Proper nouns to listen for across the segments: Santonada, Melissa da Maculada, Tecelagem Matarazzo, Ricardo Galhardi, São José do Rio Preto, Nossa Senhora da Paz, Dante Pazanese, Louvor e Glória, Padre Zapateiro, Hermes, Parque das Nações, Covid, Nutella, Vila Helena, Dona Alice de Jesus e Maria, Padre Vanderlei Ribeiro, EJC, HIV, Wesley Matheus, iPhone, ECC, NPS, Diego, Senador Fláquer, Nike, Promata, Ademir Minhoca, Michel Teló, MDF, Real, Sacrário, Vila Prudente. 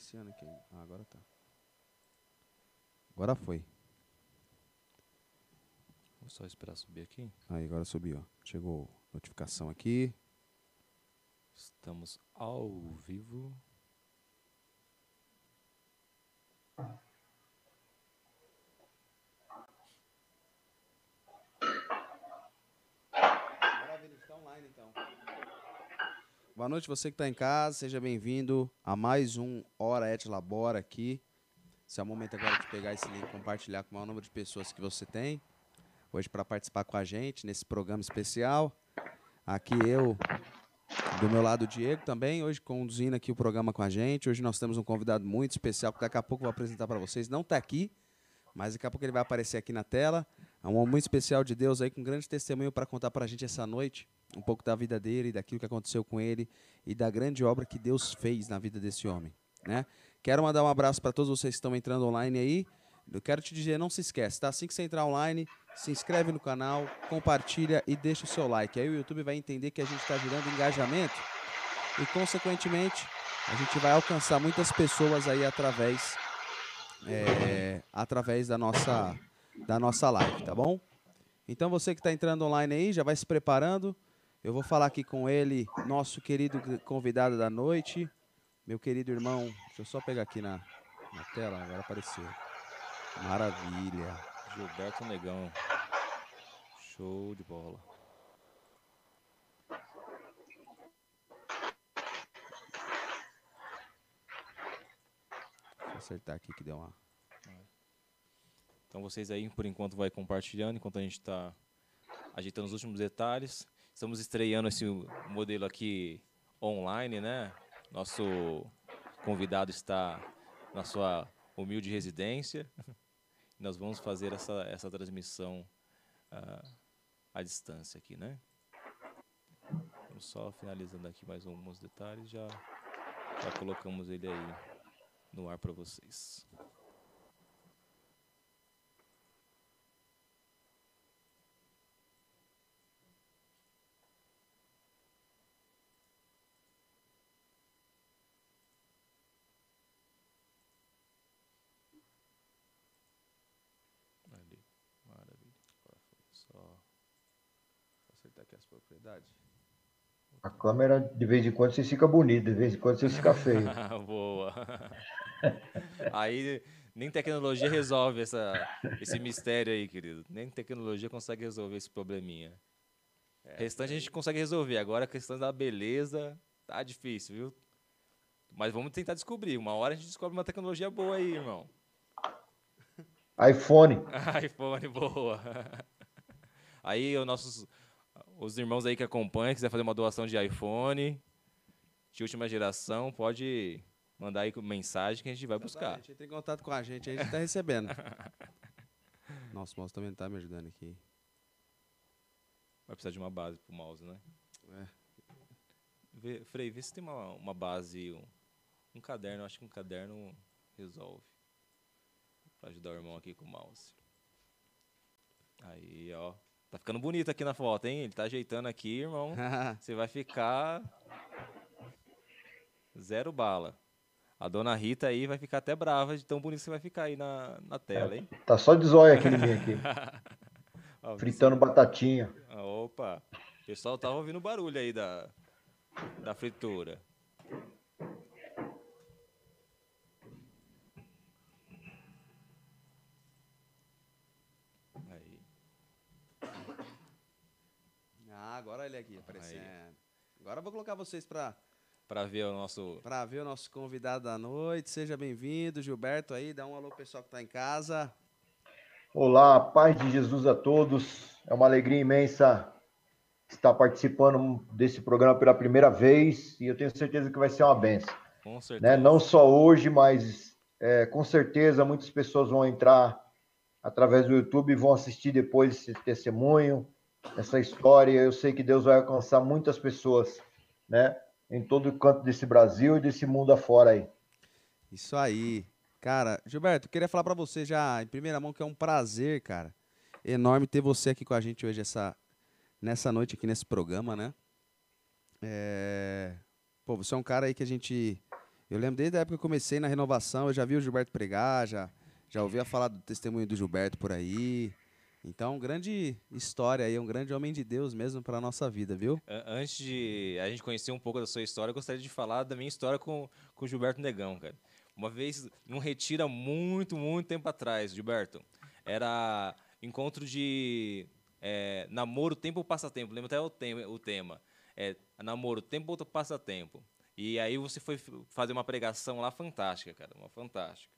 iniciando aqui. Ah, agora tá. Agora foi. Vou só esperar subir aqui. Aí, agora subiu. Chegou notificação aqui. Estamos ao vivo. Maravilha, está online então. Boa noite, você que está em casa, seja bem-vindo a mais um Hora Et Labora aqui. Esse é o momento agora de pegar esse link e compartilhar com o maior número de pessoas que você tem. Hoje para participar com a gente nesse programa especial. Aqui eu, do meu lado o Diego também, hoje conduzindo aqui o programa com a gente. Hoje nós temos um convidado muito especial, que daqui a pouco eu vou apresentar para vocês. Não está aqui, mas daqui a pouco ele vai aparecer aqui na tela. É um homem muito especial de Deus aí, com grande testemunho para contar para a gente essa noite. Um pouco da vida dele, daquilo que aconteceu com ele e da grande obra que Deus fez na vida desse homem, né? Quero mandar um abraço para todos vocês que estão entrando online aí. Eu quero te dizer, não se esquece, tá? Assim que você entrar online, se inscreve no canal, compartilha e deixa o seu like. Aí o YouTube vai entender que a gente está gerando engajamento e, consequentemente, a gente vai alcançar muitas pessoas aí através, através da nossa live, tá bom? Então você que está entrando online aí, já vai se preparando. Eu vou falar aqui com ele, nosso querido convidado da noite, meu querido irmão. Deixa eu só pegar aqui na tela, agora apareceu. Maravilha. Gilberto Negão. Show de bola. Deixa eu acertar aqui que deu uma... Então vocês aí, por enquanto, vai compartilhando, enquanto a gente está ajeitando os últimos detalhes. Estamos estreando esse modelo aqui online, né? Nosso convidado está na sua humilde residência. Nós vamos fazer essa transmissão à distância aqui, né? Vamos só finalizando aqui mais alguns detalhes, já colocamos ele aí no ar para vocês. Aqui as propriedades. A câmera, de vez em quando, vocês ficam bonitos, de vez em quando, vocês ficam feios. Boa. Aí, nem tecnologia resolve esse mistério aí, querido. Nem tecnologia consegue resolver esse probleminha. O restante a gente consegue resolver. Agora, a questão da beleza tá difícil, viu? Mas vamos tentar descobrir. Uma hora a gente descobre uma tecnologia boa aí, irmão. iPhone. iPhone, boa. Aí, os irmãos aí que acompanham, quiser fazer uma doação de iPhone, de última geração, pode mandar aí mensagem que a gente vai buscar. Entra em contato com a gente, a gente está recebendo. Nossa, o mouse também está me ajudando aqui. Vai precisar de uma base para o mouse, né? É. Frei, vê se tem uma base, um caderno, acho que um caderno resolve. Para ajudar o irmão aqui com o mouse. Aí, ó. Tá ficando bonito aqui na foto, hein? Ele tá ajeitando aqui, irmão. Você vai ficar zero bala. A dona Rita aí vai ficar até brava de tão bonito que você vai ficar aí na tela, hein? Tá só de zóio aquele menino aqui. Ó, fritando batatinha. Opa! O pessoal tava ouvindo o barulho aí da fritura. Ah, agora ele aqui aparecendo. Aí. Agora eu vou colocar vocês para ver o nosso... Para ver o nosso convidado da noite. Seja bem-vindo, Gilberto, aí. Dá um alô, pessoal que está em casa. Olá, paz de Jesus a todos. É uma alegria imensa estar participando desse programa pela primeira vez. E eu tenho certeza que vai ser uma benção. Com certeza. Né? Não só hoje, mas com certeza muitas pessoas vão entrar através do YouTube e vão assistir depois esse testemunho. Essa história, eu sei que Deus vai alcançar muitas pessoas, né? Em todo canto desse Brasil e desse mundo afora aí. Isso aí. Cara, Gilberto, queria falar pra você já, em primeira mão, que é um prazer, cara, enorme ter você aqui com a gente hoje, nessa noite aqui, nesse programa, né? Pô, você é um cara aí que a gente Eu lembro desde a época que eu comecei na renovação, eu já vi o Gilberto pregar, já ouvia falar do testemunho do Gilberto por aí. Então, grande história aí, um grande homem de Deus mesmo para a nossa vida, viu? Antes de a gente conhecer um pouco da sua história, eu gostaria de falar da minha história com o Gilberto Negão, cara. Uma vez, num retiro muito tempo atrás, Gilberto, era encontro de namoro, tempo ou passatempo, lembro até o tema. Namoro, tempo ou passatempo. E aí você foi fazer uma pregação lá fantástica, cara, uma fantástica.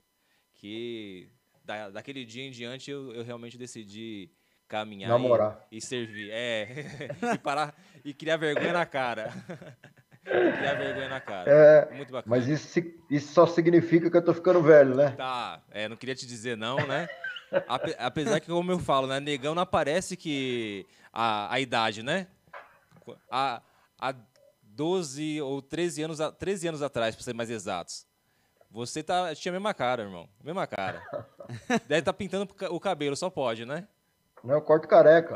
Que... daquele dia em diante, eu realmente decidi caminhar e servir. E parar e criar vergonha na cara. Criar vergonha na cara. Muito bacana. Mas isso só significa que eu tô ficando velho, né? Tá, não queria te dizer não, né? Apesar que, como eu falo, né? Negão não aparece que a idade, né? Há 12 ou 13 anos atrás, para ser mais exatos. Você tinha a mesma cara, irmão. Mesma cara. Deve estar pintando o cabelo, só pode, né? Não, eu corto careca.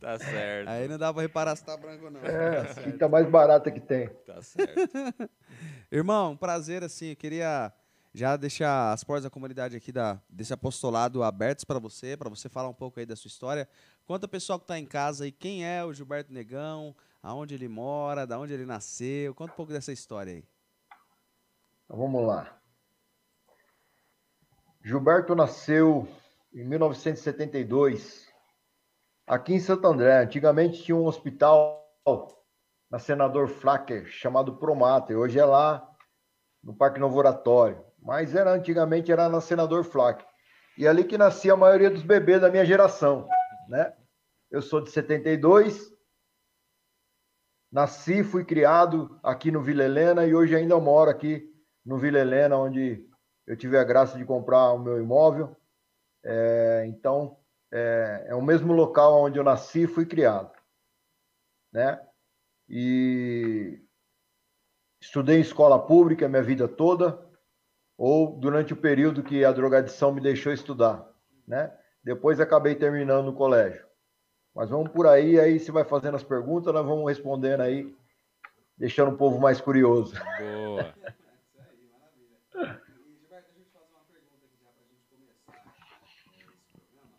Tá certo. Aí não dá pra reparar se tá branco, não. Tá certo. Pinta mais barata que tem. Tá certo. Irmão, prazer, assim, eu queria já deixar as portas da comunidade aqui desse apostolado abertas para você falar um pouco aí da sua história. Conta o pessoal que tá em casa aí, quem é o Gilberto Negão, aonde ele mora, da onde ele nasceu. Conta um pouco dessa história aí. Então, vamos lá. Gilberto nasceu em 1972, aqui em Santo André. Antigamente tinha um hospital na Senador Fláquer, chamado Promata, e hoje é lá no Parque Novo Oratório. Mas antigamente era na Senador Fláquer. E ali que nascia a maioria dos bebês da minha geração, né? Eu sou de 72... Nasci, fui criado aqui no Vila Helena e hoje ainda moro aqui no Vila Helena, onde eu tive a graça de comprar o meu imóvel. Então, é o mesmo local onde eu nasci e fui criado, né? E estudei em escola pública a minha vida toda, ou durante o período que a drogadição me deixou estudar, né? Depois acabei terminando o colégio. Mas vamos por aí você vai fazendo as perguntas, nós vamos respondendo aí, deixando o povo mais curioso. Boa. Isso aí, maravilha. E, Gilberto, a gente faz uma pergunta aqui já para a gente começar esse programa.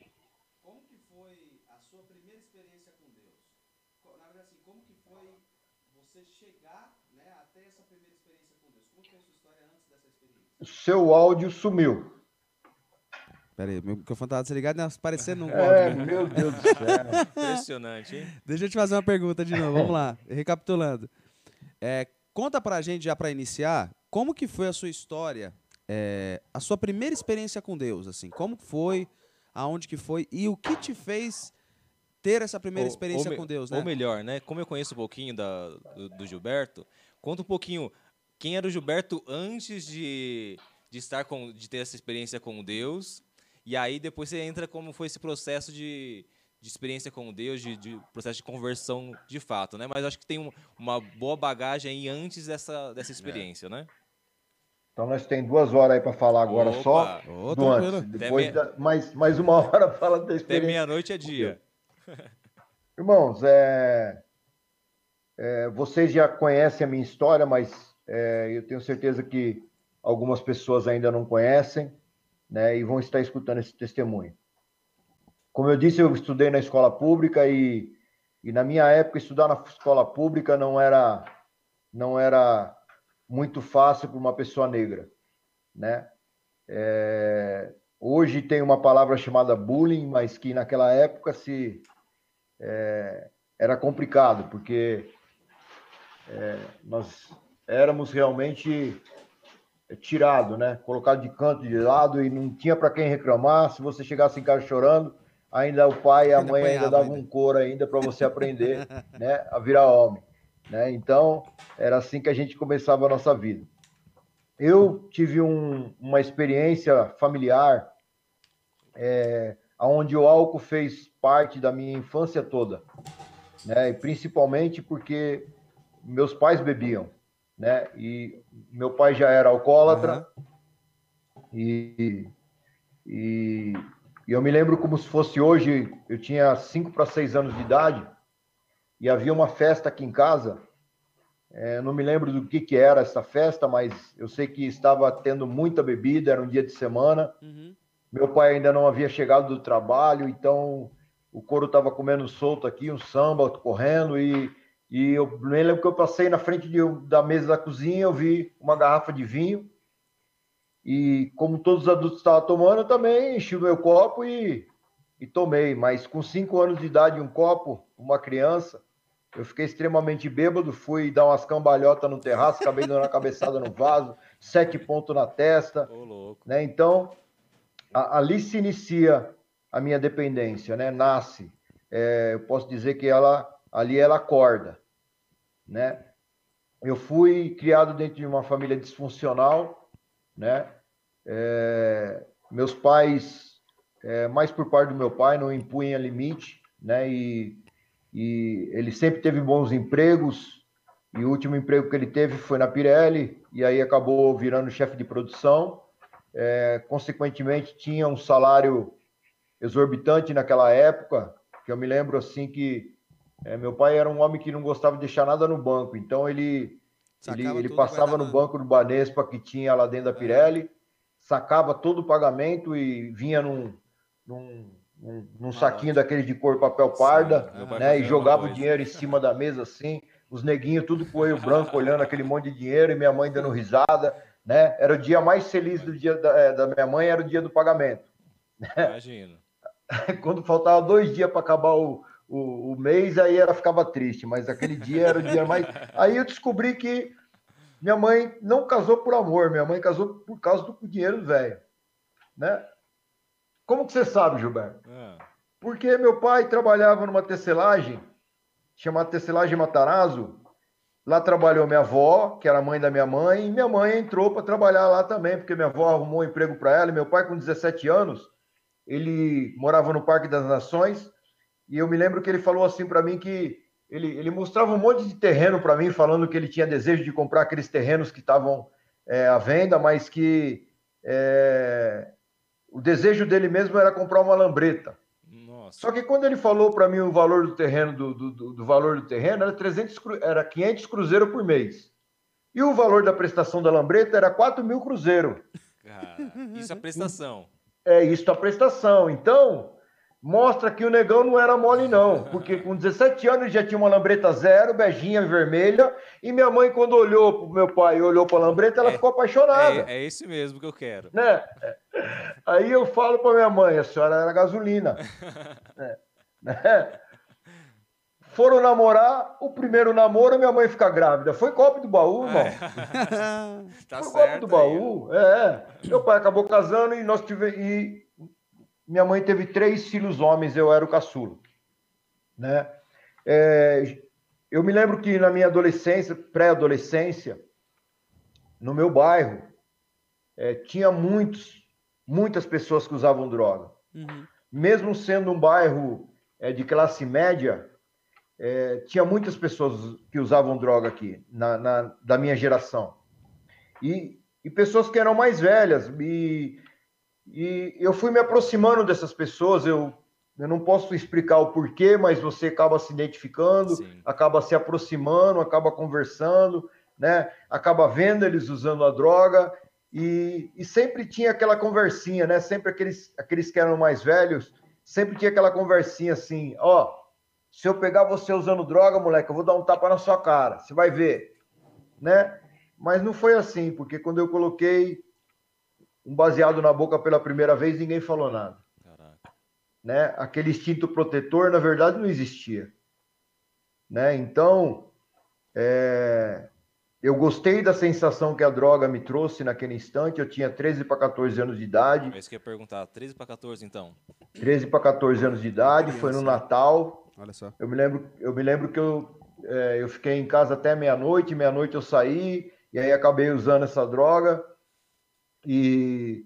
Como que foi a sua primeira experiência com Deus? Na verdade, assim, como que foi você chegar, né, até essa primeira experiência com Deus? Como foi a sua história antes dessa experiência? O seu áudio sumiu. Peraí, meu microfone estava desligado, não aparecendo um áudio. Meu Deus do céu. Impressionante, hein? Deixa eu te fazer uma pergunta de novo, vamos lá, recapitulando. Conta pra gente, já para iniciar, como que foi a sua história, a sua primeira experiência com Deus, assim, como foi, aonde que foi e o que te fez ter essa primeira experiência com Deus, né? Ou melhor, né, como eu conheço um pouquinho do Gilberto, conta um pouquinho quem era o Gilberto antes de ter essa experiência com Deus. E aí depois você entra como foi esse processo de experiência com Deus, de processo de conversão de fato, né? Mas acho que tem uma boa bagagem aí antes dessa experiência, né? Então nós temos 2 horas aí para falar agora. Opa. Só. Do antes. Depois mais 1 hora fala da experiência. Até meia-noite é dia. Irmãos, vocês já conhecem a minha história, mas eu tenho certeza que algumas pessoas ainda não conhecem, né, e vão estar escutando esse testemunho. Como eu disse, eu estudei na escola pública e na minha época, estudar na escola pública não era muito fácil para uma pessoa negra, né? Hoje tem uma palavra chamada bullying, mas que naquela época era complicado, porque nós éramos realmente... tirado, né? Colocado de canto, de lado, e não tinha para quem reclamar. Se você chegasse em casa chorando, ainda o pai e a mãe ainda davam um coro ainda para você aprender, né, a virar homem, né? Então, era assim que a gente começava a nossa vida. Eu tive uma experiência familiar onde o álcool fez parte da minha infância toda, né? E principalmente porque meus pais bebiam, né? E meu pai já era alcoólatra. Uhum. E eu me lembro como se fosse hoje. Eu tinha 5 para 6 anos de idade e havia uma festa aqui em casa Não me lembro do que era essa festa, mas eu sei que estava tendo muita bebida, era um dia de semana. Uhum. Meu pai ainda não havia chegado do trabalho, então o couro estava comendo solto aqui, um samba correndo, e eu me lembro que eu passei na frente da mesa da cozinha, eu vi uma garrafa de vinho, e como todos os adultos estavam tomando, eu também enchi o meu copo e tomei. Mas com 5 anos de idade, um copo, uma criança, eu fiquei extremamente bêbado, fui dar umas cambalhotas no terraço, acabei dando uma cabeçada no vaso, 7 pontos na testa. Ô, louco. Né? Então, ali se inicia a minha dependência, né? Nasce. Eu posso dizer que ela acorda, né? Eu fui criado dentro de uma família disfuncional, né? Meus pais, mais por parte do meu pai, não impunham limite, né? E ele sempre teve bons empregos, e o último emprego que ele teve foi na Pirelli, e aí acabou virando chefe de produção. Consequentemente, tinha um salário exorbitante naquela época, que eu me lembro assim que meu pai era um homem que não gostava de deixar nada no banco, então ele passava no banco do Banespa que tinha lá dentro da Pirelli, sacava todo o pagamento e vinha num saquinho daquele de cor papel parda, né, e jogava o dinheiro em cima da mesa assim, os neguinhos tudo com o olho branco olhando aquele monte de dinheiro e minha mãe dando risada, né? Era o dia mais feliz do dia da minha mãe, era o dia do pagamento. Imagino. Quando faltava 2 dias para acabar o mês, aí ela ficava triste, mas aquele dia era o dia mais... Aí eu descobri que minha mãe não casou por amor, minha mãe casou por causa do dinheiro velho, né? Como que você sabe, Gilberto? Porque meu pai trabalhava numa tecelagem, chamada Tecelagem Matarazzo. Lá trabalhou minha avó, que era mãe da minha mãe, e minha mãe entrou para trabalhar lá também, porque minha avó arrumou um emprego para ela. E meu pai, com 17 anos, ele morava no Parque das Nações, e eu me lembro que ele falou assim para mim que ele mostrava um monte de terreno para mim, falando que ele tinha desejo de comprar aqueles terrenos que estavam à venda, mas que... O desejo dele mesmo era comprar uma lambreta. Nossa. Só que quando ele falou para mim o valor do terreno, do valor do terreno, era, 500 cruzeiros por mês. E o valor da prestação da lambreta era 4.000 cruzeiros. Cara, isso é prestação. Isso é prestação. Então, mostra que o negão não era mole, não. Porque com 17 anos ele já tinha uma lambreta zero, beijinha vermelha. E minha mãe, quando olhou pro meu pai e olhou pra lambreta, ela ficou apaixonada. É isso mesmo que eu quero. Né? Aí eu falo pra minha mãe, a senhora era gasolina. Né? Foram namorar, o primeiro namoro, minha mãe fica grávida. Foi golpe do baú, irmão. Tá foi golpe do baú, aí, Meu pai acabou casando e nós tivemos... Minha mãe teve 3 filhos homens, eu era o caçula, né? Eu me lembro que na minha adolescência, pré-adolescência, no meu bairro, tinha muitas pessoas que usavam droga. Uhum. Mesmo sendo um bairro de classe média, tinha muitas pessoas que usavam droga aqui, da minha geração. E pessoas que eram mais velhas, e eu fui me aproximando dessas pessoas, eu não posso explicar o porquê, mas você acaba se identificando, Sim. acaba se aproximando, acaba conversando, né? Acaba vendo eles usando a droga, e sempre tinha aquela conversinha, né? Sempre aqueles que eram mais velhos, sempre tinha aquela conversinha assim, ó, se eu pegar você usando droga, moleque, eu vou dar um tapa na sua cara, você vai ver, né? Mas não foi assim, porque quando eu coloquei um baseado na boca pela primeira vez, ninguém falou nada. Caraca. Né? Aquele instinto protetor, na verdade, não existia. Né? Então, eu gostei da sensação que a droga me trouxe naquele instante. Eu tinha 13 para 14 anos de idade. Mas que eu ia perguntar, 13 para 14, então? 13 para 14 anos de idade, foi no Natal. Olha só. Eu me lembro que eu fiquei em casa até meia-noite eu saí, e aí acabei usando essa droga. E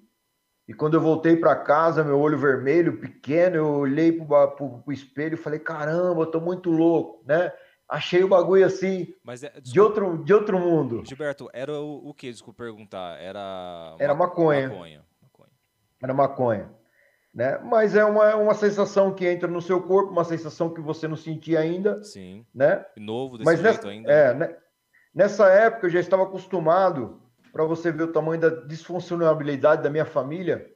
quando eu voltei para casa, meu olho vermelho, pequeno, eu olhei pro espelho e falei, caramba, eu tô muito louco, né? Achei o bagulho assim, mas, desculpa, de outro mundo. Gilberto, era o que? Desculpa perguntar. Era maconha. Era maconha, né? Mas é uma sensação que entra no seu corpo, uma sensação que você não sentia ainda. Sim, né? Novo desse jeito ainda. Né? Nessa época, eu já estava acostumado, para você ver o tamanho da disfuncionalidade da minha família,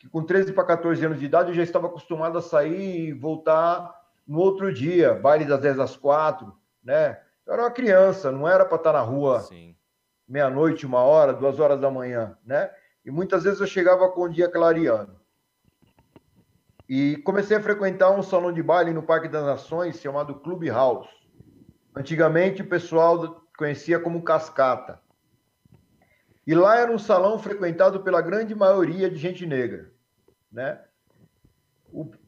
que com 13 para 14 anos de idade, eu já estava acostumado a sair e voltar no outro dia, baile das 10 às 4, né? Eu era uma criança, não era para estar na rua meia-noite, 1h, 2h da manhã, né? E muitas vezes eu chegava com o dia clareando. E comecei a frequentar um salão de baile no Parque das Nações, chamado Clube House. Antigamente o pessoal conhecia como Cascata. E lá era um salão frequentado pela grande maioria de gente negra, né?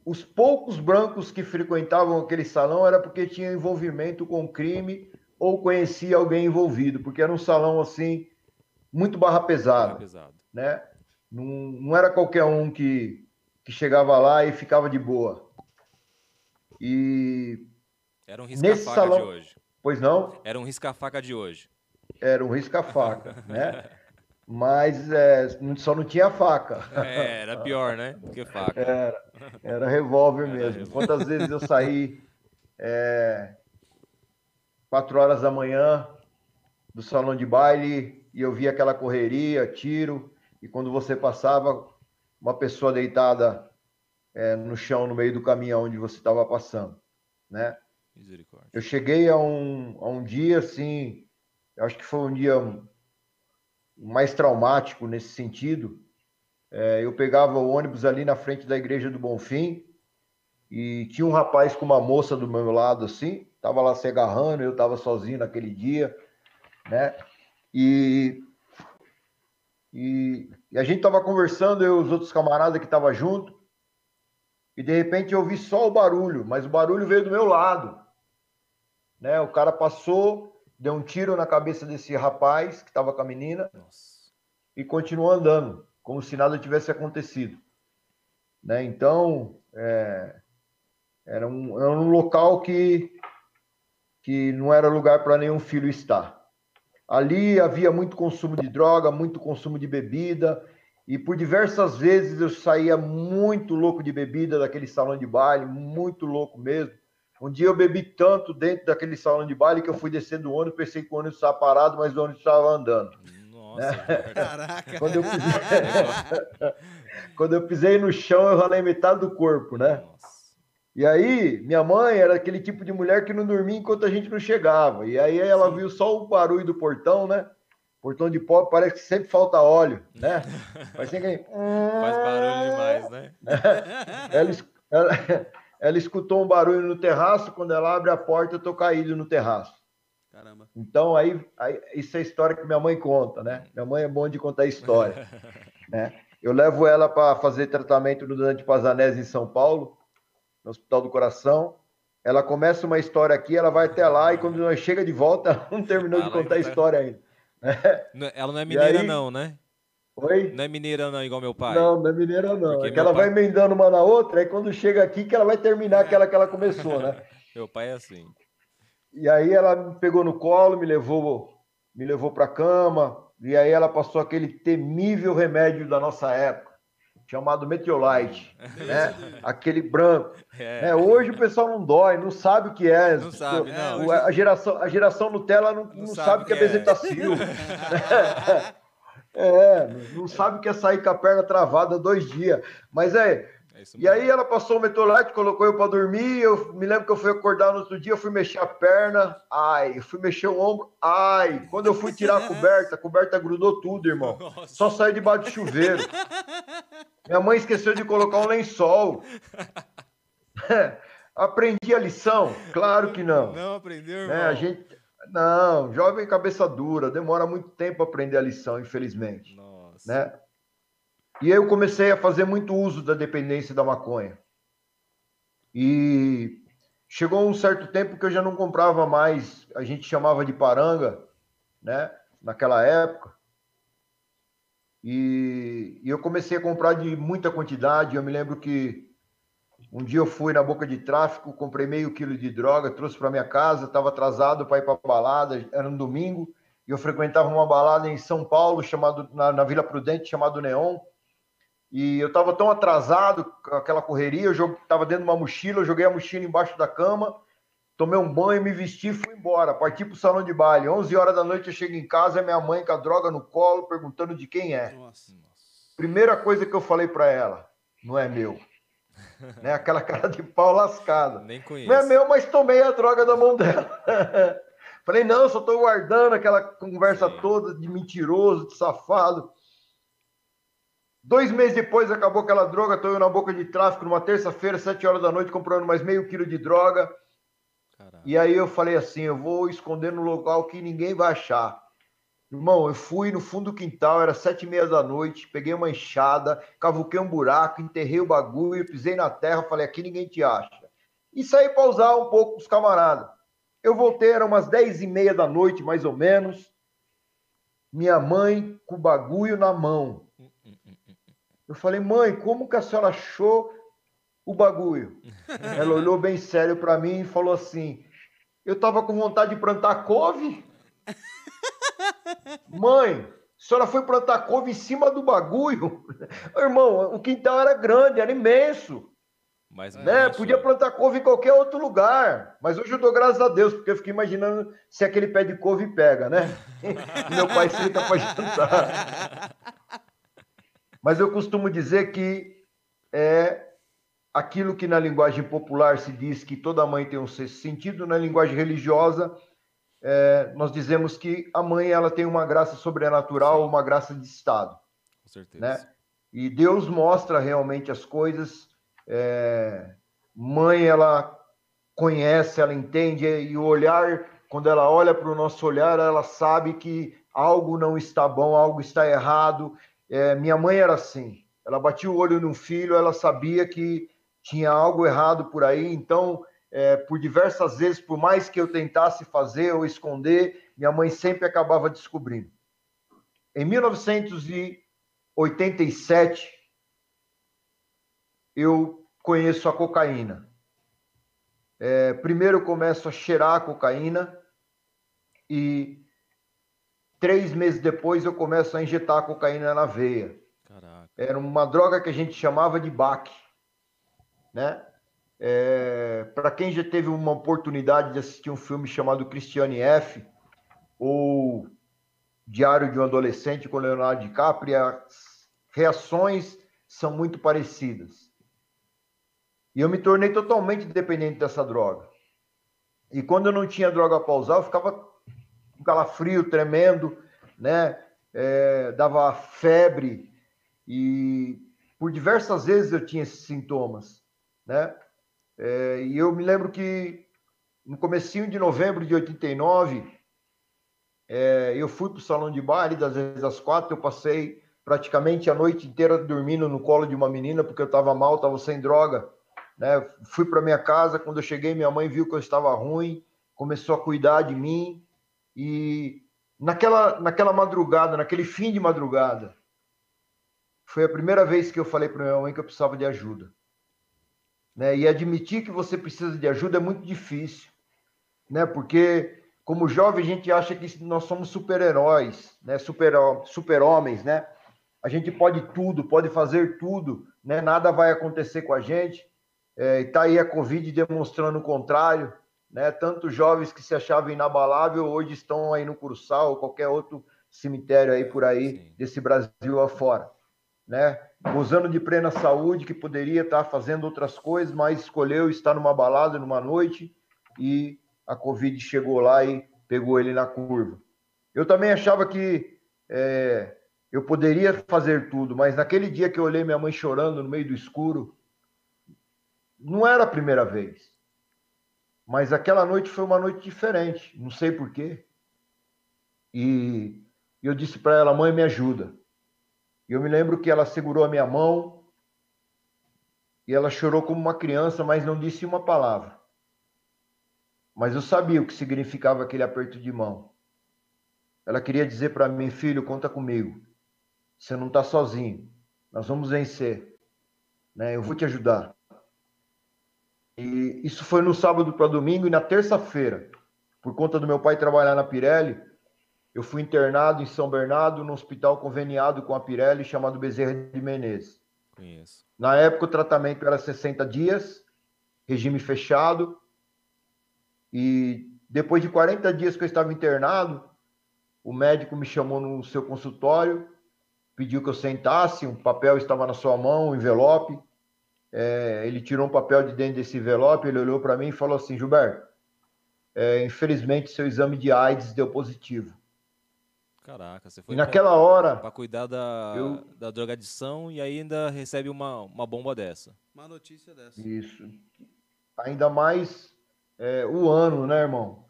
Os poucos brancos que frequentavam aquele salão era porque tinha envolvimento com crime ou conhecia alguém envolvido, porque era um salão assim muito barra pesada, né? Não era qualquer um que chegava lá e ficava de boa. E era um risca-faca salão... de hoje. Pois não? Era um risca-faca de hoje. Era um risca-faca, né? Mas só não tinha faca. Era pior, né? Do que faca. Era revólver mesmo. Era. Quantas vezes eu saí 4h da manhã do salão de baile e eu via aquela correria, tiro, e quando você passava, uma pessoa deitada no chão, no meio do caminhão onde você estava passando, né? Misericórdia. Eu cheguei a um dia, assim, acho que foi um dia mais traumático nesse sentido. Eu pegava o ônibus ali na frente da Igreja do Bonfim e tinha um rapaz com uma moça do meu lado, assim, tava lá se agarrando, eu tava sozinho naquele dia, né? E a gente tava conversando, eu e os outros camaradas que tava junto, e de repente eu ouvi só o barulho, mas o barulho veio do meu lado, né? O cara passou, deu um tiro na cabeça desse rapaz que estava com a menina. Nossa. E continuou andando, como se nada tivesse acontecido, né? Então, era um local que não era lugar para nenhum filho estar. Ali havia muito consumo de droga, muito consumo de bebida, e por diversas vezes eu saía muito louco de bebida daquele salão de baile, muito louco mesmo. Um dia eu bebi tanto dentro daquele salão de baile que eu fui descendo do ônibus, pensei que o ônibus estava parado, mas o ônibus estava andando. Nossa, caraca! Quando eu pisei no chão, eu ralei metade do corpo, né? Nossa. E aí, minha mãe era aquele tipo de mulher que não dormia enquanto a gente não chegava. E aí ela viu só o barulho do portão, né? Portão de pobre parece que sempre falta óleo, né? Faz barulho demais, né? Ela escutou um barulho no terraço, quando ela abre a porta, eu tô caído no terraço. Caramba. Então, aí isso é a história que minha mãe conta, né? Minha mãe é bom de contar história, né? Eu levo ela para fazer tratamento no Dante Pazanese, em São Paulo, no Hospital do Coração. Ela começa uma história aqui, ela vai até lá, e quando nós chega de volta, ela não terminou de contar a história ainda, né? Ela não é mineira aí... não, né? Oi? Não é mineira não, igual meu pai. Não, não é mineira não. Porque é que ela vai emendando uma na outra, aí quando chega aqui que ela vai terminar aquela que ela começou, né? Meu pai é assim. E aí ela me pegou no colo, me levou pra cama, e aí ela passou aquele temível remédio da nossa época, chamado Meteolite, né? Aquele branco. Hoje o pessoal não dói, não sabe o que é. Não sabe, não. A geração Nutella não sabe o que é Bezetacil. Não sabe o que é sair com a perna travada 2 dias. Mas e aí ela passou o Meteolite, colocou eu para dormir. Eu me lembro que eu fui acordar no outro dia, eu fui mexer a perna, ai. Eu fui mexer o ombro, ai. Quando eu fui tirar a coberta grudou tudo, irmão. Nossa. Só saiu debaixo do chuveiro. Minha mãe esqueceu de colocar um lençol. Aprendi a lição? Claro que não. Não aprendeu, irmão. Não, jovem cabeça dura, demora muito tempo a aprender a lição, infelizmente. Nossa. Né? E eu comecei a fazer muito uso da dependência da maconha. E chegou um certo tempo que eu já não comprava mais, a gente chamava de paranga, né? Naquela época. E eu comecei a comprar de muita quantidade. Eu me lembro que um dia eu fui na boca de tráfico, comprei meio quilo de droga, trouxe para minha casa, estava atrasado para ir para balada, era um domingo, e eu frequentava uma balada em São Paulo, na Vila Prudente, chamado Neon, e eu estava tão atrasado com aquela correria, eu estava dentro de uma mochila, eu joguei a mochila embaixo da cama, Tomei um banho, me vesti, fui embora. Parti pro salão de baile. 11 horas da noite eu chego em casa, minha mãe com a droga no colo, perguntando de quem é. Nossa. Primeira coisa que eu falei pra ela, não é meu. Né? Aquela cara de pau lascada. Nem conheço. Não é meu, mas tomei a droga da mão dela. Falei, não, só tô guardando aquela conversa toda de mentiroso, de safado. 2 meses depois acabou aquela droga, tô eu na boca de tráfico, numa terça-feira, 7 horas da noite, comprando mais meio quilo de droga. Caraca. E aí eu falei assim, eu vou esconder no local que ninguém vai achar. Irmão, eu fui no fundo do quintal, era 7h30 da noite, peguei uma enxada, cavuquei um buraco, enterrei o bagulho, pisei na terra, falei, aqui ninguém te acha. E saí pra usar um pouco com os camaradas. Eu voltei, era umas 10h30 da noite, mais ou menos. Minha mãe com o bagulho na mão. Eu falei, mãe, como que a senhora achou o bagulho? Ela olhou bem sério pra mim e falou assim, eu tava com vontade de plantar couve. Mãe, a senhora foi plantar couve em cima do bagulho? Irmão, o quintal era grande, era imenso. Mas, né? Podia plantar couve em qualquer outro lugar. Mas hoje eu dou graças a Deus, porque eu fiquei imaginando se aquele pé de couve pega, né? Meu pai senta pra jantar. Mas eu costumo dizer que é aquilo que na linguagem popular se diz que toda mãe tem um sexto sentido, na linguagem religiosa nós dizemos que a mãe ela tem uma graça sobrenatural, uma graça de estado. Com certeza. Né? E Deus mostra realmente as coisas. Mãe, ela conhece, ela entende, e o olhar, quando ela olha para o nosso olhar, ela sabe que algo não está bom, algo está errado. Minha mãe era assim, ela batia o olho no filho, ela sabia que tinha algo errado por aí, então, por diversas vezes, por mais que eu tentasse fazer ou esconder, minha mãe sempre acabava descobrindo. Em 1987, eu conheço a cocaína. Primeiro eu começo a cheirar a cocaína e 3 meses depois eu começo a injetar a cocaína na veia. Caraca. Era uma droga que a gente chamava de BAC, né? Para quem já teve uma oportunidade de assistir um filme chamado Christiane F. ou Diário de um Adolescente com Leonardo DiCaprio, as reações são muito parecidas. E eu me tornei totalmente dependente dessa droga. E quando eu não tinha droga para usar, eu ficava um calafrio tremendo, né? Dava febre, e por diversas vezes eu tinha esses sintomas, né? E eu me lembro que no comecinho de novembro de 89, eu fui para o salão de baile, das vezes às 4, eu passei praticamente a noite inteira dormindo no colo de uma menina, porque eu estava mal, estava sem droga, né? Fui para minha casa, quando eu cheguei, minha mãe viu que eu estava ruim, começou a cuidar de mim. E naquela madrugada, naquele fim de madrugada, foi a primeira vez que eu falei para minha mãe que eu precisava de ajuda. Né? E admitir que você precisa de ajuda é muito difícil, né? Porque, como jovem, a gente acha que nós somos super-heróis, né? Super-homens, né? A gente pode tudo, pode fazer tudo, né? Nada vai acontecer com a gente. E tá aí a Covid demonstrando o contrário. Né? Tanto jovens que se achavam inabalável hoje estão aí no Cursal ou qualquer outro cemitério aí por aí. Sim. Desse Brasil afora, né? Gozando de plena saúde, que poderia estar fazendo outras coisas, mas escolheu estar numa balada, numa noite, e a Covid chegou lá e pegou ele na curva. Eu também achava que eu poderia fazer tudo, mas naquele dia que eu olhei minha mãe chorando no meio do escuro, não era a primeira vez. Mas aquela noite foi uma noite diferente, não sei porquê. E eu disse para ela, mãe, me ajuda. E eu me lembro que ela segurou a minha mão e ela chorou como uma criança, mas não disse uma palavra. Mas eu sabia o que significava aquele aperto de mão. Ela queria dizer para mim, filho, conta comigo. Você não está sozinho, nós vamos vencer, né? Eu vou te ajudar. E isso foi no sábado para domingo, e na terça-feira, por conta do meu pai trabalhar na Pirelli, eu fui internado em São Bernardo, num hospital conveniado com a Pirelli, chamado Bezerra de Menezes. Conheço. Na época o tratamento era 60 dias, regime fechado, E depois de 40 dias que eu estava internado, o médico me chamou no seu consultório, pediu que eu sentasse, um papel estava na sua mão, um envelope. Ele tirou um papel de dentro desse envelope, ele olhou para mim e falou assim: Gilberto, infelizmente seu exame de AIDS deu positivo. Caraca, você foi para cuidar da drogadição e ainda recebe uma bomba dessa. Uma notícia dessa. Isso. Ainda mais o ano, né, irmão?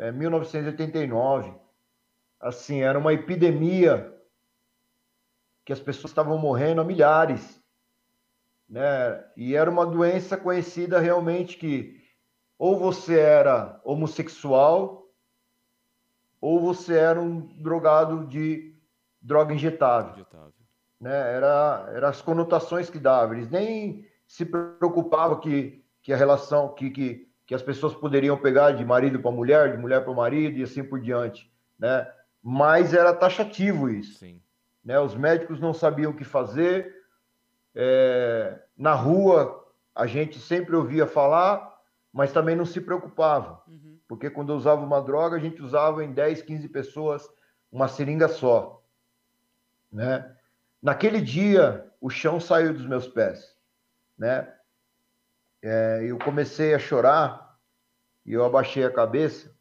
1989. Assim, era uma epidemia que as pessoas estavam morrendo a milhares, né? E era uma doença conhecida realmente que ou você era homossexual ou você era um drogado de droga injetável. Né? Era as conotações que dava. Eles nem se preocupavam que a relação que as pessoas poderiam pegar de marido para mulher, de mulher para marido e assim por diante, né? Mas era taxativo isso. Sim. Né? Os médicos não sabiam o que fazer. Na rua, a gente sempre ouvia falar, mas também não se preocupava. Uhum. Porque quando eu usava uma droga, a gente usava em 10, 15 pessoas uma seringa só. Né? Naquele dia, o chão saiu dos meus pés. Né? Eu comecei a chorar e eu abaixei a cabeça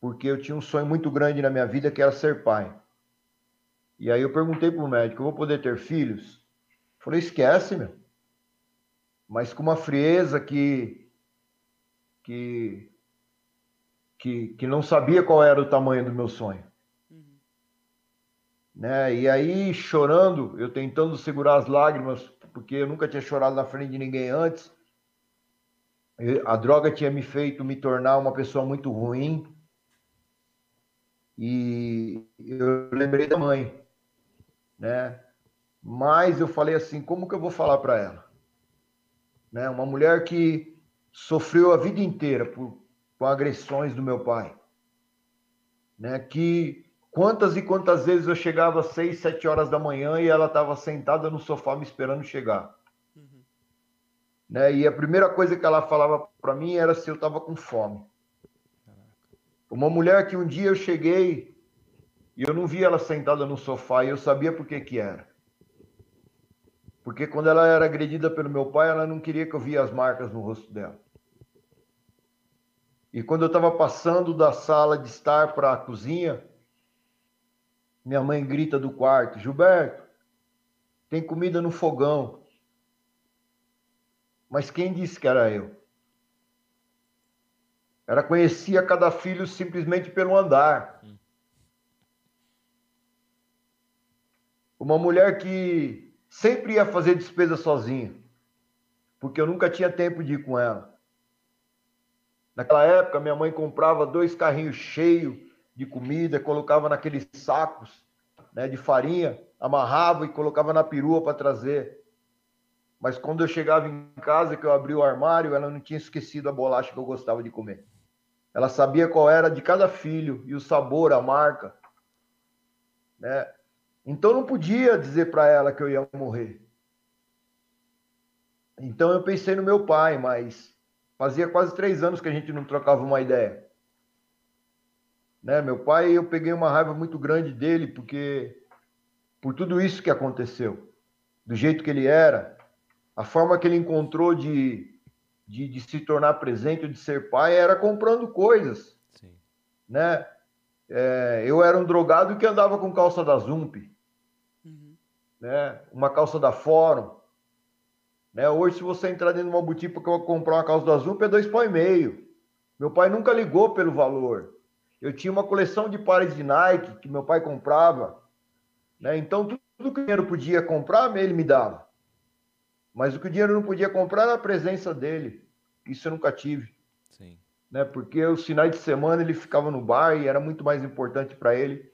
porque eu tinha um sonho muito grande na minha vida, que era ser pai. E aí eu perguntei para o médico: eu vou poder ter filhos? Eu falei: esquece, meu. Mas com uma frieza que não sabia qual era o tamanho do meu sonho. Uhum. Né? E aí, chorando, eu tentando segurar as lágrimas, porque eu nunca tinha chorado na frente de ninguém antes. A droga tinha me feito me tornar uma pessoa muito ruim. E eu lembrei da mãe, né? Mas eu falei assim: como que eu vou falar para ela? Né? Uma mulher que sofreu a vida inteira por agressões do meu pai. Né? Que quantas e quantas vezes eu chegava às 6, 7 horas da manhã e ela estava sentada no sofá me esperando chegar. Uhum. Né? E a primeira coisa que ela falava para mim era se eu estava com fome. Uma mulher que um dia eu cheguei e eu não vi ela sentada no sofá e eu sabia por que que era. Porque quando ela era agredida pelo meu pai, ela não queria que eu via as marcas no rosto dela. E quando eu estava passando da sala de estar para a cozinha, minha mãe grita do quarto: Gilberto, tem comida no fogão. Mas quem disse que era eu? Ela conhecia cada filho simplesmente pelo andar. Uma mulher que sempre ia fazer despesa sozinha, porque eu nunca tinha tempo de ir com ela. Naquela época, minha mãe comprava 2 carrinhos cheios de comida, colocava naqueles sacos, né, de farinha, amarrava e colocava na perua para trazer. Mas quando eu chegava em casa, que eu abri o armário, ela não tinha esquecido a bolacha que eu gostava de comer. Ela sabia qual era de cada filho e o sabor, a marca, né? Então não podia dizer para ela que eu ia morrer. Então eu pensei no meu pai, mas fazia quase 3 anos que a gente não trocava uma ideia, né? Meu pai, eu peguei uma raiva muito grande dele porque por tudo isso que aconteceu, do jeito que ele era, a forma que ele encontrou de se tornar presente, de ser pai, era comprando coisas. Sim. Né? Eu era um drogado que andava com calça da Zump, uhum, né? Uma calça da Fórum, né? Hoje, se você entrar dentro de uma boutique para comprar uma calça da Zump, é 2,5 pau. Meu pai nunca ligou pelo valor. Eu tinha uma coleção de pares de Nike que meu pai comprava, né? Então, tudo que o dinheiro podia comprar, ele me dava. Mas o que o dinheiro não podia comprar era a presença dele. Isso eu nunca tive. Sim. Né? Porque os finais de semana ele ficava no bar e era muito mais importante para ele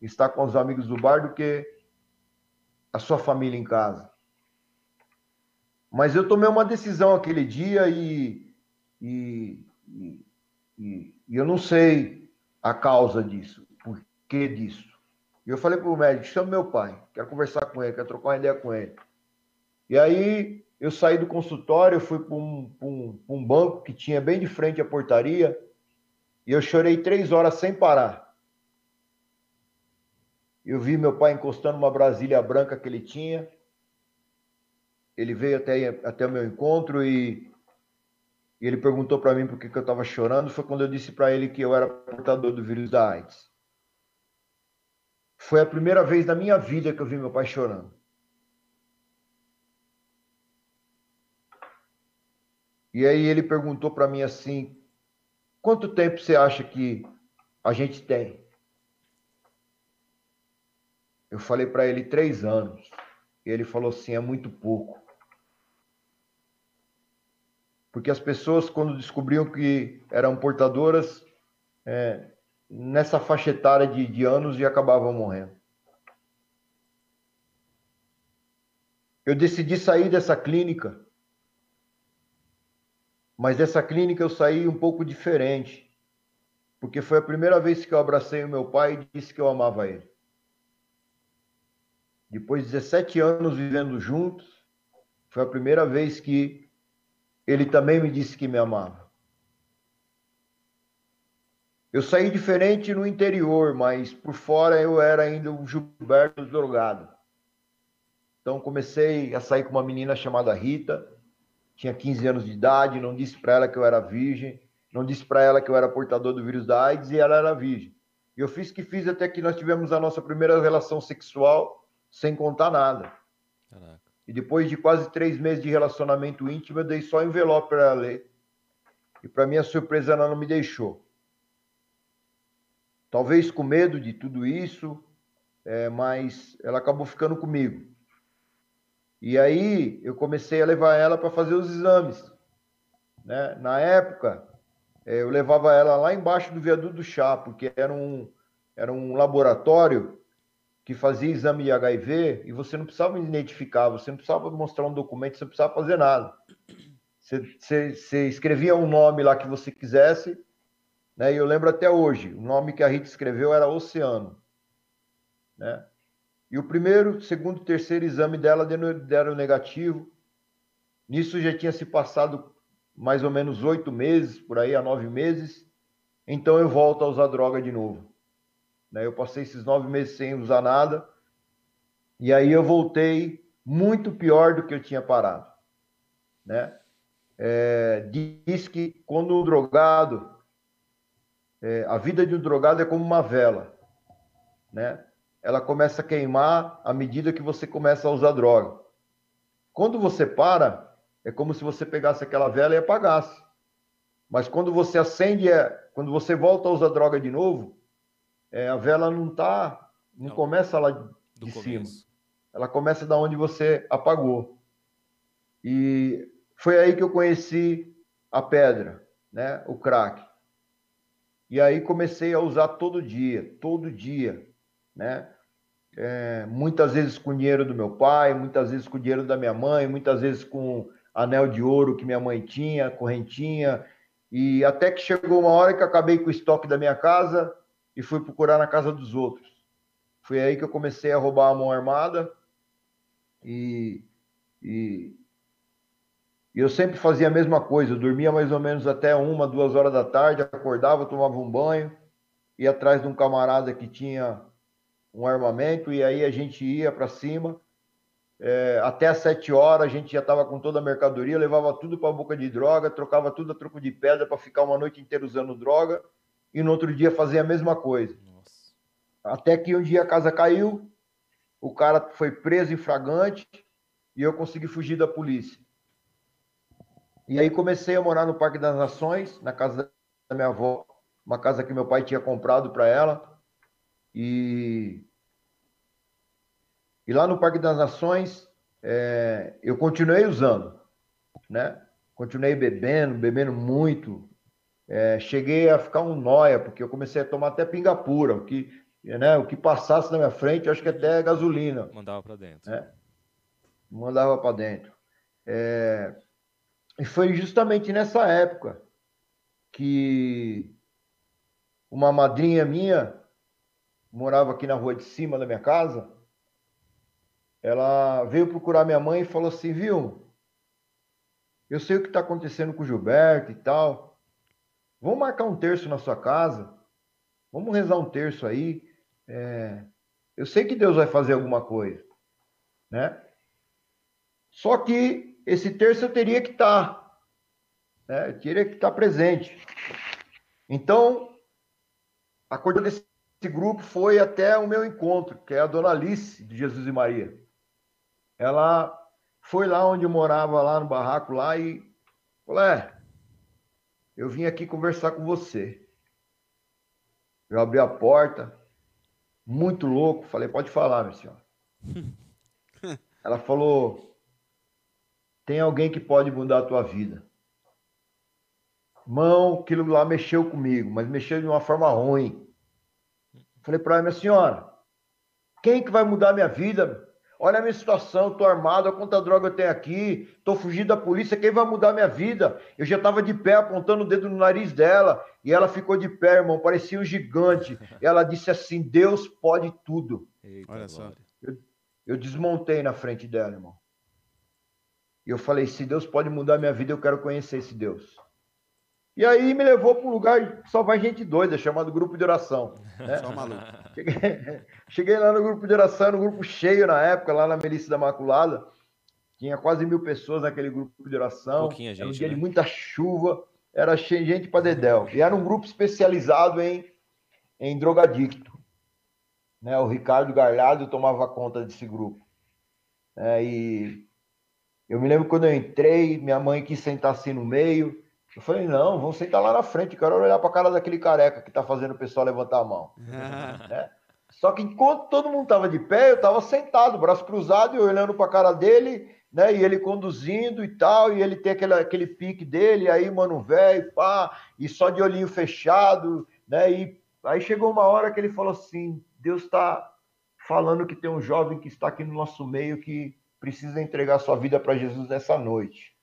estar com os amigos do bar do que a sua família em casa. Mas eu tomei uma decisão aquele dia e eu não sei a causa disso, por que disso. E eu falei para o médico: chama meu pai, quero conversar com ele, quero trocar uma ideia com ele. E aí, Eu saí do consultório, fui para um banco que tinha bem de frente à portaria e eu chorei 3 horas sem parar. Eu vi meu pai encostando uma brasília branca que ele tinha. Ele veio até o meu encontro e ele perguntou para mim por que eu estava chorando. Foi quando eu disse para ele que eu era portador do vírus da AIDS. Foi a primeira vez na minha vida que eu vi meu pai chorando. E aí ele perguntou para mim assim, quanto tempo você acha que a gente tem? Eu falei para ele 3 anos. E ele falou assim, é muito pouco. Porque as pessoas, quando descobriam que eram portadoras, nessa faixa etária de anos, já acabavam morrendo. Eu decidi sair dessa clínica, mas dessa clínica eu saí um pouco diferente, porque foi a primeira vez que eu abracei o meu pai e disse que eu amava ele. Depois de 17 anos vivendo juntos, foi a primeira vez que ele também me disse que me amava. Eu saí diferente no interior, mas por fora eu era ainda um Gilberto drogado. Então comecei a sair com uma menina chamada Rita. Tinha 15 anos de idade, não disse para ela que eu era virgem, não disse para ela que eu era portador do vírus da AIDS e ela era virgem. E eu fiz o que fiz até que nós tivemos a nossa primeira relação sexual sem contar nada. Caraca. E depois de quase 3 meses de relacionamento íntimo, eu dei só envelope para ela ler. E para minha surpresa, ela não me deixou. Talvez com medo de tudo isso, mas ela acabou ficando comigo. E aí, eu comecei a levar ela para fazer os exames. Né? Na época, eu levava ela lá embaixo do viaduto do chá, porque era um laboratório que fazia exame de HIV e você não precisava identificar, você não precisava mostrar um documento, você não precisava fazer nada. Você escrevia um nome lá que você quisesse, né? E eu lembro até hoje, o nome que a Rita escreveu era Oceano. Né? E o primeiro, segundo, terceiro exame dela deram negativo. Nisso já tinha se passado mais ou menos 8 meses, por aí a 9 meses. Então eu volto a usar droga de novo. Eu passei esses 9 meses sem usar nada. E aí eu voltei muito pior do que eu tinha parado. Diz que quando um drogado... a vida de um drogado é como uma vela. Né? Ela começa a queimar à medida que você começa a usar droga. Quando você para, é como se você pegasse aquela vela e apagasse. Mas quando você acende, quando você volta a usar droga de novo, a vela não começa lá de cima. Ela começa da onde você apagou. E foi aí que eu conheci a pedra, né? O crack. E aí comecei a usar todo dia. Né? Muitas vezes com o dinheiro do meu pai, muitas vezes com o dinheiro da minha mãe, muitas vezes com anel de ouro que minha mãe tinha, correntinha, e até que chegou uma hora que eu acabei com o estoque da minha casa e fui procurar na casa dos outros. Foi aí que eu comecei a roubar a mão armada e eu sempre fazia a mesma coisa. Eu dormia mais ou menos até 1, 2 horas da tarde, acordava, tomava um banho, ia atrás de um camarada que tinha um armamento, e aí a gente ia para cima, até às 7 horas a gente já estava com toda a mercadoria, levava tudo para a boca de droga, trocava tudo a troco de pedra para ficar uma noite inteira usando droga, e no outro dia fazia a mesma coisa. Nossa. Até que um dia a casa caiu, o cara foi preso em flagrante, e eu consegui fugir da polícia. E aí comecei a morar no Parque das Nações, na casa da minha avó, uma casa que meu pai tinha comprado para ela. E lá no Parque das Nações, eu continuei usando, né? Continuei bebendo muito. Cheguei a ficar um nóia, porque eu comecei a tomar até pinga pura, o que passasse na minha frente, eu acho que até gasolina. Mandava para dentro. Né? Mandava para dentro. E foi justamente nessa época que uma madrinha minha, morava aqui na rua de cima da minha casa, ela veio procurar minha mãe e falou assim, viu, Eu sei o que está acontecendo com o Gilberto e tal. Vamos marcar um terço na sua casa. Vamos rezar um terço aí. Eu sei que Deus vai fazer alguma coisa, né? Só que esse terço eu teria que estar, né? Eu teria que estar presente. Então, a coordenação desse grupo foi até o meu encontro, que é a Dona Alice, de Jesus e Maria. Ela foi lá onde eu morava, lá no barraco, lá, e falou, eu vim aqui conversar com você. Eu abri a porta, muito louco, falei, pode falar, minha senhora. Ela falou, tem alguém que pode mudar a tua vida. Mão, aquilo lá mexeu comigo, mas mexeu de uma forma ruim. Falei para ela, minha senhora, quem que vai mudar a minha vida? Olha a minha situação, tô armado, olha quanta droga eu tenho aqui, tô fugindo da polícia, quem vai mudar minha vida? Eu já tava de pé, apontando o dedo no nariz dela, e ela ficou de pé, irmão, parecia um gigante. E ela disse assim, Deus pode tudo. Eita, olha só. Eu desmontei na frente dela, irmão. E eu falei, se Deus pode mudar minha vida, eu quero conhecer esse Deus. E aí me levou para um lugar só vai gente doida, chamado grupo de oração. Né? Só maluco. Cheguei lá no grupo de oração, no grupo cheio na época, lá na Melissa da Maculada. Tinha quase 1.000 pessoas naquele grupo de oração. Pouquinha gente, era um dia, né? De muita chuva, era cheio de gente para dedéu. E era um grupo especializado em drogadicto. Né? O Ricardo Garlado tomava conta desse grupo. E eu me lembro quando eu entrei, minha mãe quis sentar assim no meio. Eu falei, não, vamos sentar lá na frente, quero olhar pra cara daquele careca que tá fazendo o pessoal levantar a mão. Né? Só que enquanto todo mundo tava de pé, eu tava sentado, braço cruzado, e olhando pra cara dele, né? E ele conduzindo e tal, e ele tem aquele pique dele, aí, mano, velho, pá, e só de olhinho fechado, né? E aí chegou uma hora que ele falou assim, Deus tá falando que tem um jovem que está aqui no nosso meio que precisa entregar sua vida pra Jesus nessa noite.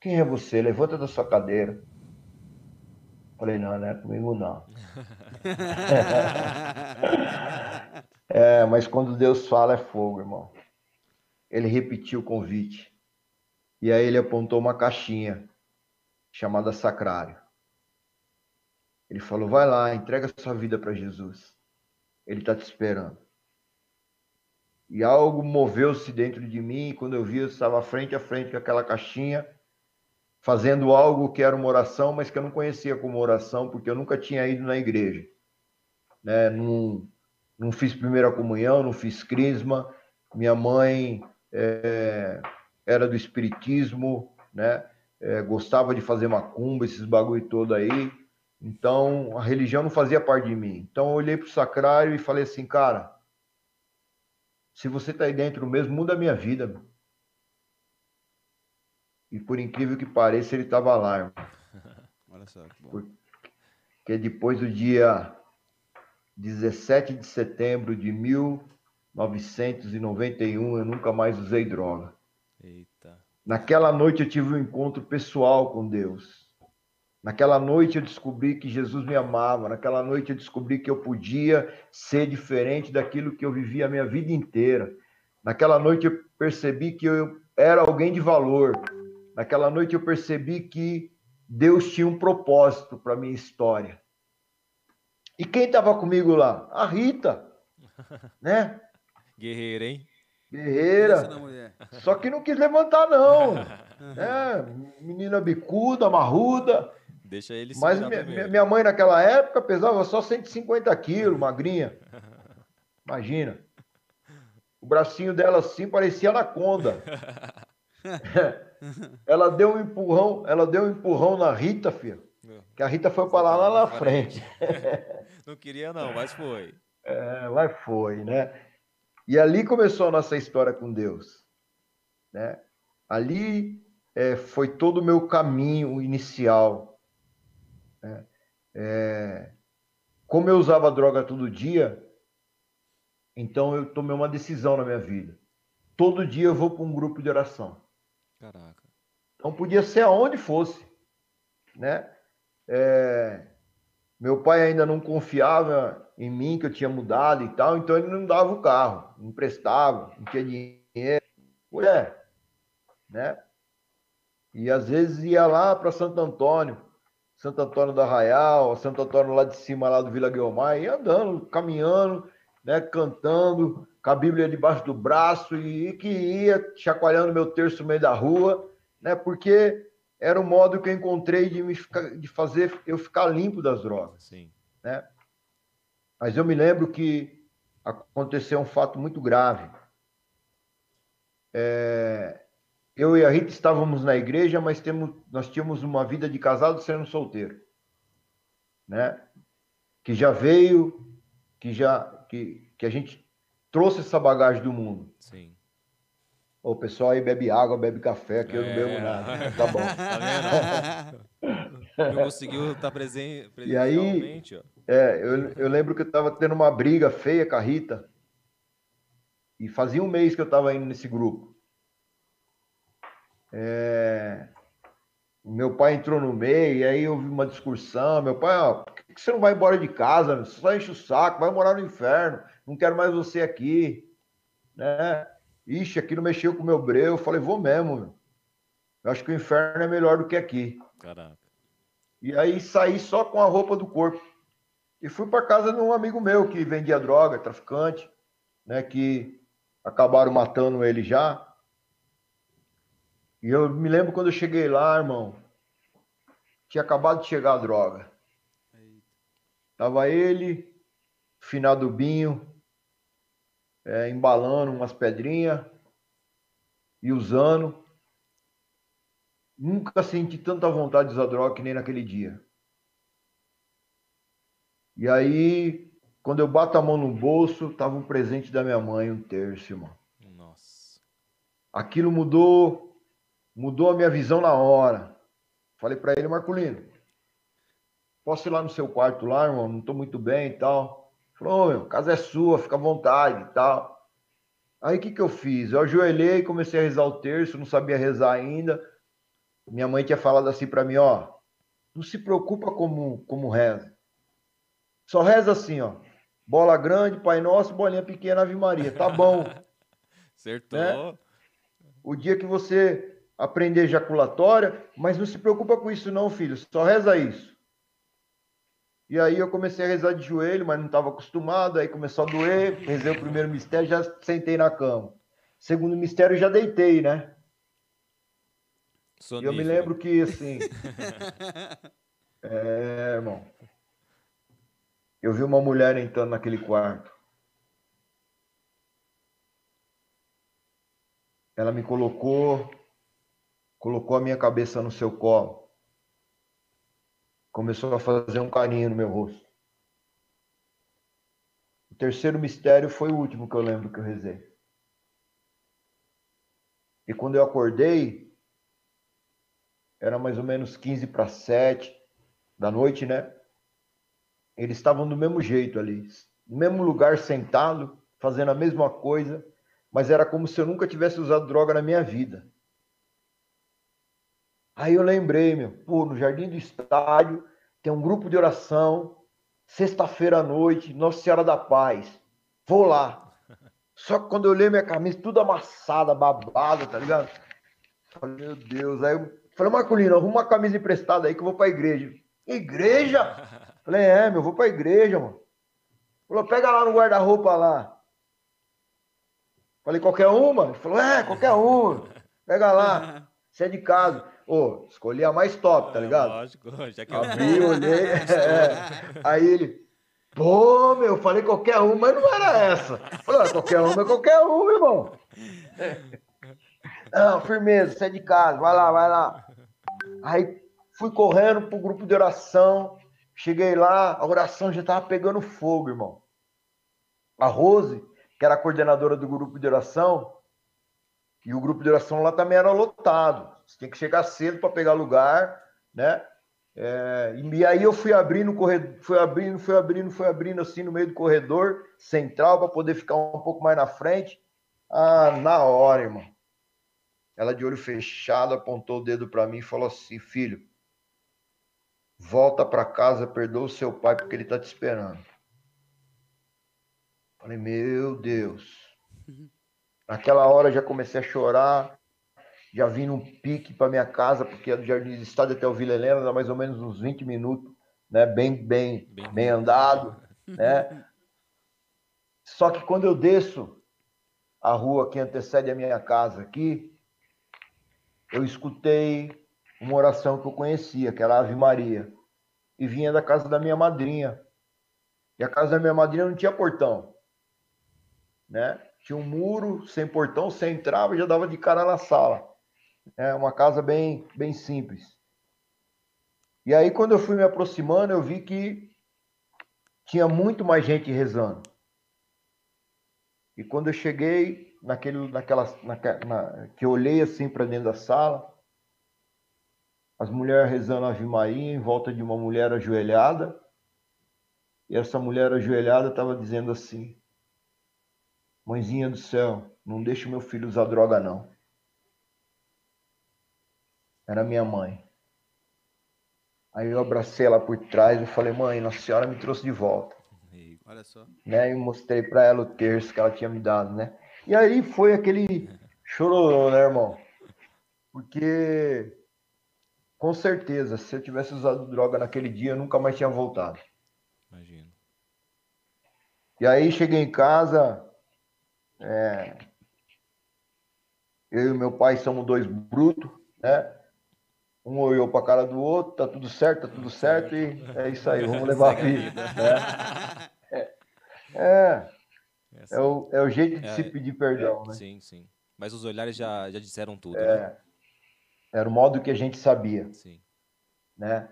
Quem é você? Levanta da sua cadeira. Falei, não é comigo não. Mas quando Deus fala é fogo, irmão. Ele repetiu o convite. E aí ele apontou uma caixinha chamada Sacrário. Ele falou, vai lá, entrega a sua vida para Jesus. Ele está te esperando. E algo moveu-se dentro de mim. E quando eu vi, eu estava frente a frente com aquela caixinha, fazendo algo que era uma oração, mas que eu não conhecia como oração, porque eu nunca tinha ido na igreja. Né? Não fiz primeira comunhão, não fiz crisma. Minha mãe era do espiritismo, né? Gostava de fazer macumba, esses bagulho todo aí. Então, a religião não fazia parte de mim. Então, eu olhei para o Sacrário e falei assim, cara, se você está aí dentro mesmo, muda a minha vida, meu. E por incrível que pareça, ele estava lá, irmão. Olha só, que bom. Porque depois do dia 17 de setembro de 1991, eu nunca mais usei droga. Eita. Naquela noite eu tive um encontro pessoal com Deus. Naquela noite eu descobri que Jesus me amava. Naquela noite eu descobri que eu podia ser diferente daquilo que eu vivia a minha vida inteira. Naquela noite eu percebi que eu era alguém de valor. Naquela noite eu percebi que Deus tinha um propósito para a minha história. E quem estava comigo lá? A Rita, né? Guerreira, hein? Guerreira. Só que não quis levantar, não. Menina bicuda, marruda. Deixa ele se mas minha mãe naquela época pesava só 150 quilos, magrinha. Imagina. O bracinho dela assim parecia anaconda. Ela deu um empurrão na Rita, filho. Que a Rita foi para lá na frente. Não queria não, mas foi. Mas foi, né? E ali começou a nossa história com Deus, né? Ali foi todo o meu caminho inicial, né? Como eu usava droga todo dia, então eu tomei uma decisão na minha vida. Todo dia eu vou para um grupo de oração. Caraca. Então podia ser aonde fosse, né? Meu pai ainda não confiava em mim, que eu tinha mudado e tal, então ele não dava o carro, não emprestava, não tinha dinheiro, né? E às vezes ia lá para Santo Antônio do Arraial, Santo Antônio lá de cima, lá do Vila Guiomar, ia andando, caminhando, né, cantando, com a Bíblia debaixo do braço, e que ia chacoalhando meu terço no meio da rua, né, porque era o modo que eu encontrei de fazer eu ficar limpo das drogas. Sim. Né? Mas eu me lembro que aconteceu um fato muito grave. Eu e a Rita estávamos na igreja, mas nós tínhamos uma vida de casado sendo solteiro, né? Que já veio, que a gente trouxe essa bagagem do mundo. Sim. O pessoal aí bebe água, bebe café, que eu não bebo nada. Tá bom. Tá vendo? Não conseguiu estar presente. E aí, ó. Eu lembro que eu estava tendo uma briga feia com a Rita. E fazia um mês que eu estava indo nesse grupo. Meu pai entrou no meio, e aí houve uma discussão. Meu pai, ó, por que você não vai embora de casa? Meu? Você só enche o saco, vai morar no inferno. Não quero mais você aqui. Né? Ixi, aqui não mexeu com o meu breu. Eu falei, vou mesmo, meu. Eu acho que o inferno é melhor do que aqui. Caraca. E aí saí só com a roupa do corpo. E fui para casa de um amigo meu que vendia droga, traficante, né, que acabaram matando ele já. E eu me lembro quando eu cheguei lá, irmão, tinha acabado de chegar a droga. Tava ele, finado Binho, embalando umas pedrinhas e usando. Nunca senti tanta vontade de usar droga que nem naquele dia. E aí, quando eu bato a mão no bolso, tava um presente da minha mãe, um terço, irmão. Nossa. Aquilo mudou a minha visão na hora. Falei pra ele, Marcolino, posso ir lá no seu quarto lá, irmão? Não tô muito bem e tal. Falou, meu, casa é sua, fica à vontade e tal. Aí o que eu fiz? Eu ajoelhei, comecei a rezar o terço, não sabia rezar ainda. Minha mãe tinha falado assim pra mim, ó, não se preocupa como reza. Só reza assim, ó, bola grande, Pai Nosso, bolinha pequena, Ave Maria, tá bom. Acertou. Né? O dia que você aprender ejaculatória, mas não se preocupa com isso não, filho, só reza isso. E aí eu comecei a rezar de joelho, mas não estava acostumado, aí começou a doer, rezei o primeiro mistério, já sentei na cama. Segundo mistério, já deitei, né? E eu me lembro que, assim... irmão... Eu vi uma mulher entrando naquele quarto. Ela me colocou a minha cabeça no seu colo. Começou a fazer um carinho no meu rosto. O terceiro mistério foi o último que eu lembro que eu rezei. E quando eu acordei, era mais ou menos 15 para 7 da noite, né? Eles estavam do mesmo jeito ali, no mesmo lugar, sentado, fazendo a mesma coisa, mas era como se eu nunca tivesse usado droga na minha vida. Aí eu lembrei, meu, pô, no Jardim do Estádio tem um grupo de oração, sexta-feira à noite, Nossa Senhora da Paz. Vou lá. Só que quando eu olhei minha camisa, tudo amassada, babada, tá ligado? Falei, meu Deus. Aí eu falei, Marcolino, arruma uma camisa emprestada aí que eu vou pra igreja. Igreja? Falei, meu, vou pra igreja, mano. Falou, pega lá no guarda-roupa lá. Falei, qualquer uma? Falou, qualquer uma. Pega lá. Você é de casa. Ô, escolhi a mais top, tá ligado? Lógico, já que eu vi, olhei. Aí ele, pô, meu, falei qualquer uma, mas não era essa. Falei, qualquer uma é qualquer uma, irmão. Não, firmeza, você é de casa, vai lá, vai lá. Aí fui correndo pro grupo de oração, cheguei lá, a oração já tava pegando fogo, irmão. A Rose, que era a coordenadora do grupo de oração, e o grupo de oração lá também era lotado. Você tinha que chegar cedo para pegar lugar, né? E aí eu fui abrindo o corredor, fui abrindo assim no meio do corredor central para poder ficar um pouco mais na frente. Ah, na hora, irmão. Ela de olho fechado apontou o dedo para mim e falou assim, filho, volta para casa, perdoa o seu pai porque ele tá te esperando. Falei, meu Deus. Naquela hora eu já comecei a chorar. já vim num pique para minha casa, porque é do Jardim do Estádio até o Vila Helena, dá mais ou menos uns 20 minutos, né? Bem andado, né? Só que quando eu desço a rua que antecede a minha casa aqui, eu escutei uma oração que eu conhecia, que era a Ave Maria, e vinha da casa da minha madrinha. E a casa da minha madrinha não tinha portão, né? Tinha um muro sem portão, você entrava e já dava de cara na sala. É uma casa bem simples. E aí, quando eu fui me aproximando, eu vi que tinha muito mais gente rezando. E quando eu cheguei, que eu olhei assim para dentro da sala, as mulheres rezando a Ave Maria em volta de uma mulher ajoelhada. E essa mulher ajoelhada estava dizendo assim: Mãezinha do céu, não deixe meu filho usar droga, não. Era minha mãe. Aí eu abracei ela por trás e falei: mãe, Nossa Senhora me trouxe de volta. Olha só. Né? E mostrei pra ela o terço que ela tinha me dado, né? E aí foi aquele chororô, né, irmão? Porque, com certeza, se eu tivesse usado droga naquele dia, eu nunca mais tinha voltado. Imagino. E aí cheguei em casa... Eu e meu pai somos dois brutos, né? Um olhou pra cara do outro, tá tudo certo, e é isso aí, vamos levar a vida. Né? É o jeito de se pedir perdão, né? Sim, sim. Mas os olhares já disseram tudo, né? Era o modo que a gente sabia. Sim. Né?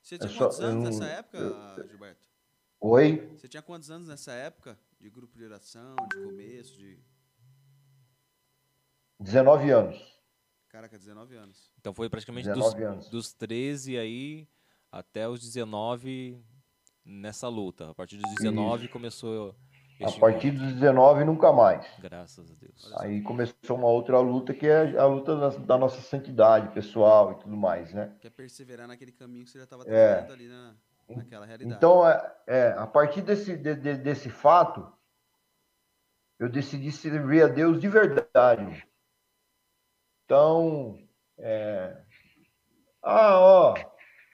Você tinha quantos anos nessa época, Gilberto? Oi? Você tinha quantos anos nessa época? De grupo de oração, de começo, de... 19 anos. Caraca, 19 anos. Então foi praticamente dos 13 aí até os 19 nessa luta. A partir dos 19 começou... A partir dos 19 nunca mais. Graças a Deus. Aí começou uma outra luta, que é a luta da nossa santidade pessoal e tudo mais, né? Que é perseverar naquele caminho que você já estava trabalhando ali, né? Naquela realidade. Então, a partir desse fato, eu decidi servir a Deus de verdade. Então,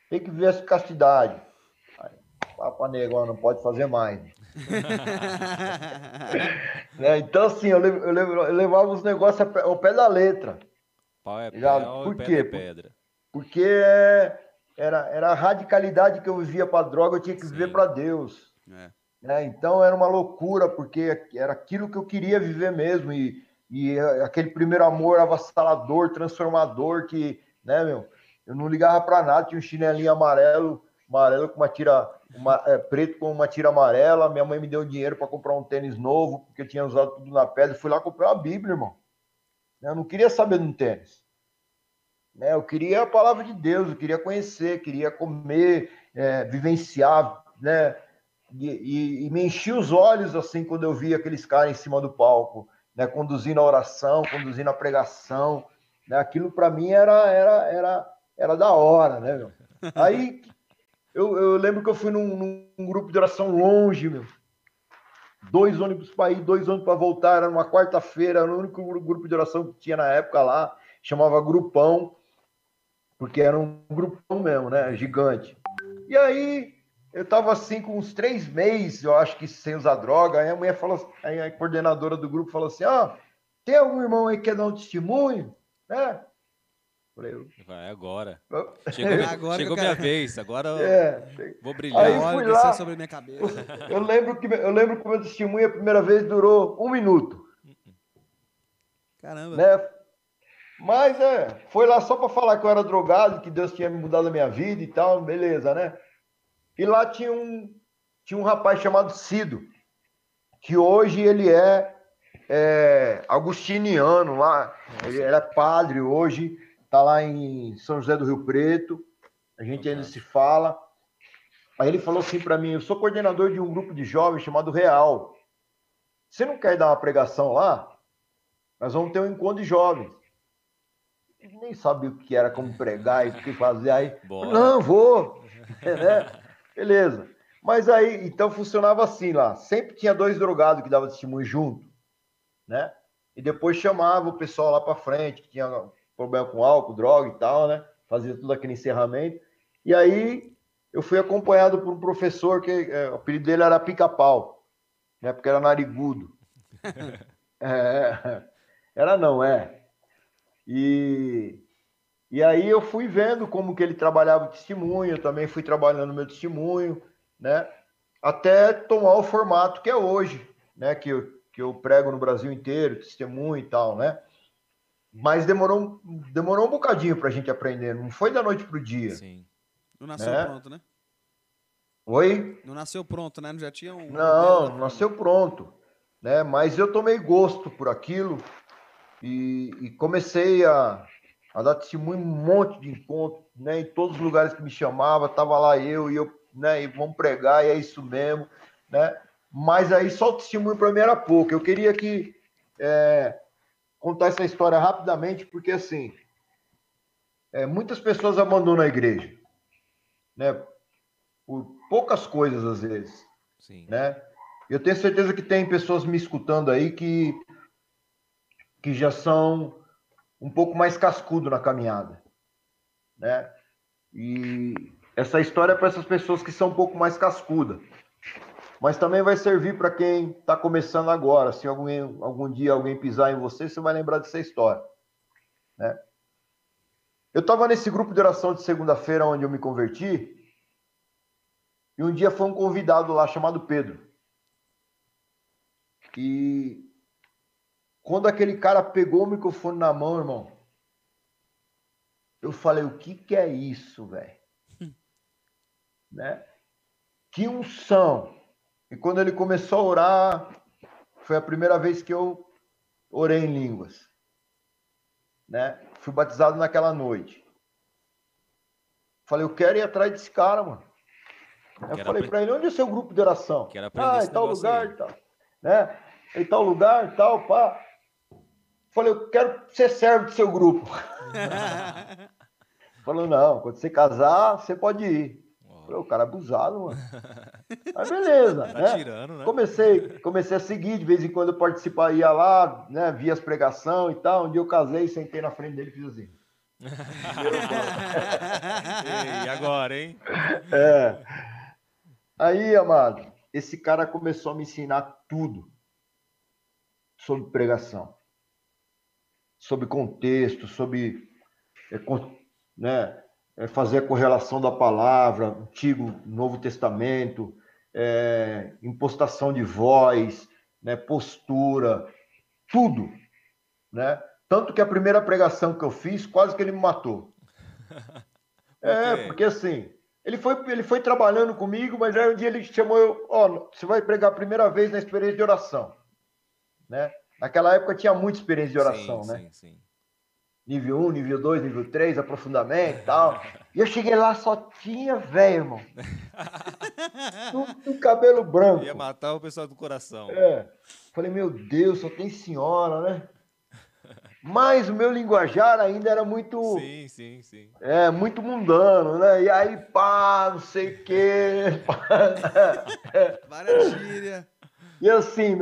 tem que ver essa castidade. Papa negão, não pode fazer mais. Então, assim, eu levava os negócios ao pé da letra. Pau é pau, por quê? Pedra. Porque era a radicalidade que eu vivia para droga, eu tinha que viver para Deus. Né? Então era uma loucura, porque era aquilo que eu queria viver mesmo. E aquele primeiro amor avassalador, transformador, que, né, meu, eu não ligava para nada, tinha um chinelinho amarelo com uma tira preto com uma tira amarela. Minha mãe me deu dinheiro para comprar um tênis novo, porque eu tinha usado tudo na pedra. Fui lá comprar uma Bíblia, irmão. Eu não queria saber de um tênis. Eu queria a palavra de Deus, eu queria conhecer, queria comer, vivenciar, né? E me enchia os olhos, assim, quando eu via aqueles caras em cima do palco, né? Conduzindo a oração, conduzindo a pregação, né? Aquilo para mim era da hora, né, meu? Aí eu lembro que eu fui num grupo de oração longe, meu. 2 ônibus para ir, 2 ônibus para voltar, era uma quarta-feira, era o único grupo de oração que tinha na época lá, chamava Grupão, porque era um grupão mesmo, né? Gigante. E aí, eu tava assim com uns 3 meses, eu acho que sem usar droga. Aí a mulher falou, aí a coordenadora do grupo falou assim: tem algum irmão aí que quer dar um testemunho? Né? Falei, vai agora. Chegou minha vez, agora vou brilhar. Aí fui lá, sobre minha cabeça. Eu lembro que o meu testemunho a primeira vez durou 1 minuto. Caramba. Né? Mas foi lá só para falar que eu era drogado, que Deus tinha mudado a minha vida e tal, beleza, né? E lá tinha um rapaz chamado Cido, que hoje ele é agustiniano lá, ele era padre hoje, tá lá em São José do Rio Preto, a gente ainda se fala. Aí ele falou assim para mim: eu sou coordenador de um grupo de jovens chamado Real. Você não quer dar uma pregação lá? Nós vamos ter um encontro de jovens. Nem sabia o que era, como pregar e o que fazer. Aí, bora. Não, vou. Né? Beleza. Mas aí, então funcionava assim lá. Sempre tinha 2 drogados que davam testemunho junto. Né? e depois chamava o pessoal lá para frente, que tinha problema com álcool, droga e tal, né? Fazia tudo aquele encerramento. E aí eu fui acompanhado por um professor que o apelido dele era Pica-Pau, né? Porque era narigudo. Era. E aí eu fui vendo como que ele trabalhava o testemunho, eu também fui trabalhando o meu testemunho, né? Até tomar o formato que é hoje, né? Que eu prego no Brasil inteiro, testemunho e tal, né? Mas demorou um bocadinho para a gente aprender, não foi da noite para o dia. Sim. Não nasceu pronto, né? Oi? Não nasceu pronto, né? Não já tinha um... Não nasceu pronto, né? Mas eu tomei gosto por aquilo e comecei a dar testemunho em um monte de encontros, né? Em todos os lugares que me chamava, tava lá eu, né? E vamos pregar, e é isso mesmo, né? Mas aí só o testemunho para mim era pouco. Eu queria que... contar essa história rapidamente, porque assim, muitas pessoas abandonam a igreja, né? Por poucas coisas às vezes. Sim. Né? Eu tenho certeza que tem pessoas me escutando aí que já são um pouco mais cascudo na caminhada, né? E essa história é para essas pessoas que são um pouco mais cascuda. Mas também vai servir para quem está começando agora. Se algum dia alguém pisar em você, você vai lembrar dessa história, né? Eu estava nesse grupo de oração de segunda-feira, onde eu me converti, e um dia foi um convidado lá chamado Pedro. E quando aquele cara pegou o microfone na mão, irmão, eu falei, o que é isso, velho? Né? Que unção! E quando ele começou a orar, foi a primeira vez que eu orei em línguas, né? Fui batizado naquela noite. Falei, eu quero ir atrás desse cara, mano. Eu falei para ele, onde é o seu grupo de oração? Ah, em tal lugar e tal, né? Em tal lugar e tal, pá. Falei, eu quero ser servo do seu grupo. Falou, não, quando você casar, você pode ir. O cara abusado, mano. Mas beleza, tá, né? Tirando, né? Comecei a seguir, de vez em quando eu participava, ia lá, né? Via as pregações e tal. Um dia eu casei, sentei na frente dele e fiz assim. E agora, hein? Aí, amado, esse cara começou a me ensinar tudo sobre pregação, sobre contexto, sobre... né? Fazer a correlação da palavra, Antigo, Novo Testamento, impostação de voz, né, postura, tudo, né? Tanto que a primeira pregação que eu fiz, quase que ele me matou. Porque assim, ele foi trabalhando comigo, mas aí um dia ele chamou eu, você vai pregar a primeira vez na experiência de oração, né? Naquela época tinha muita experiência de oração, sim, né? Sim. Nível 1, nível 2, nível 3, aprofundamento e tal. E eu cheguei lá, só tinha velho, irmão. Tudo cabelo branco. Ia matar o pessoal do coração. Falei, meu Deus, só tem senhora, né? Mas o meu linguajar ainda era muito... Sim. Muito mundano, né? E aí, pá, não sei o quê. Maravilha. E assim,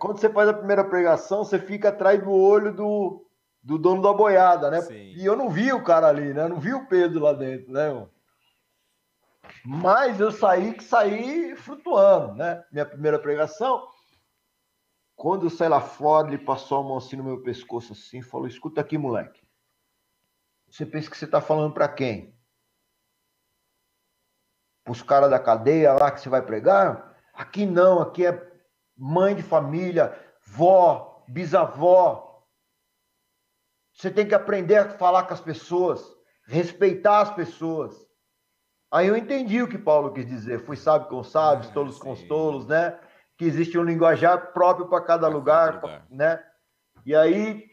quando você faz a primeira pregação, você fica atrás do olho do dono da boiada, né? Sim. E eu não vi o cara ali, né? Eu não vi o Pedro lá dentro, né, irmão? Mas eu saí flutuando, né? Minha primeira pregação, quando eu saí lá fora, ele passou a mão assim no meu pescoço, assim, falou, escuta aqui, moleque. Você pensa que você tá falando pra quem? Pros caras da cadeia lá que você vai pregar? Aqui não, aqui é mãe de família, vó, bisavó. Você tem que aprender a falar com as pessoas, respeitar as pessoas. Aí eu entendi o que Paulo quis dizer. Fui sábio com sábios, tolos com tolos, né? Que existe um linguajar próprio para cada lugar, né? E aí,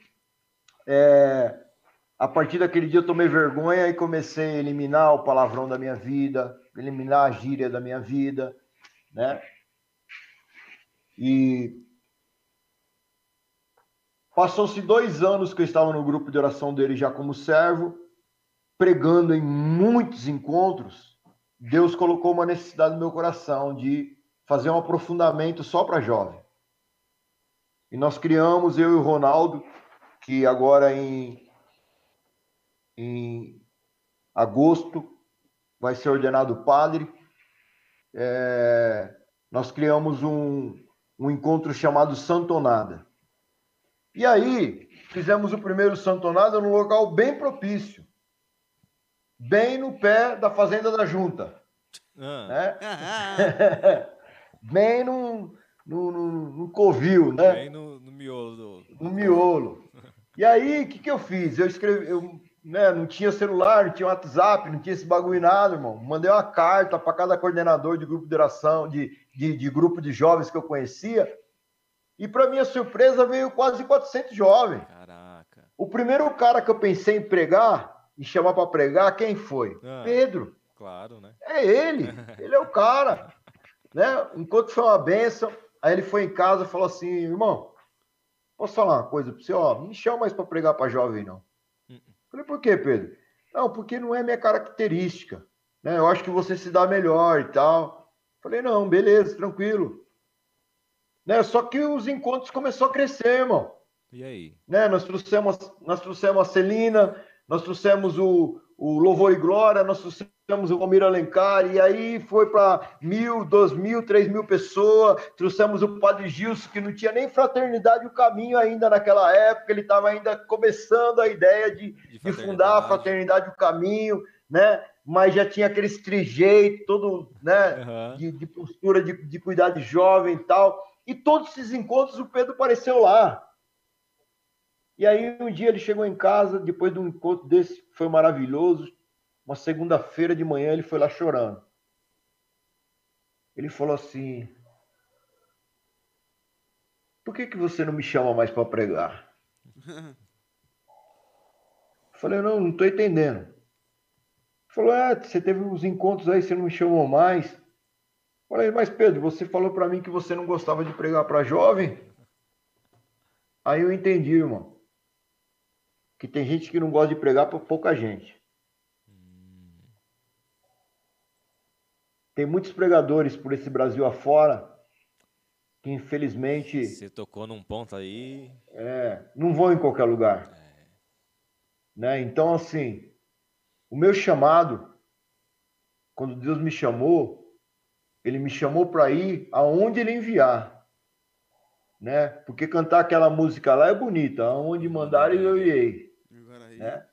a partir daquele dia eu tomei vergonha e comecei a eliminar o palavrão da minha vida, eliminar a gíria da minha vida, né? E... passou-se 2 anos que eu estava no grupo de oração dele já como servo, pregando em muitos encontros. Deus colocou uma necessidade no meu coração de fazer um aprofundamento só para jovem. E nós criamos, eu e o Ronaldo, que agora em agosto vai ser ordenado padre. Nós criamos um encontro chamado Santonada. E aí fizemos o primeiro Santonada num local bem propício, bem no pé da Fazenda da Junta. Né? Bem no covil, né? Bem no miolo. No miolo. E aí, o que eu fiz? Eu escrevi... não tinha celular, não tinha WhatsApp, não tinha esse bagulho nada, irmão. Mandei uma carta para cada coordenador de grupo de oração, de grupo de jovens que eu conhecia. E, para minha surpresa, veio quase 400 jovens. Caraca. O primeiro cara que eu pensei em pregar, em chamar para pregar, quem foi? Pedro. Claro, né? É ele. Ele é o cara. Né? Enquanto foi uma bênção, aí ele foi em casa e falou assim: irmão, posso falar uma coisa para você? Ó, não me chama mais para pregar para jovem, não. Falei, por quê, Pedro? Não, porque não é minha característica, né? Eu acho que você se dá melhor e tal. Falei, não, beleza, tranquilo. Né? Só que os encontros começaram a crescer, irmão. E aí? Né? Nós trouxemos a Celina, nós trouxemos o Louvor e Glória, nós trouxemos o Romiro Alencar, e aí foi para 1.000, 2.000, 3.000 pessoas, trouxemos o Padre Gilson, que não tinha nem Fraternidade o Caminho ainda naquela época, ele estava ainda começando a ideia de fundar a Fraternidade o Caminho, né? Mas já tinha aquele trijeitos todo, né? Uhum. de postura, de cuidar de jovem e tal, e todos esses encontros o Pedro apareceu lá. E aí um dia ele chegou em casa, depois de um encontro desse, foi maravilhoso, uma segunda-feira de manhã ele foi lá chorando. Ele falou assim, por que você não me chama mais para pregar? Eu falei, não estou entendendo. Ele falou, você teve uns encontros aí, você não me chamou mais. Eu falei, mas Pedro, você falou para mim que você não gostava de pregar para jovem? Aí eu entendi, irmão, que tem gente que não gosta de pregar para pouca gente. Tem muitos pregadores por esse Brasil afora que, infelizmente... Você tocou num ponto aí... não vão em qualquer lugar. Né? Então, assim, o meu chamado, quando Deus me chamou, ele me chamou para ir aonde ele enviar. Né? Porque cantar aquela música lá é bonita, aonde mandarem eu irei. Né?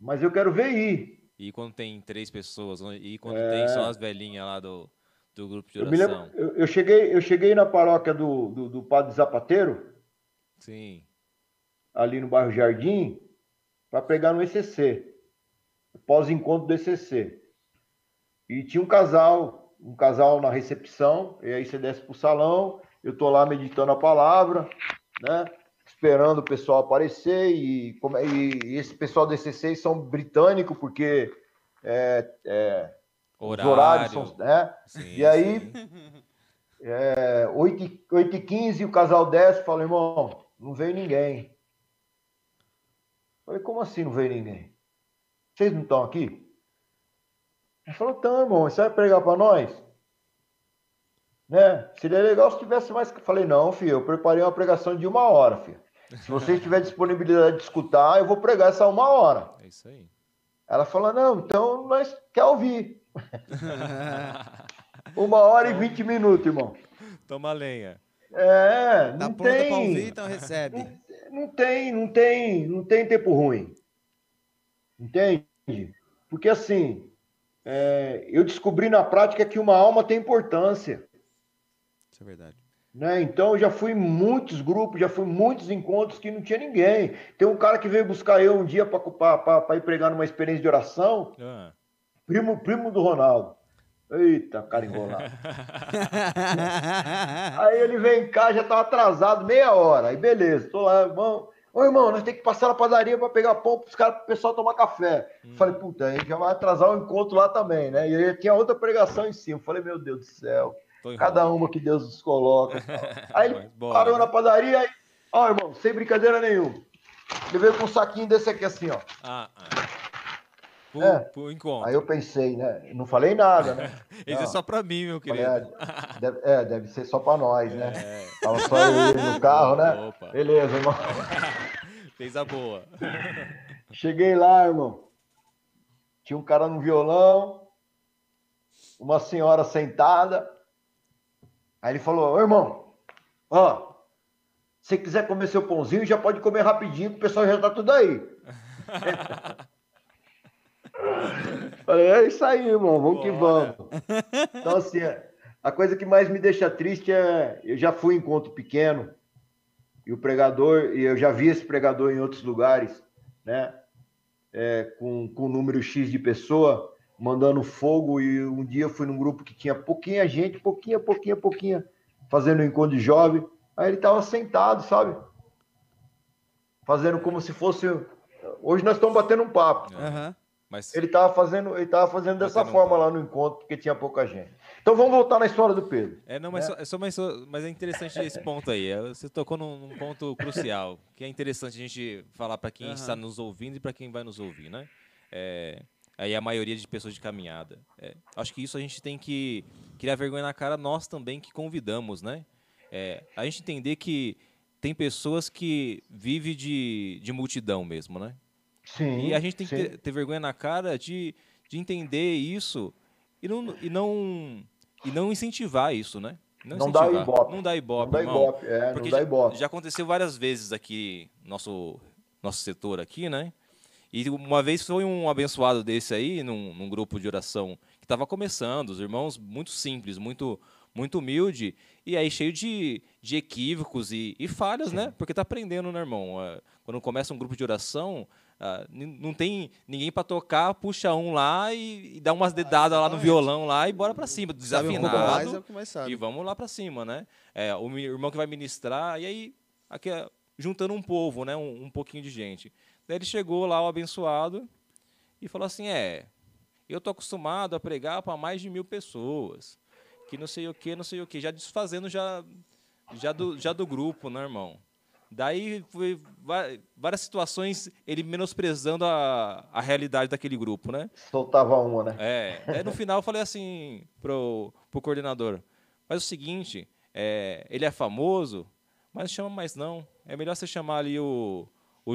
Mas eu quero ver ir. E quando tem 3 pessoas, e quando tem só as velhinhas lá do grupo de oração. Eu cheguei na paróquia do Padre Zapateiro, sim, ali no bairro Jardim, para pregar no ECC, pós-encontro do ECC. E tinha um casal na recepção, e aí você desce pro salão, eu tô lá meditando a palavra, né? Esperando o pessoal aparecer, e esse pessoal do ECC são britânicos, porque os horários são... Né? Sim, e aí, 8h15, o casal desce e fala, irmão, não veio ninguém. Falei, como assim não veio ninguém? Vocês não estão aqui? Ele falou, tá, irmão, você vai pregar para nós? Né? Seria legal se tivesse mais... Falei, não, filho, eu preparei uma pregação de 1 hora, filho. Se vocês tiverem disponibilidade de escutar, eu vou pregar essa 1 hora. É isso aí. Ela falou, não, então nós quer ouvir. 1h20, irmão. Toma lenha. Não tá pronto pra ouvir, então recebe. Não tem tempo ruim. Entende? Porque assim, eu descobri na prática que uma alma tem importância. É verdade. Né? Então eu já fui em muitos grupos, já fui em muitos encontros que não tinha ninguém. Tem um cara que veio buscar eu um dia para ir pregar numa experiência de oração, primo do Ronaldo. Eita, cara enrolado. Aí ele vem cá, já tava atrasado, 1/2 hora. Aí beleza, tô lá, irmão. Ô irmão, nós temos que passar na padaria para pegar pão para os caras, pro pessoal tomar café. Falei, puta, aí já vai atrasar o encontro lá também, né? E aí tinha outra pregação em cima. Falei, meu Deus do céu. Cada uma que Deus nos coloca. Aí ele parou na padaria e... Ó, irmão, sem brincadeira nenhuma. Ele veio com um saquinho desse aqui, assim, ó. Pro encontro. Aí eu pensei, né? Não falei nada, né? Isso é só pra mim, meu querido. Falei, Deve ser só para nós, né? Tava só ele no carro, né? Opa. Beleza, irmão. Fez a boa. Cheguei lá, irmão. Tinha um cara no violão, uma senhora sentada. Aí ele falou: ô, irmão, ó, se quiser comer seu pãozinho, já pode comer rapidinho, que o pessoal já tá tudo aí. Falei, é isso aí, irmão, vamos que vamos. Então, assim, a coisa que mais me deixa triste é... Eu já fui em encontro pequeno, e o pregador... E eu já vi esse pregador em outros lugares, né? Com um número X de pessoa, mandando fogo, e um dia eu fui num grupo que tinha pouquinha gente, pouquinha, fazendo um encontro de jovem. Aí ele tava sentado, sabe? Fazendo como se fosse... Hoje nós estamos batendo um papo. Uhum. Mas... Ele estava fazendo dessa forma lá no encontro, porque tinha pouca gente. Então vamos voltar na história do Pedro. Mas é interessante esse ponto aí. Você tocou num ponto crucial, que é interessante a gente falar para quem está nos ouvindo e para quem vai nos ouvir, né? Aí a maioria de pessoas de caminhada. Acho que isso a gente tem que criar vergonha na cara, nós também que convidamos, né? A gente entender que tem pessoas que vivem de multidão mesmo, né? Sim, e a gente tem que ter vergonha na cara de entender isso e não incentivar isso, né? Não dá ibope, porque já aconteceu várias vezes aqui, nosso setor aqui, né? E uma vez foi um abençoado desse aí, num grupo de oração que estava começando, os irmãos muito simples, muito humilde, e aí cheio de equívocos e falhas, né? Porque tá aprendendo, né, irmão? Quando começa um grupo de oração... não tem ninguém para tocar, puxa um lá e dá umas dedadas lá no violão lá e bora para cima, desafinado, e vamos lá para cima, né? O irmão que vai ministrar, e aí aqui, juntando um povo, né? Um pouquinho de gente. Daí ele chegou lá, o abençoado, e falou assim, eu tô acostumado a pregar para mais de 1.000 pessoas, que não sei o que, já desfazendo já do grupo, né, irmão? Daí foi várias situações ele menosprezando a realidade daquele grupo, né? Soltava uma, né? Aí no final eu falei assim pro coordenador, faz o seguinte, ele é famoso, mas não chama mais não. É melhor você chamar ali o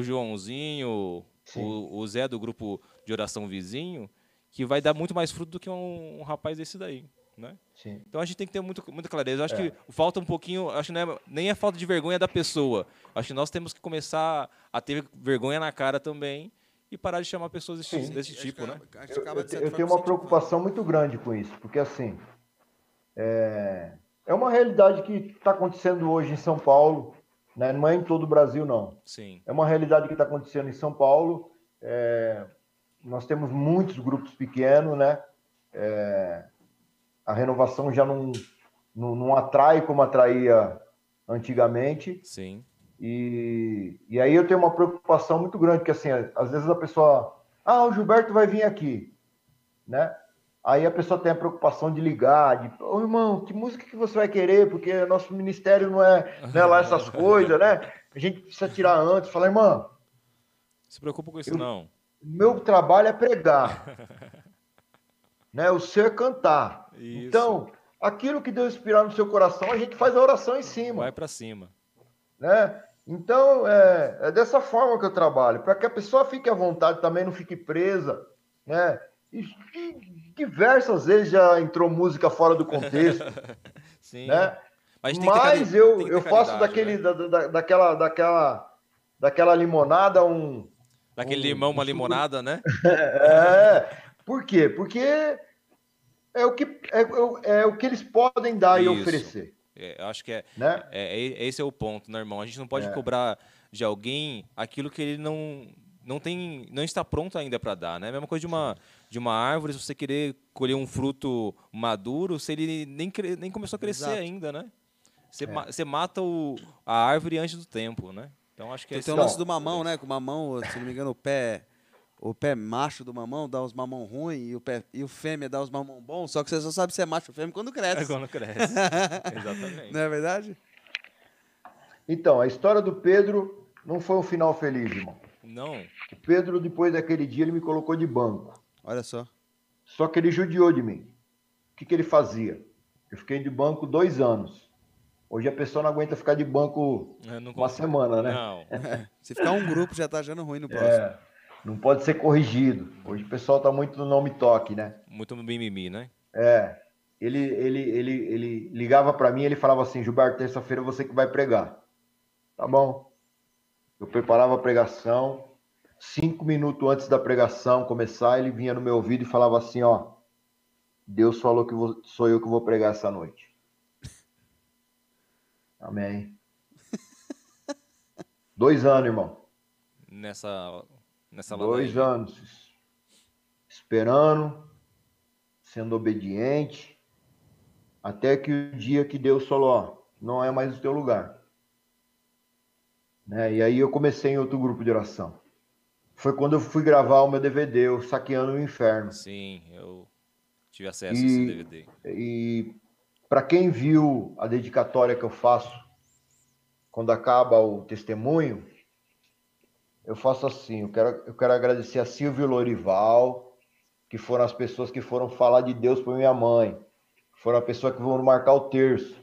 Joãozinho, o Zé do grupo de oração vizinho, que vai dar muito mais fruto do que um rapaz desse daí. Né? Sim. Então a gente tem que ter muita clareza. Eu acho que falta um pouquinho, acho que nem é falta de vergonha da pessoa. Acho que nós temos que começar a ter vergonha na cara também e parar de chamar pessoas desse tipo, né? Eu tenho uma preocupação muito grande com isso, porque assim é uma realidade que está acontecendo hoje em São Paulo, né? Não é em todo o Brasil, não. Sim. É uma realidade que está acontecendo em São Paulo. Nós temos muitos grupos pequenos, né? A renovação já não atrai como atraía antigamente. Sim. E aí eu tenho uma preocupação muito grande, que assim, às vezes a pessoa... o Gilberto vai vir aqui, né? Aí a pessoa tem a preocupação de ligar, ô, irmão, que música que você vai querer? Porque nosso ministério não é lá essas coisas, né? A gente precisa tirar antes, falar, irmão... Se preocupa com isso, não. Meu trabalho é pregar. Né? O seu é cantar. Isso. Então, aquilo que Deus inspirar no seu coração, a gente faz a oração em cima. Vai para cima. Né? Então, é dessa forma que eu trabalho, para que a pessoa fique à vontade também, não fique presa. Né? E diversas vezes já entrou música fora do contexto. Sim. Né? Mas eu faço daquela limonada um... Daquele limão, uma limonada, né? Por quê? Porque... É o que eles podem dar e oferecer. Eu acho que né? Esse é o ponto, né, irmão? A gente não pode cobrar de alguém aquilo que ele não está pronto ainda para dar, né? A mesma coisa de uma árvore, se você querer colher um fruto maduro, se ele nem começou a crescer ainda, né? Você mata a árvore antes do tempo, né? Então acho que tem o lance do mamão, né? Com o mamão, se não me engano, o pé macho do mamão dá os mamão ruins e o fêmea dá os mamão bons, só que você só sabe se é macho ou fêmea quando cresce. Exatamente. Não é verdade? Então, a história do Pedro não foi um final feliz, irmão. Não. O Pedro, depois daquele dia, ele me colocou de banco. Olha só. Só que ele judiou de mim. O que ele fazia? Eu fiquei de banco 2 anos. Hoje a pessoa não aguenta ficar de banco uma semana, né? Não. Se ficar um grupo já tá achando ruim no próximo. É, não pode ser corrigido. Hoje o pessoal tá muito no não me toque, né? Muito no mimimi, né? É. Ele ligava para mim, ele falava assim: Gilberto, terça-feira você que vai pregar. Tá bom. Eu preparava a pregação. 5 minutos antes da pregação começar, ele vinha no meu ouvido e falava assim: ó, Deus falou que sou eu que vou pregar essa noite. Amém. 2 anos, irmão. Nessa 2 anos. Esperando, sendo obediente, até que o dia que Deus falou: ó, não é mais o teu lugar. Né? E aí eu comecei em outro grupo de oração. Foi quando eu fui gravar o meu DVD, o Saqueando o Inferno. Sim, eu tive acesso a esse DVD. E para quem viu a dedicatória que eu faço, quando acaba o testemunho, eu faço assim: eu quero agradecer a Silvio Lorival, que foram as pessoas que foram falar de Deus para minha mãe, foram a pessoa que foram marcar o terço.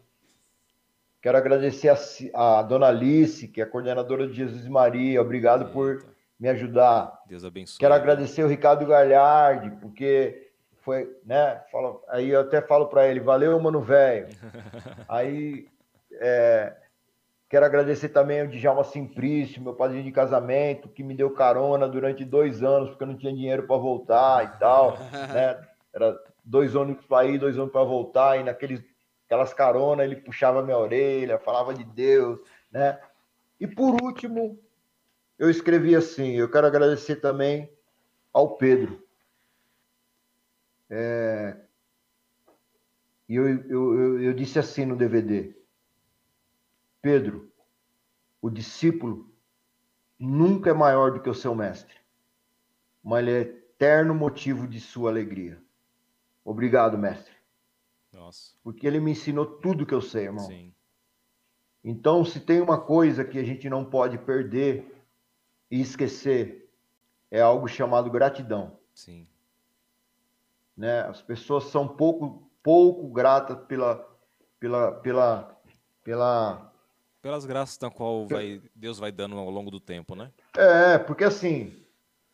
Quero agradecer a Dona Alice, que é a coordenadora de Jesus e Maria, obrigado por me ajudar. Deus abençoe. Quero agradecer o Ricardo Galhardi, porque foi, né? Aí eu até falo para ele: valeu, mano, velho. Aí quero agradecer também o Djalma Simplício, meu padrinho de casamento, que me deu carona durante 2 anos, porque eu não tinha dinheiro para voltar e tal, né? Era 2 ônibus para ir, 2 ônibus para voltar, e naquelas caronas ele puxava minha orelha, falava de Deus, né? E por último, eu escrevi assim: eu quero agradecer também ao Pedro. E eu disse assim no DVD: Pedro, o discípulo nunca é maior do que o seu mestre, mas ele é eterno motivo de sua alegria. Obrigado, mestre. Nossa. Porque ele me ensinou tudo que eu sei, irmão. Sim. Então, se tem uma coisa que a gente não pode perder e esquecer, é algo chamado gratidão. Sim. Né? As pessoas são pouco gratas pelas graças da qual Deus vai dando ao longo do tempo, né? É, porque assim,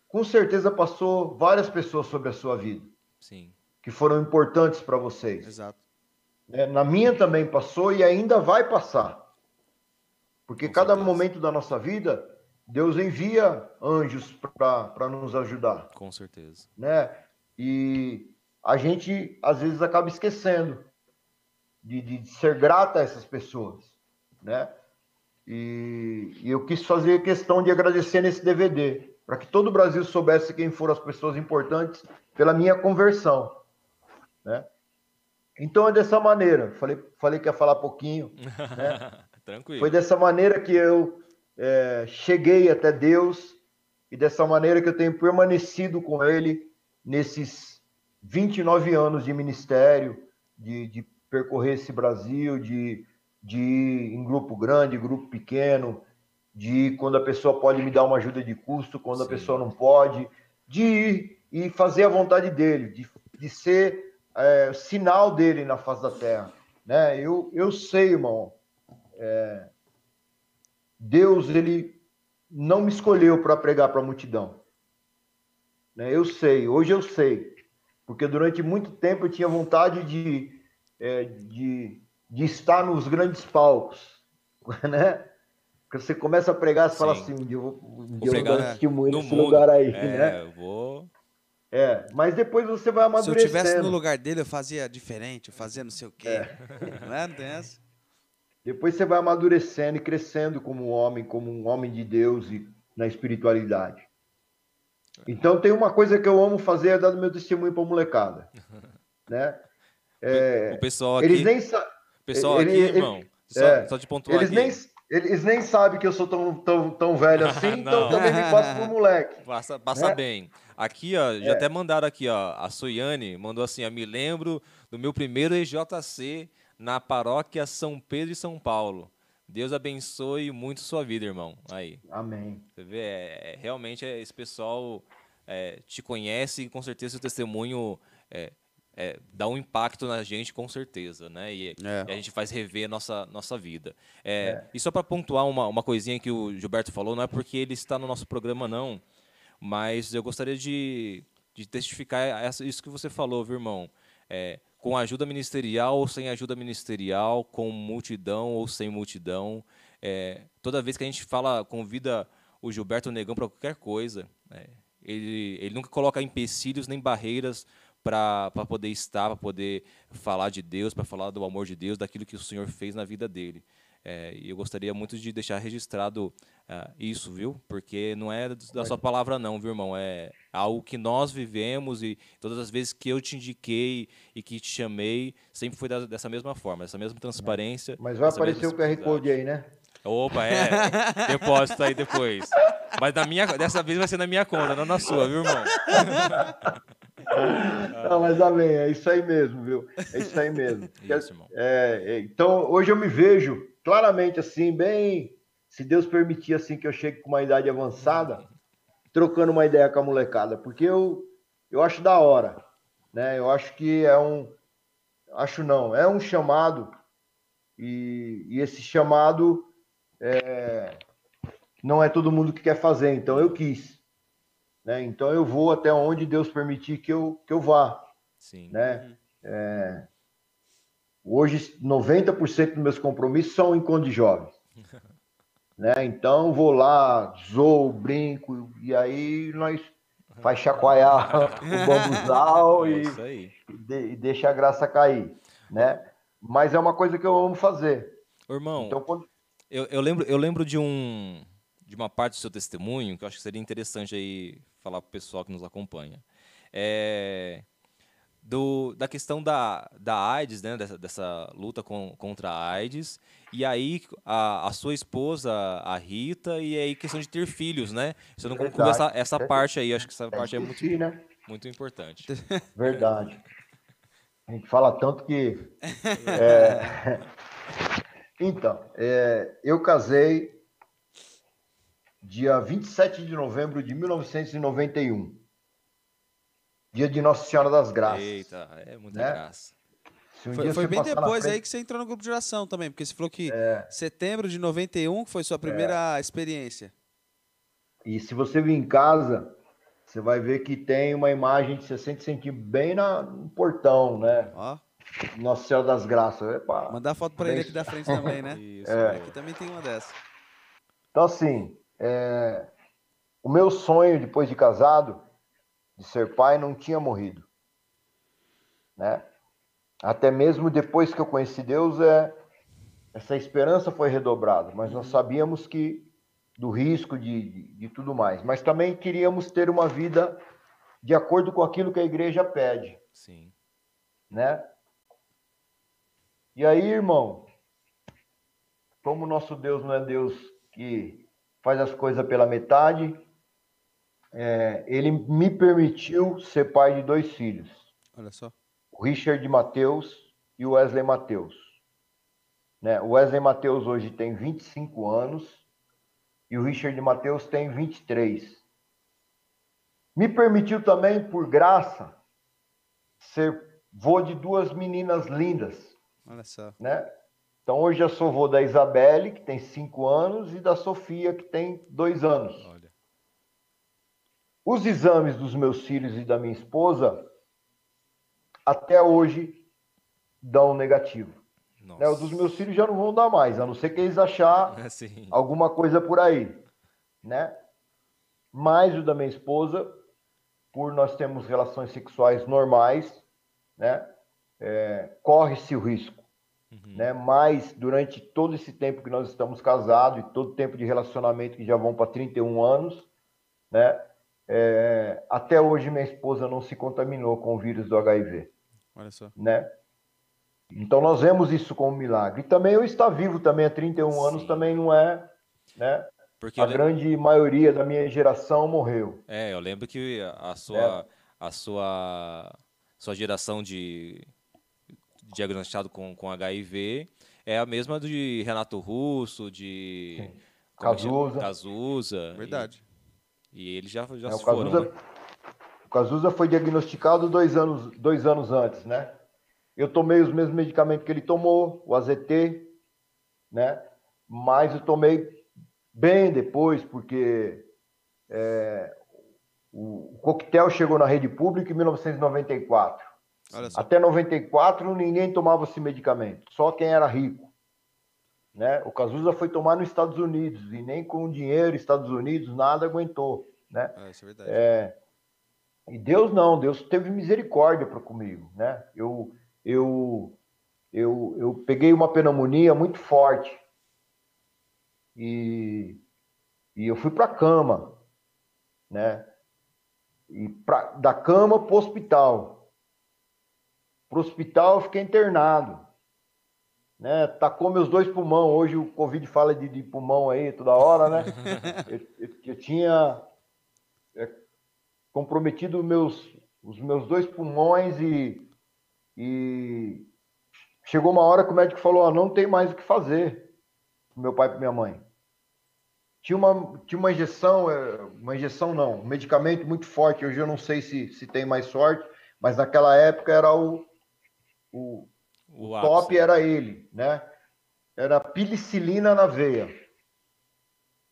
com certeza passou várias pessoas sobre a sua vida. Sim. Que foram importantes para vocês. Exato. É, na minha também passou e ainda vai passar. Porque com cada momento da nossa vida, Deus envia anjos para nos ajudar. Com certeza. Né? E a gente, às vezes, acaba esquecendo de ser grata a essas pessoas. Né? E eu quis fazer questão de agradecer nesse DVD, para que todo o Brasil soubesse quem foram as pessoas importantes pela minha conversão. Né? Então é dessa maneira. Falei que ia falar pouquinho. Né? Tranquilo. Foi dessa maneira que eu... cheguei até Deus, e dessa maneira que eu tenho permanecido com Ele nesses 29 anos de ministério, de percorrer esse Brasil, de ir em grupo grande, grupo pequeno, de ir quando a pessoa pode me dar uma ajuda de custo, quando Sim. a pessoa não pode, de ir e fazer a vontade dEle, de ser sinal dEle na face da terra. Né? Eu sei, irmão, Deus, ele não me escolheu para pregar para a multidão. Né? Eu sei, hoje eu sei. Porque durante muito tempo eu tinha vontade de estar nos grandes palcos. Né? Porque você começa a pregar, você Sim. fala assim: eu vou pregar nesse lugar aí. Né? Eu vou... mas depois você vai amadurecendo. Se eu estivesse no lugar dele, eu fazia diferente, eu fazia não sei o quê. Não tem essa? Depois você vai amadurecendo e crescendo como um homem de Deus e na espiritualidade. Então tem uma coisa que eu amo fazer, é dar meu testemunho para a molecada. Né? O pessoal aqui, irmão, só de pontuar eles nem sabem que eu sou tão velho assim, então também me passo por moleque. Passa bem. Aqui, ó, já até mandaram aqui, ó, a Soiane mandou assim: me lembro do meu primeiro EJC, na paróquia São Pedro e São Paulo. Deus abençoe muito sua vida, irmão. Aí. Amém. Você vê, realmente esse pessoal te conhece, e com certeza o testemunho dá um impacto na gente, com certeza, né? E a gente faz rever nossa vida. E só para pontuar uma coisinha que o Gilberto falou, não é porque ele está no nosso programa, não, mas eu gostaria de testificar isso que você falou, viu, irmão? Com ajuda ministerial ou sem ajuda ministerial, com multidão ou sem multidão, toda vez que a gente convida o Gilberto Negão para qualquer coisa, ele nunca coloca empecilhos nem barreiras para poder para poder falar de Deus, para falar do amor de Deus, daquilo que o Senhor fez na vida dele. E eu gostaria muito de deixar registrado isso, viu? Porque não é da sua palavra, não, viu, irmão? É algo que nós vivemos, e todas as vezes que eu te indiquei e que te chamei, sempre foi dessa mesma forma, dessa mesma transparência. Mas vai aparecer o QR Code aí, né? Opa, depósito aí depois. Mas dessa vez vai ser na minha conta, não na sua, viu, irmão? Não, mas amém, é isso aí mesmo, viu? É isso aí mesmo. Isso, irmão. Então, hoje eu me vejo claramente assim, bem... Se Deus permitir, assim, que eu chegue com uma idade avançada, trocando uma ideia com a molecada, porque eu acho da hora, né? Eu acho que é um chamado, e esse chamado não é todo mundo que quer fazer, então eu quis, né? Então eu vou até onde Deus permitir que eu vá. Sim. Né? Hoje, 90% dos meus compromissos são em encontro de jovens. Né? Então vou lá, zoo, brinco, e aí nós faz chacoalhar o bambuzal e deixa a graça cair, né? Mas é uma coisa que eu amo fazer. Irmão, então, eu lembro de uma parte do seu testemunho que eu acho que seria interessante aí falar para o pessoal que nos acompanha, da questão da AIDS, né? Dessa luta contra a AIDS, e aí a sua esposa, a Rita, e aí questão de ter filhos, né? Você não concluiu essa parte aí, acho que essa parte é muito, né? Muito importante. Verdade. A gente fala tanto que... Então, eu casei dia 27 de novembro de 1991. Dia de Nossa Senhora das Graças. Eita, muita graça. Um foi bem depois aí que você entrou no grupo de oração também, porque você falou que setembro de 91 foi sua primeira experiência. E se você vir em casa, você vai ver que tem uma imagem de 60 centímetros bem no portão, né? Ó. Nossa Senhora das Graças. Epa, mandar foto para ele aqui da frente também, né? Isso, aqui também tem uma dessa. Então, assim, o meu sonho, depois de casado, de ser pai, não tinha morrido, né? Até mesmo depois que eu conheci Deus, essa esperança foi redobrada, mas nós sabíamos que do risco de tudo mais, mas também queríamos ter uma vida de acordo com aquilo que a igreja pede. Sim. Né? E aí, irmão, como o nosso Deus não é Deus que faz as coisas pela metade, ele me permitiu ser pai de dois filhos. Olha só. O Richard Matheus e o Wesley Matheus. Né? O Wesley Matheus hoje tem 25 anos e o Richard Matheus tem 23. Me permitiu também, por graça, ser vô de duas meninas lindas. Olha só. Né? Então hoje eu sou vô da Isabelle, que tem 5 anos, e da Sofia, que tem 2 anos. Olha. Os exames dos meus filhos e da minha esposa, até hoje, dão negativo. Né? Os dos meus filhos já não vão dar mais, a não ser que eles acharem alguma coisa por aí. Né? Mas o da minha esposa, por nós termos relações sexuais normais, né? Corre-se o risco. Uhum. Né? Mas, durante todo esse tempo que nós estamos casados, e todo o tempo de relacionamento, que já vão para 31 anos, né? Até hoje minha esposa não se contaminou com o vírus do HIV. Olha só. Né? Então nós vemos isso como um milagre. E também eu estar vivo também há 31 Sim. anos também não é, né? Porque a grande maioria da minha geração morreu. Eu lembro que a sua geração de diagnosticado com HIV é a mesma de Renato Russo, de Cazuza. Verdade. E eles já se foram, né? O Cazuza foi diagnosticado dois anos antes, né? Eu tomei os mesmos medicamentos que ele tomou, o AZT, né? Mas eu tomei bem depois, porque o coquetel chegou na rede pública em 1994. Olha só. Até 94, ninguém tomava esse medicamento, só quem era rico, né? O Cazuza foi tomar nos Estados Unidos, e nem com dinheiro, Estados Unidos, nada aguentou, né? Ah, isso é verdade. E Deus não, Deus teve misericórdia para comigo, né? Eu peguei uma pneumonia muito forte e eu fui para a cama, né? E da cama para o hospital. Para o hospital eu fiquei internado, né? Tacou meus dois pulmões. Hoje o Covid fala de pulmão aí toda hora, né? Eu tinha comprometido os meus dois pulmões e chegou uma hora que o médico falou: "Ah, não tem mais o que fazer", pro meu pai e pra minha mãe. Tinha uma injeção, um medicamento muito forte. Hoje eu não sei se tem mais sorte, mas naquela época era o top, era ele, né? Era penicilina na veia.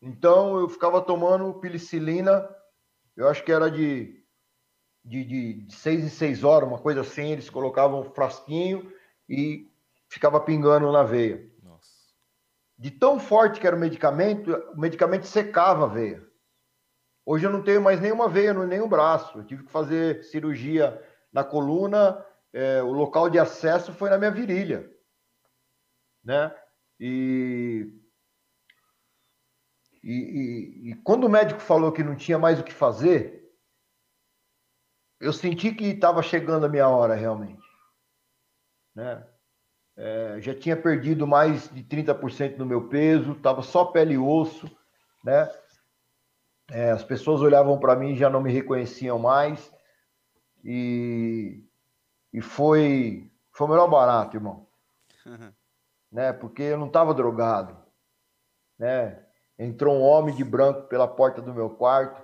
Então eu ficava tomando penicilina. Eu acho que era de 6 em 6 horas, uma coisa assim. Eles colocavam um frasquinho e ficava pingando na veia. Nossa. De tão forte que era o medicamento secava a veia. Hoje eu não tenho mais nenhuma veia, nenhum braço. Eu tive que fazer cirurgia na coluna. O local de acesso foi na minha virilha, né? E quando o médico falou que não tinha mais o que fazer, eu senti que estava chegando a minha hora realmente, né? Já tinha perdido mais de 30% do meu peso, estava só pele e osso, né? As pessoas olhavam para mim e já não me reconheciam mais. E foi o melhor barato, irmão. Né? Porque eu não estava drogado, né? Entrou um homem de branco pela porta do meu quarto.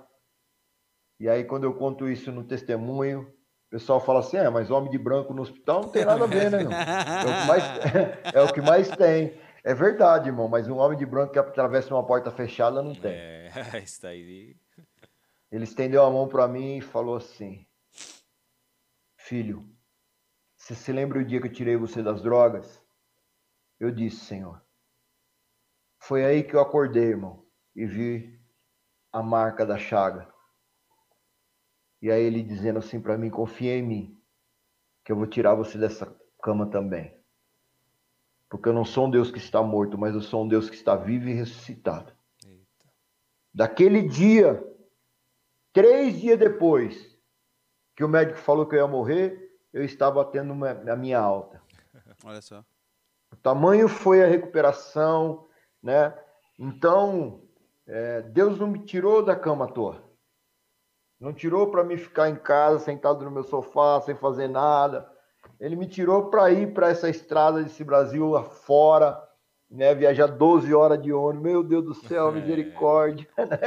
E aí, quando eu conto isso no testemunho, o pessoal fala assim: mas homem de branco no hospital não tem nada a ver, né, irmão? É o que mais tem. É verdade, irmão, mas um homem de branco que atravessa uma porta fechada não tem. Está aí. Ele estendeu a mão para mim e falou assim: "Filho, você se lembra o dia que eu tirei você das drogas?" Eu disse: "Senhor." Foi aí que eu acordei, irmão, e vi a marca da chaga. E aí ele dizendo assim para mim: "Confia em mim, que eu vou tirar você dessa cama também. Porque eu não sou um Deus que está morto, mas eu sou um Deus que está vivo e ressuscitado." Eita. Daquele dia, 3 dias depois que o médico falou que eu ia morrer, eu estava tendo a minha alta. Olha só. O tamanho foi a recuperação, né? Então, Deus não me tirou da cama à toa. Não tirou para mim ficar em casa, sentado no meu sofá, sem fazer nada. Ele me tirou para ir para essa estrada desse Brasil afora, né? Viajar 12 horas de ônibus. Meu Deus do céu, misericórdia. Né?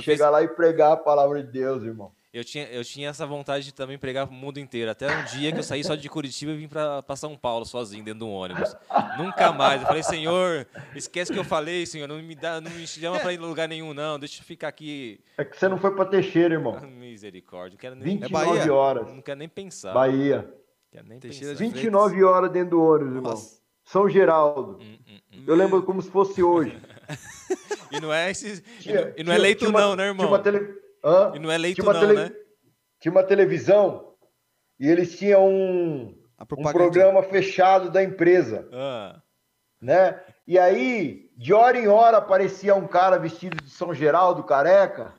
Chegar lá e pregar a palavra de Deus, irmão. Eu tinha essa vontade de também pregar pro mundo inteiro. Até um dia que eu saí só de Curitiba e vim para São Paulo sozinho dentro de um ônibus. Nunca mais. Eu falei: "Senhor, esquece que eu falei, Senhor. Não me chama para ir em lugar nenhum, não. Deixa eu ficar aqui." É que você não foi para Teixeira, irmão. Misericórdia. Não quero nem... 29 Bahia. Horas. Não quero nem pensar. Bahia. Quero nem Teixeira pensar. 29 horas dentro do ônibus, irmão. Nossa. São Geraldo. Eu lembro como se fosse hoje. E não é esse... E não é leito não, né, irmão? E não é leito não, né? Tinha uma televisão e eles tinham um programa fechado da empresa. Né? E aí, de hora em hora, aparecia um cara vestido de São Geraldo, careca,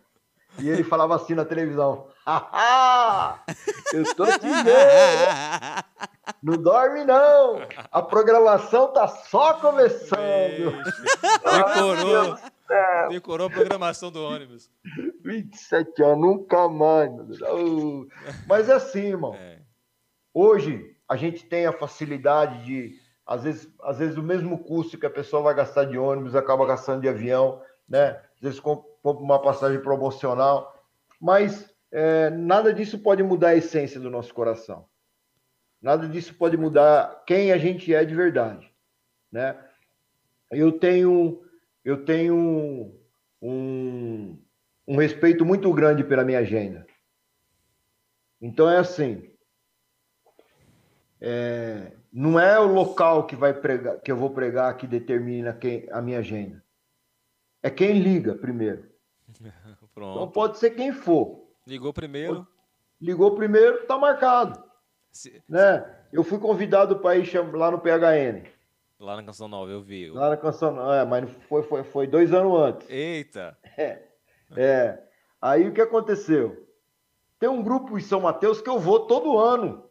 e ele falava assim na televisão: "Haha, eu tô te vendo. Não dorme, não. A programação tá só começando." Decorou. Decorou a programação do ônibus. 27 anos, nunca mais. Mas é assim, irmão. Hoje, a gente tem a facilidade de... Às vezes o mesmo custo que a pessoa vai gastar de ônibus, acaba gastando de avião, né? Às vezes compra uma passagem promocional. Mas nada disso pode mudar a essência do nosso coração. Nada disso pode mudar quem a gente é de verdade, né? Eu tenho um respeito muito grande pela minha agenda. Então é assim, não é o local que vai pregar, que eu vou pregar, que determina a minha agenda. É quem liga primeiro. Pronto. Então pode ser quem for. Ligou primeiro. Ligou primeiro, tá marcado. Né? Eu fui convidado para ir lá no PHN. Lá na Canção Nova, eu vi. Lá na Canção Nova, mas foi 2 anos antes. Eita! Aí o que aconteceu? Tem um grupo em São Mateus que eu vou todo ano.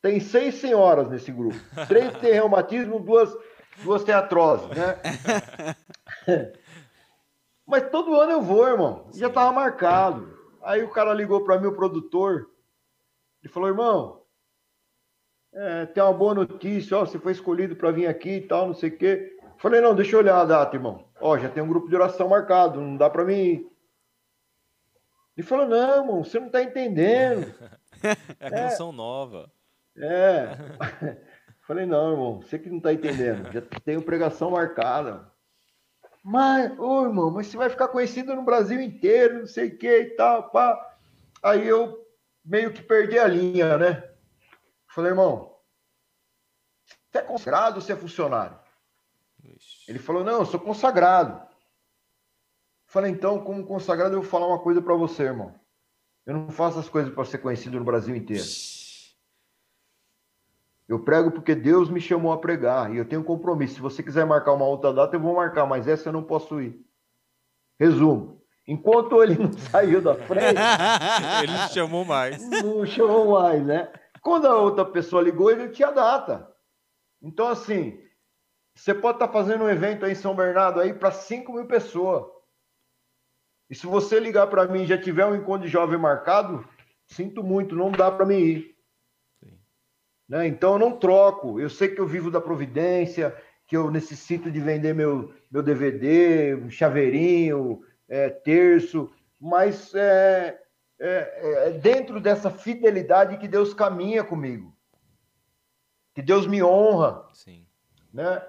Tem 6 senhoras nesse grupo. 3 têm reumatismo, 2 têm artrose, né? Mas todo ano eu vou, irmão. Já tava marcado. Aí o cara ligou para mim, o produtor. Ele falou, irmão, tem uma boa notícia, ó, você foi escolhido para vir aqui e tal, não sei o quê. Falei, não, deixa eu olhar a data, irmão. Ó, já tem um grupo de oração marcado, não dá para mim ir. Ele falou, não, irmão, você não tá entendendo. É a Canção Nova. Falei, não, irmão, você que não tá entendendo. Já tem pregação marcada. Mas, ô, irmão, mas você vai ficar conhecido no Brasil inteiro, não sei o quê e tal, pá. Aí eu meio que perdi a linha, né? Falei, irmão, você é consagrado ou você é funcionário? Ixi. Ele falou, não, eu sou consagrado. Falei, então, como consagrado, eu vou falar uma coisa pra você, irmão. Eu não faço as coisas pra ser conhecido no Brasil inteiro. Eu prego porque Deus me chamou a pregar e eu tenho um compromisso. Se você quiser marcar uma outra data, eu vou marcar, mas essa eu não posso ir. Resumo. Enquanto ele não saiu da frente... ele chamou mais. Não chamou mais, né? Quando a outra pessoa ligou, ele tinha data. Então, assim, você pode estar fazendo um evento aí em São Bernardo aí para 5.000 pessoas. E se você ligar para mim e já tiver um encontro de jovem marcado, sinto muito, não dá para mim ir. Sim. Né? Então, eu não troco. Eu sei que eu vivo da providência, que eu necessito de vender meu DVD, um chaveirinho... terço, mas é dentro dessa fidelidade que Deus caminha comigo, que Deus me honra. Sim. Né?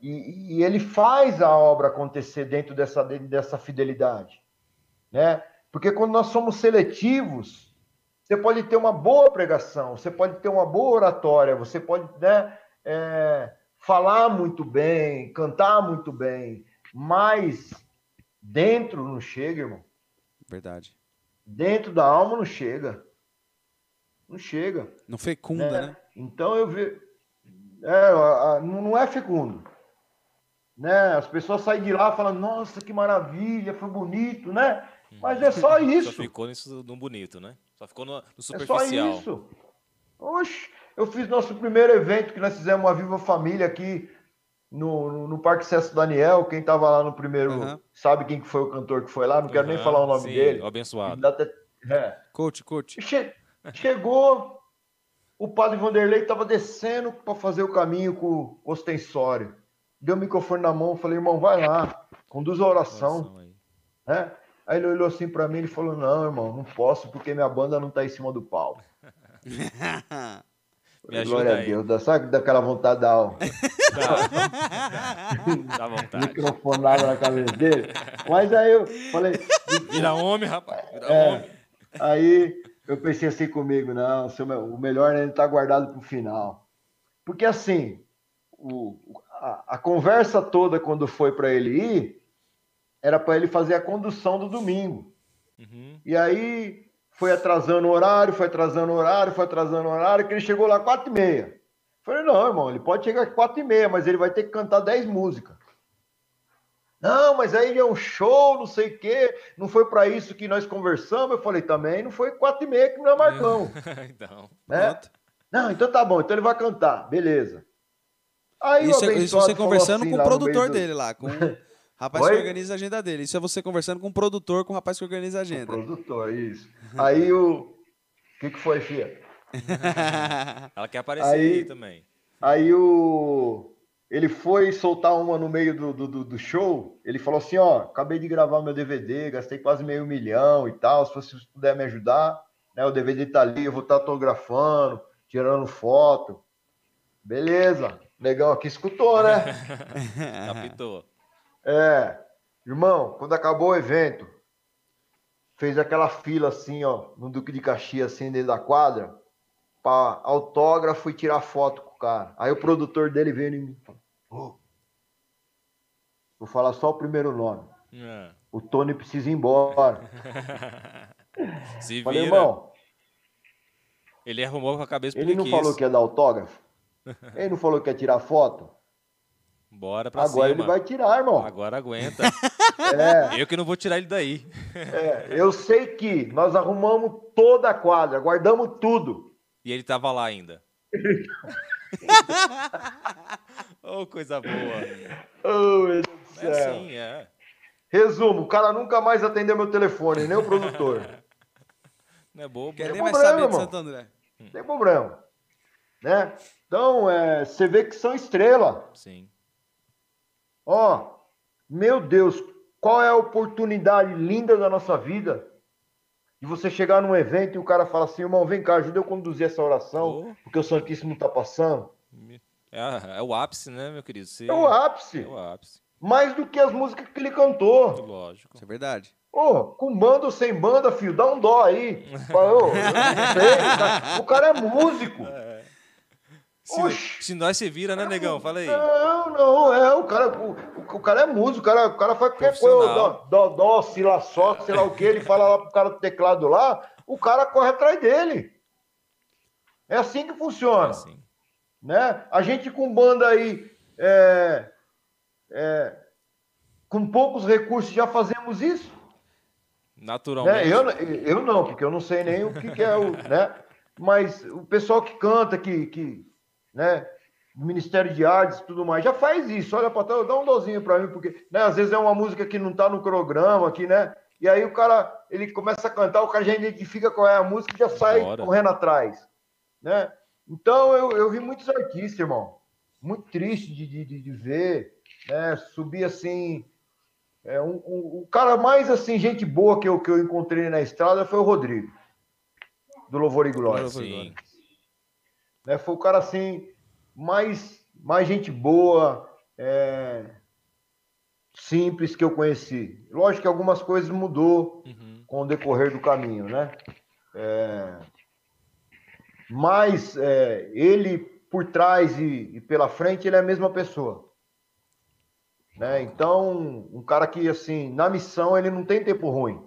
E ele faz a obra acontecer dentro dessa fidelidade, né? Porque quando nós somos seletivos, você pode ter uma boa pregação, você pode ter uma boa oratória, você pode, né, falar muito bem, cantar muito bem, mas dentro não chega, irmão. Verdade. Dentro da alma não chega. Não chega. Não fecunda, né? Então eu vejo... não é fecundo. Né? As pessoas saem de lá falando, nossa, que maravilha, foi bonito, né? Mas é só isso. Só ficou nisso no bonito, né? Só ficou no superficial. É só isso. Oxe, eu fiz nosso primeiro evento, que nós fizemos uma Viva Família aqui, no Parque Sérgio Daniel. Quem estava lá no primeiro, sabe quem que foi o cantor que foi lá, não quero nem falar o nome dele. O abençoado. Coach. Chegou, o padre Vanderlei estava descendo para fazer o caminho com o ostensório. Deu o microfone na mão, falei, irmão, vai lá, conduz a oração. Aí ele olhou assim para mim e falou, não, irmão, não posso, porque minha banda não está em cima do pau. Glória a Deus, sabe daquela vontade da alma? Dá vontade. Microfonado na cabeça dele. Mas aí eu falei... Vira homem, rapaz. Vira homem. Aí eu pensei assim comigo, não, o melhor ainda tá guardado para o final. Porque assim, a conversa toda, quando foi para ele ir, era para ele fazer a condução do domingo. Uhum. E aí... Foi atrasando o horário, que ele chegou lá 4h30. Falei, não, irmão, ele pode chegar 4h30, mas ele vai ter que cantar 10 músicas. Não, mas aí é um show, não sei o quê, não foi para isso que nós conversamos. Eu falei, também não foi 4h30 que nós marcamos. Então, né? Não, então tá bom, então ele vai cantar, beleza. Aí isso você conversando assim, com o produtor dele lá, com... rapaz que organiza a agenda dele. Isso é você conversando com o produtor, com o rapaz que organiza a agenda. O produtor, isso. Aí o... que foi, filha? Ela quer aparecer aí também. Aí o... ele foi soltar uma no meio do show, ele falou assim, ó, acabei de gravar meu DVD, gastei quase $500 mil e tal, se você puder me ajudar, né, o DVD tá ali, eu vou estar autografando, tirando foto. Beleza, Negão aqui escutou, né? Captou. É, irmão, quando acabou o evento, fez aquela fila assim, ó, no Duque de Caxias, assim, dentro da quadra, pra autógrafo e tirar foto com o cara. Aí o produtor dele veio em mim e falou, oh, vou falar só o primeiro nome. É. O Tony precisa ir embora. Se falei, vira. Irmão, ele arrumou com a cabeça. Ele não falou que ia dar autógrafo? Ele não falou que ia tirar foto? Bora pra agora cima. Agora ele vai tirar, irmão. Agora aguenta. É. Eu que não vou tirar ele daí. É, eu sei que nós arrumamos toda a quadra, guardamos tudo. E ele tava lá ainda. Oh, coisa boa. Oh, meu Deus do céu. É assim, é. Resumo, o cara nunca mais atendeu meu telefone, nem o produtor. Não é bobo. Quer nem mais saber de Santo André. Tem problema. Né? Então, é, você vê que são estrela. Sim. Ó, meu Deus, qual é a oportunidade linda da nossa vida de você chegar num evento e o cara fala assim, irmão, vem cá, ajuda eu a conduzir essa oração, oh, porque o Santíssimo tá passando. É o ápice, né, meu querido? Você... É o ápice. É o ápice. Mais do que as músicas que ele cantou. Lógico. Isso é verdade. Ô, com banda ou sem banda, filho, dá um dó aí. Ô, eu não sei, o cara é músico. É. Se nós se vira, né, Negão? Fala aí. Não, é, o cara é músico, o cara faz qualquer coisa, dó, se lá só, sei lá o que, ele fala lá pro cara do teclado lá, o cara corre atrás dele. É assim que funciona. É assim. Né? A gente com banda aí, com poucos recursos já fazemos isso. Naturalmente. Né? Eu não, porque eu não sei nem o que é o... Né? Mas o pessoal que canta, né? Ministério de Artes e tudo mais, já faz isso, olha pra trás, dá um dozinho pra mim, porque, né, às vezes é uma música que não tá no programa aqui, né, e aí o cara, ele começa a cantar, o cara já identifica qual é a música e já sai correndo atrás, né, então eu vi muitos artistas, irmão, muito triste de ver, né, subir assim, o cara mais assim, gente boa que eu encontrei na estrada foi o Rodrigo, do Louvor e Glória. Sim. Né, foi o cara assim, mais gente boa, simples que eu conheci. Lógico que algumas coisas mudou com o decorrer do caminho, né? Mas ele por trás e pela frente, ele é a mesma pessoa. Né? Então, um cara que, assim, na missão, ele não tem tempo ruim.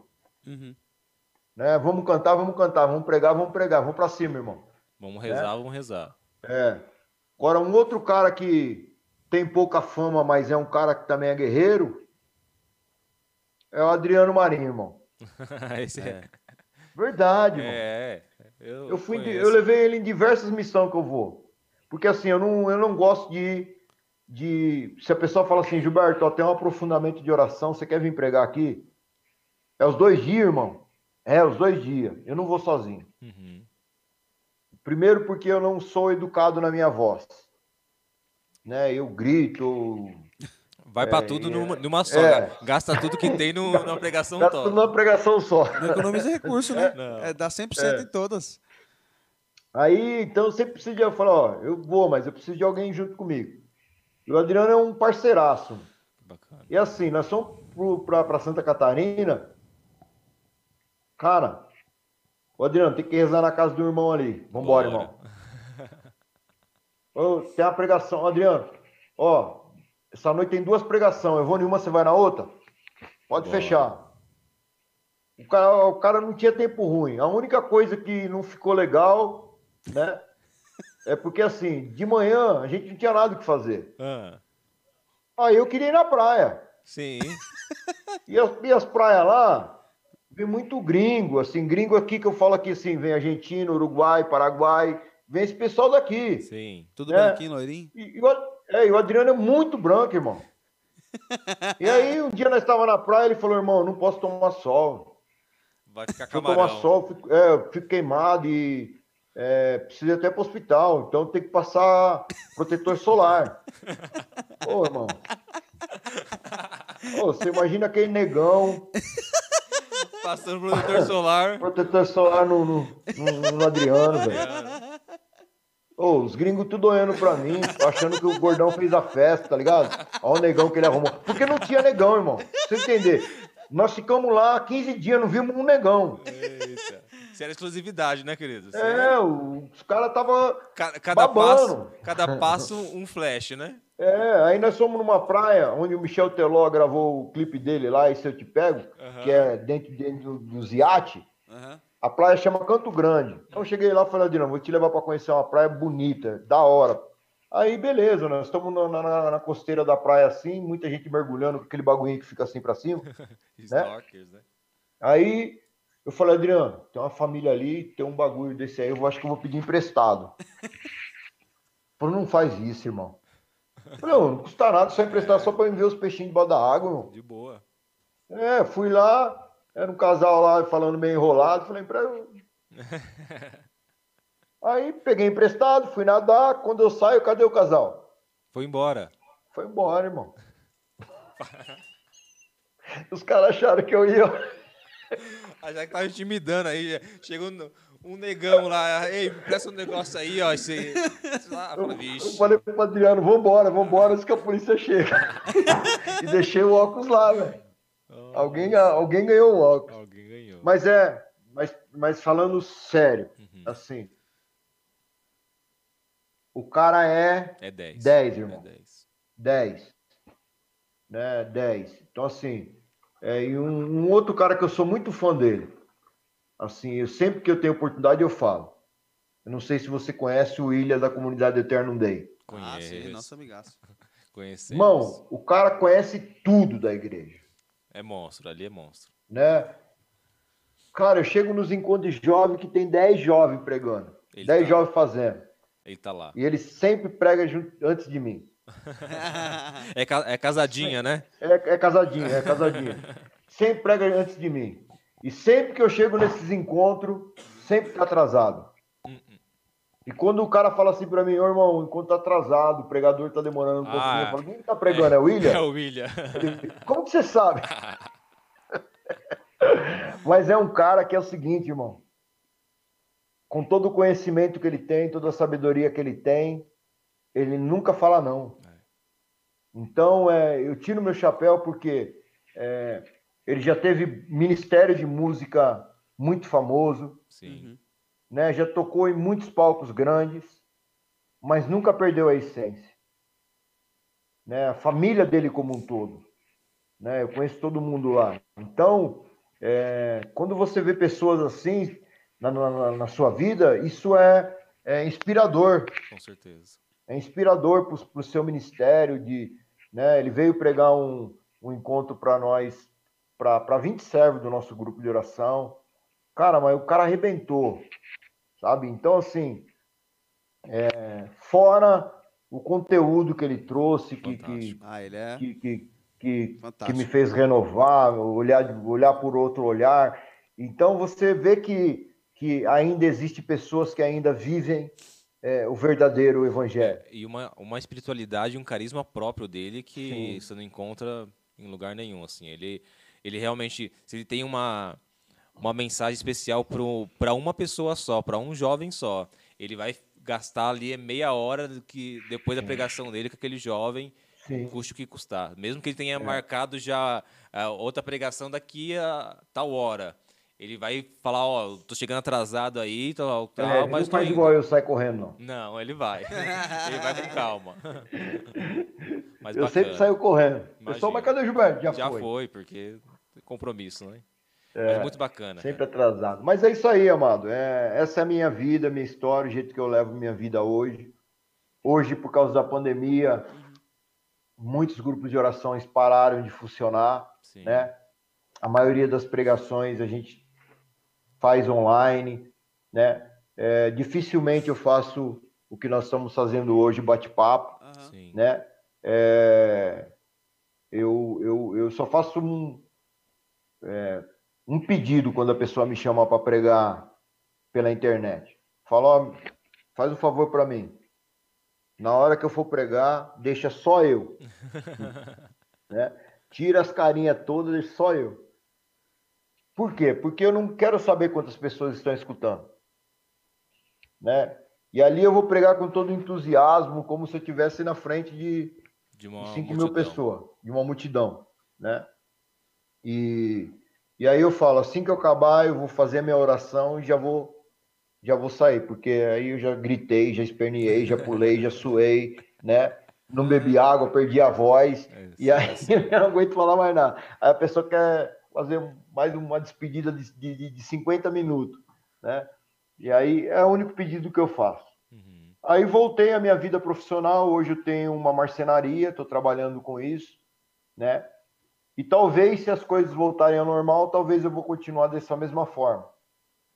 Uhum. Né? Vamos cantar, vamos pregar, vamos pra cima, irmão. Vamos rezar. É. Agora, um outro cara que tem pouca fama, mas é um cara que também é guerreiro, é o Adriano Marinho, irmão. Esse é. Verdade, irmão. É, eu levei ele em diversas missões que eu vou. Porque, assim, eu não gosto de... Se a pessoa fala assim, Gilberto, ó, tem um aprofundamento de oração, você quer vir pregar aqui? É os 2 dias, irmão. É, os 2 dias. Eu não vou sozinho. Uhum. Primeiro porque eu não sou educado na minha voz. Né? Eu grito... Vai pra tudo numa só. Gasta tudo que tem numa pregação só. Gasta tudo numa pregação só. Não economiza recurso, né? Dá 100% em todas. Aí, então, sempre preciso de... Eu falo, ó, eu vou, mas eu preciso de alguém junto comigo. E o Adriano é um parceiraço. Bacana. E assim, nós somos pra Santa Catarina. Cara... Ô, Adriano, tem que rezar na casa do irmão ali. Vambora, irmão. Ô, tem uma pregação. Adriano, ó, essa noite tem 2 pregações. Eu vou em uma, você vai na outra? Pode fechar. O cara não tinha tempo ruim. A única coisa que não ficou legal, né? É porque, assim, de manhã a gente não tinha nada o que fazer. Aí eu queria ir na praia. Sim. E as praias lá... Vem muito gringo, assim, gringo aqui que eu falo aqui, assim, vem argentino, Uruguai, Paraguai, vem esse pessoal daqui. Sim, tudo branquinho, loirinho. E o Adriano é muito branco, irmão. E aí, um dia nós estávamos na praia, ele falou, irmão, não posso tomar sol. Vai ficar camarão. Se eu tomar sol, eu fico queimado e precisa ir até para o hospital, então tem que passar protetor solar. Ô, irmão. Ô, você imagina aquele negão... Passando protetor solar. Protetor solar no Adriano, velho. Ô, os gringos tudo olhando pra mim, achando que o gordão fez a festa, tá ligado? Olha o negão que ele arrumou. Porque não tinha negão, irmão. Pra você entender. Nós ficamos lá 15 dias, não vimos um negão. Eita. Isso era exclusividade, né, querido? Isso é, os caras estavam babando. Cada passo um flash, né? É, aí nós fomos numa praia onde o Michel Teló gravou o clipe dele lá, e se eu te pego, que é dentro dos iates. A praia chama Canto Grande. Então eu cheguei lá e falei, Adriano, vou te levar para conhecer uma praia bonita, da hora. Aí beleza, nós estamos na costeira da praia assim, muita gente mergulhando com aquele bagulhinho que fica assim para cima. Stalkers, né? Aí eu falei, Adriano, tem uma família ali, tem um bagulho desse aí, eu acho que eu vou pedir emprestado. Falei, não faz isso, irmão. Falei, não custa nada, só emprestar só pra eu ver os peixinhos debaixo da água, irmão. De boa. É, fui lá, era um casal lá falando meio enrolado, falei, Aí peguei emprestado, fui nadar, quando eu saio, cadê o casal? Foi embora. Foi embora, irmão. Os caras acharam que eu ia... Já que tava intimidando aí, chegou... Um negão lá, ei, presta um negócio aí, ó. Eu falei pro Adriano, vambora, antes que a polícia chega. E deixei o óculos lá, velho. Oh. Alguém ganhou o óculos. Alguém ganhou. Mas falando sério, assim, o cara é 10. 10, irmão. 10. Né, 10. Então, assim, e um outro cara que eu sou muito fã dele. Assim, eu sempre que eu tenho oportunidade eu falo. Eu não sei se você conhece o Ilha da Comunidade Eternum Day. Conhece, é nosso amigaço. Conhecemos. Mão, o cara conhece tudo da igreja. É monstro, ali é monstro. Né? Cara, eu chego nos encontros de jovem que tem 10 jovens pregando. 10 jovens fazendo. Ele tá lá. E ele sempre prega antes de mim. É casadinha, né? É casadinha. Sempre prega antes de mim. E sempre que eu chego nesses encontros, sempre tá atrasado. E quando o cara fala assim pra mim, ô irmão, o encontro tá atrasado, o pregador tá demorando um pouquinho, eu falo, quem tá pregando? É o William? É o William. Ele, como que você sabe? Mas é um cara que é o seguinte, irmão. Com todo o conhecimento que ele tem, toda a sabedoria que ele tem, ele nunca fala não. Então, eu tiro meu chapéu porque... Ele já teve ministério de música muito famoso. Sim. Né? Já tocou em muitos palcos grandes, mas nunca perdeu a essência. Né? A família dele como um todo. Né? Eu conheço todo mundo lá. Então, quando você vê pessoas assim na sua vida, isso é inspirador. Com certeza. É inspirador para o seu ministério. Né? Ele veio pregar um encontro para nós, para 20 servos do nosso grupo de oração. Cara, mas o cara arrebentou, sabe? Então, assim, fora o conteúdo que ele trouxe, que me fez renovar, olhar por outro olhar. Então, você vê que ainda existe pessoas que ainda vivem o verdadeiro evangelho. E uma espiritualidade, um carisma próprio dele que você não encontra em lugar nenhum, assim. Ele realmente, se ele tem uma mensagem especial para uma pessoa só, para um jovem só, ele vai gastar ali meia hora depois da pregação dele com aquele jovem, custe o que custar. Mesmo que ele tenha marcado já outra pregação daqui a tal hora. Ele vai falar, ó, tô chegando atrasado aí, tal, mas não faz igual eu, saio correndo, não. Não, ele vai. Ele vai com calma. Mas eu sempre saio correndo. Imagina. Pessoal, mas cadê o Gilberto? Já foi. Já foi, porque compromisso, né? Mas muito bacana. Sempre atrasado. Mas é isso aí, amado. Essa é a minha vida, minha história, o jeito que eu levo minha vida hoje. Hoje, por causa da pandemia, muitos grupos de orações pararam de funcionar, né? A maioria das pregações a gente faz online, né? Dificilmente eu faço o que nós estamos fazendo hoje, bate-papo, né? Eu só faço um pedido quando a pessoa me chama para pregar pela internet. Fala, faz um favor para mim. Na hora que eu for pregar, deixa só eu. Né? Tira as carinhas todas, deixa só eu. Por quê? Porque eu não quero saber quantas pessoas estão escutando. Né? E ali eu vou pregar com todo entusiasmo, como se eu estivesse na frente de 5 mil pessoas, de uma multidão. Né? E aí eu falo, assim que eu acabar, eu vou fazer a minha oração e já vou sair, porque aí eu já gritei, já esperneei, já pulei, já suei, né? Não bebi água, perdi a voz, e aí eu não aguento falar mais nada. Aí a pessoa quer fazer mais uma despedida de 50 minutos, né? E aí é o único pedido que eu faço. Uhum. Aí voltei à minha vida profissional, hoje eu tenho uma marcenaria, estou trabalhando com isso, né? E talvez, se as coisas voltarem ao normal, talvez eu vou continuar dessa mesma forma,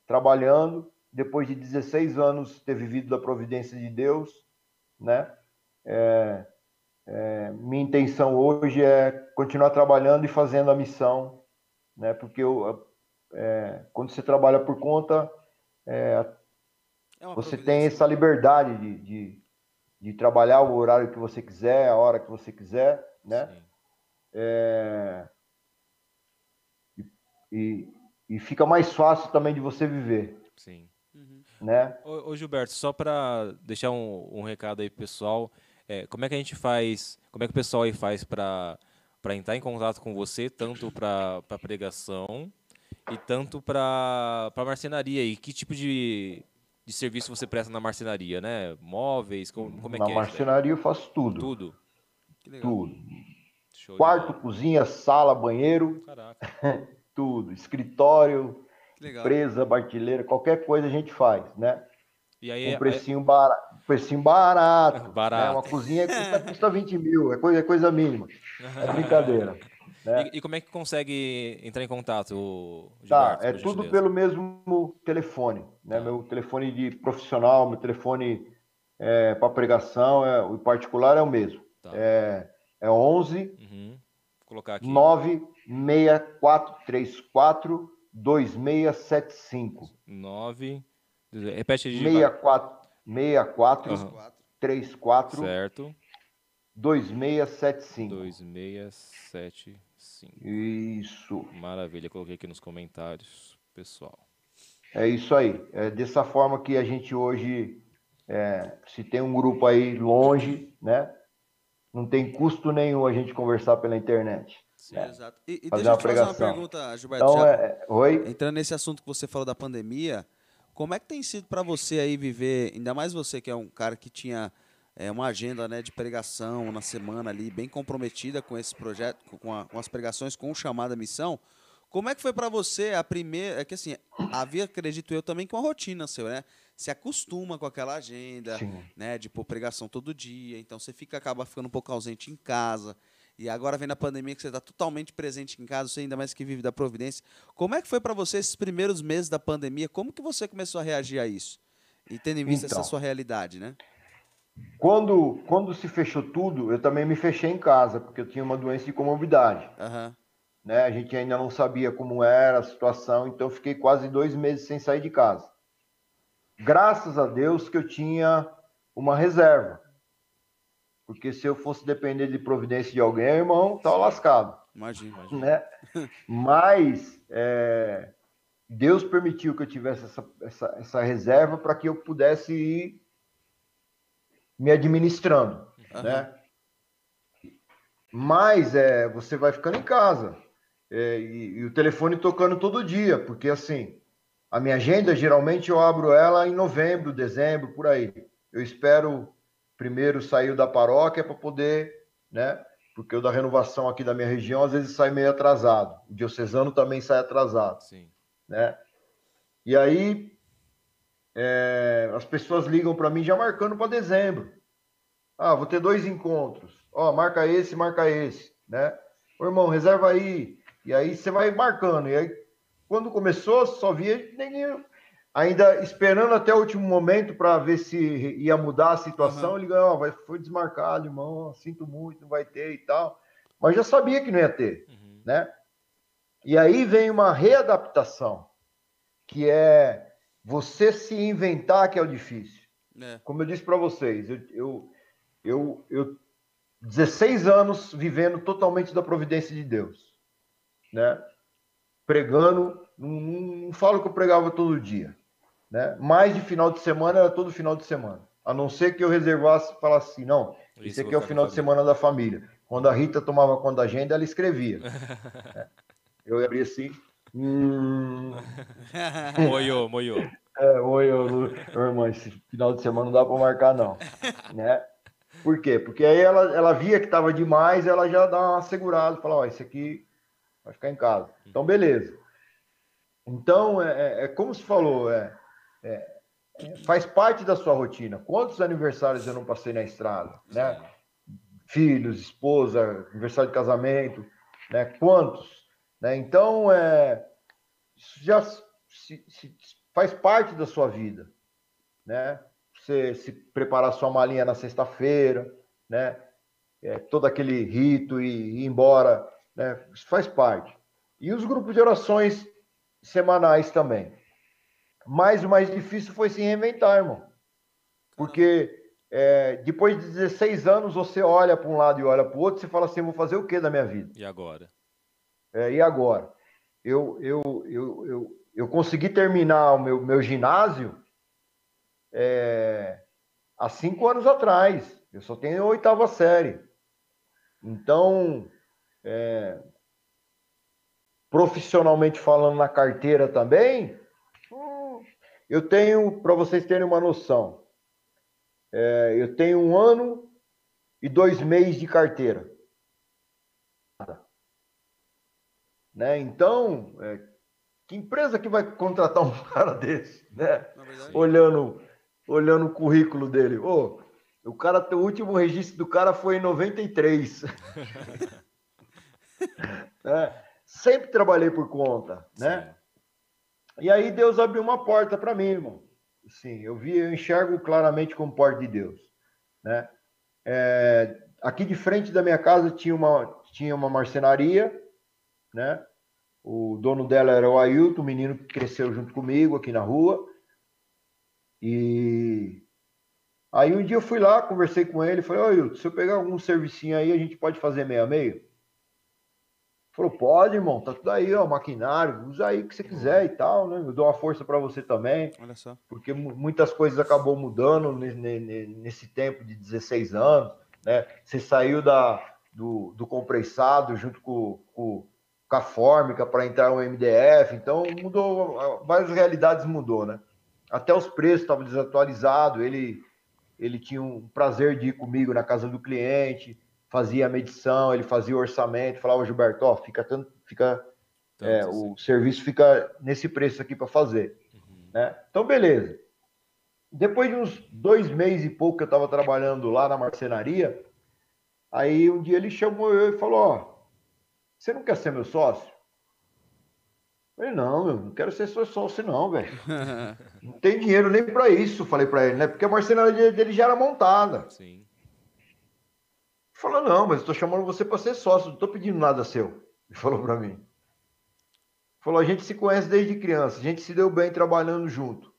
trabalhando, depois de 16 anos ter vivido da providência de Deus, né? Minha intenção hoje é continuar trabalhando e fazendo a missão, né? Porque quando você trabalha por conta... você tem essa liberdade de trabalhar o horário que você quiser, a hora que você quiser, né? E fica mais fácil também de você viver. Sim. Uhum. Né? Ô Gilberto, só para deixar um recado aí pro pessoal, como é que a gente faz, como é que o pessoal aí faz para entrar em contato com você, tanto para pregação e tanto para marcenaria? E que tipo de serviço você presta na marcenaria, né? Móveis, como é que é? Na marcenaria eu faço tudo. Tudo? Que legal. Tudo. Show. Quarto, cozinha, sala, banheiro. Caraca. Tudo. Escritório, empresa, bartilheira, qualquer coisa a gente faz, né? E aí, precinho barato. Barato. Né? Uma cozinha custa 20 mil, é coisa mínima. É brincadeira. Né? E como é que consegue entrar em contato, Gilberto? Tá, é tudo pelo mesmo telefone, né? Ah. Meu telefone de profissional, meu telefone para pregação, o particular é o mesmo. Tá. É 11 colocar aqui. 96434 2675. 9 repete de 6434 certo. 2675. 2675. Isso. Maravilha, coloquei aqui nos comentários, pessoal. É isso aí. É dessa forma que a gente hoje, se tem um grupo aí longe, né? Não tem custo nenhum a gente conversar pela internet. Sim, né? Exato. E deixa eu te fazer uma pergunta, Gilberto. Então, oi? Entrando nesse assunto que você falou da pandemia, como é que tem sido para você aí viver, ainda mais você que é um cara que tinha... uma agenda, né, de pregação na semana ali, bem comprometida com esse projeto, com as pregações, com o chamado à missão. Como é que foi para você a primeira... É que assim, havia, acredito eu, também com a rotina seu, né? Se acostuma com aquela agenda, sim, né, de pôr pregação todo dia, então você acaba ficando um pouco ausente em casa. E agora vem na pandemia que você está totalmente presente em casa, você ainda mais que vive da providência. Como é que foi para você esses primeiros meses da pandemia? Como que você começou a reagir a isso? E tendo em vista essa sua realidade, né? Quando se fechou tudo, eu também me fechei em casa, porque eu tinha uma doença de comorbidade. Uhum. Né? A gente ainda não sabia como era a situação, então eu fiquei quase 2 meses sem sair de casa. Graças a Deus que eu tinha uma reserva, porque se eu fosse depender de providência de alguém, irmão, tava lascado. Imagina. Né? Mas Deus permitiu que eu tivesse essa reserva para que eu pudesse ir me administrando, uhum, né? Mas você vai ficando em casa, e o telefone tocando todo dia, porque assim, a minha agenda geralmente eu abro ela em novembro, dezembro, por aí. Eu espero primeiro sair da paróquia para poder, né? Porque o da renovação aqui da minha região às vezes sai meio atrasado, o diocesano também sai atrasado. Sim. Né? E aí as pessoas ligam para mim já marcando para dezembro. Ah, vou ter 2 encontros. Ó, marca esse, né? Ô, irmão, reserva aí. E aí você vai marcando. E aí, quando começou, só via ninguém ainda esperando até o último momento para ver se ia mudar a situação. Uhum. Ligando, foi desmarcado, irmão. Sinto muito, não vai ter e tal. Mas já sabia que não ia ter, uhum, né? E aí vem uma readaptação, que Você se inventar que é o difícil. É. Como eu disse para vocês, eu 16 anos vivendo totalmente da providência de Deus, né? Pregando, não falo que eu pregava todo dia, né? Mais de final de semana era todo final de semana, a não ser que eu reservasse e falasse assim, não, isso aqui é o final de semana da família. Quando a Rita tomava conta da agenda, ela escrevia. Eu abria assim, moiou. Meu irmão, esse final de semana não dá para marcar não, né? Por quê? Porque aí ela via que estava demais, ela já dá uma segurada, fala, ó, isso aqui vai ficar em casa. Então, beleza. Então, é como se falou, faz parte da sua rotina. Quantos aniversários eu não passei na estrada, né? Filhos, esposa, aniversário de casamento, né? Quantos? Né? Então, já se faz parte da sua vida, né? Você se preparar sua malinha na sexta-feira, né? Todo aquele rito e ir embora, né? Isso faz parte. E os grupos de orações semanais também. Mas o mais difícil foi se reinventar, irmão. Porque depois de 16 anos, você olha para um lado e olha para o outro, você fala assim, vou fazer o que da minha vida? E agora? E agora? Eu consegui terminar o meu ginásio, há 5 anos atrás. Eu só tenho a 8ª série. Então, profissionalmente falando, na carteira também, eu tenho, para vocês terem uma noção, eu tenho 1 ano e 2 meses de carteira, né? Então, que empresa que vai contratar um cara desse, né? Olhando o currículo dele. Ô, o último registro do cara foi em 93. Sempre trabalhei por conta, né? Sim. E aí Deus abriu uma porta para mim, irmão. Sim, eu enxergo claramente como porta de Deus, né? Aqui de frente da minha casa tinha uma marcenaria, né? O dono dela era o Ailton, o menino que cresceu junto comigo aqui na rua. E aí um dia eu fui lá, conversei com ele, falei, ô Hilton, se eu pegar algum servicinho aí, a gente pode fazer meio a meio? Ele falou, pode, irmão, tá tudo aí, ó, maquinário, usa aí o que você quiser e tal, né? Eu dou uma força pra você também. Olha só. Porque muitas coisas acabou mudando nesse tempo de 16 anos, né? Você saiu do compressado junto com a fórmica pra entrar no MDF, então mudou, várias realidades mudou, né? Até os preços estavam desatualizados, ele tinha um prazer de ir comigo na casa do cliente, fazia a medição, ele fazia o orçamento, falava, Gilberto, ó, o serviço fica nesse preço aqui para fazer. Uhum. Né? Então, beleza. Depois de uns 2 meses e pouco que eu estava trabalhando lá na marcenaria, aí um dia ele chamou eu e falou, ó, você não quer ser meu sócio? Falei, não, eu não quero ser só sócio não, velho. Não tem dinheiro nem para isso, falei para ele, né? Porque a marcenaria dele já era montada. Sim. Falou, não, mas eu tô chamando você para ser sócio, não tô pedindo nada seu. Ele falou para mim. Falou, a gente se conhece desde criança, a gente se deu bem trabalhando junto,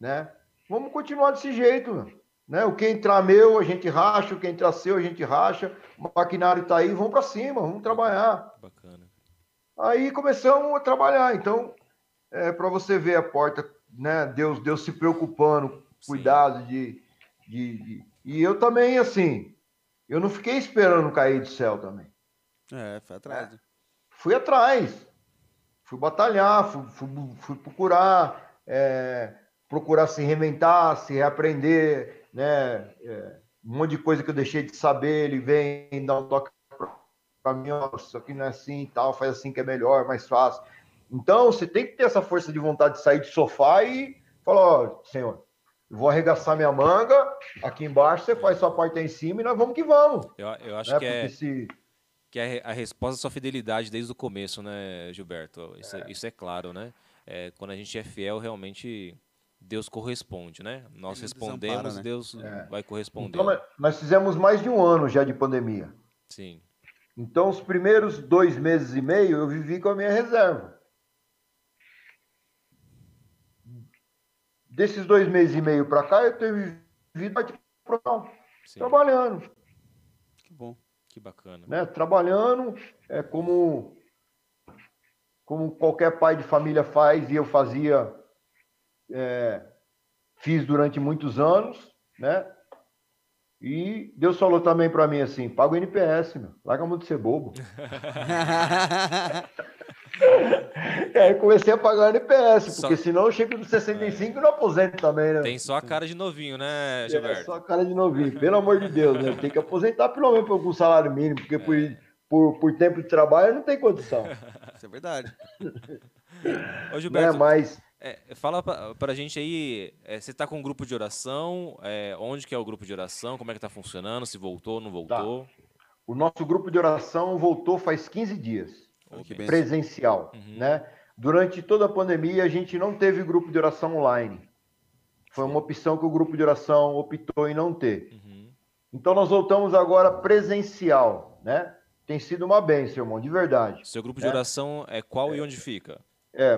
né? Vamos continuar desse jeito, né? O que entrar meu, a gente racha, o que entrar seu, a gente racha. O maquinário tá aí, vamos para cima, vamos trabalhar. Bacana. Aí começamos a trabalhar. Então, para você ver a porta, né? Deus se preocupando, cuidado de... E eu também, assim, eu não fiquei esperando cair do céu também. Foi atrás. Fui atrás. Fui batalhar, fui procurar, se reinventar, se reaprender, né? Um monte de coisa que eu deixei de saber, ele vem dar um toque para mim, isso aqui não é assim e tal, faz assim que é melhor, mais fácil. Então, você tem que ter essa força de vontade de sair do sofá e falar, ó, Senhor, eu vou arregaçar minha manga, aqui embaixo você faz sua parte aí em cima e nós vamos que vamos. Eu acho, né? Que é a resposta à sua fidelidade desde o começo, né, Gilberto? Isso é claro, né? Quando a gente é fiel, realmente Deus corresponde, né? Nós respondemos, né? Deus vai corresponder. Então, nós fizemos mais de 1 ano já de pandemia. Sim. Então, os primeiros 2 meses e meio, eu vivi com a minha reserva. Desses 2 meses e meio para cá, eu tenho vivido trabalhando. Que bom, que bacana. Né? Trabalhando, é como qualquer pai de família faz, e eu fazia, fiz durante muitos anos, né? E Deus falou também para mim assim, paga o NPS, meu. Larga a mão de ser bobo. E aí comecei a pagar o NPS, porque senão eu chego nos 65 e não aposento também, né? Tem só a cara de novinho, né, Gilberto? É só a cara de novinho, pelo amor de Deus, né? Tem que aposentar pelo menos com salário mínimo, porque por tempo de trabalho não tem condição. Isso é verdade. Ô, Gilberto, fala pra gente aí, você tá com um grupo de oração, onde que é o grupo de oração, como é que tá funcionando, se voltou ou não voltou? Tá. O nosso grupo de oração voltou faz 15 dias. Okay. Presencial, né? Durante toda a pandemia a gente não teve grupo de oração online. Foi uma opção que o grupo de oração optou em não ter. Então nós voltamos agora presencial, né? Tem sido uma bênção, irmão, de verdade. Seu grupo de oração é qual e onde fica?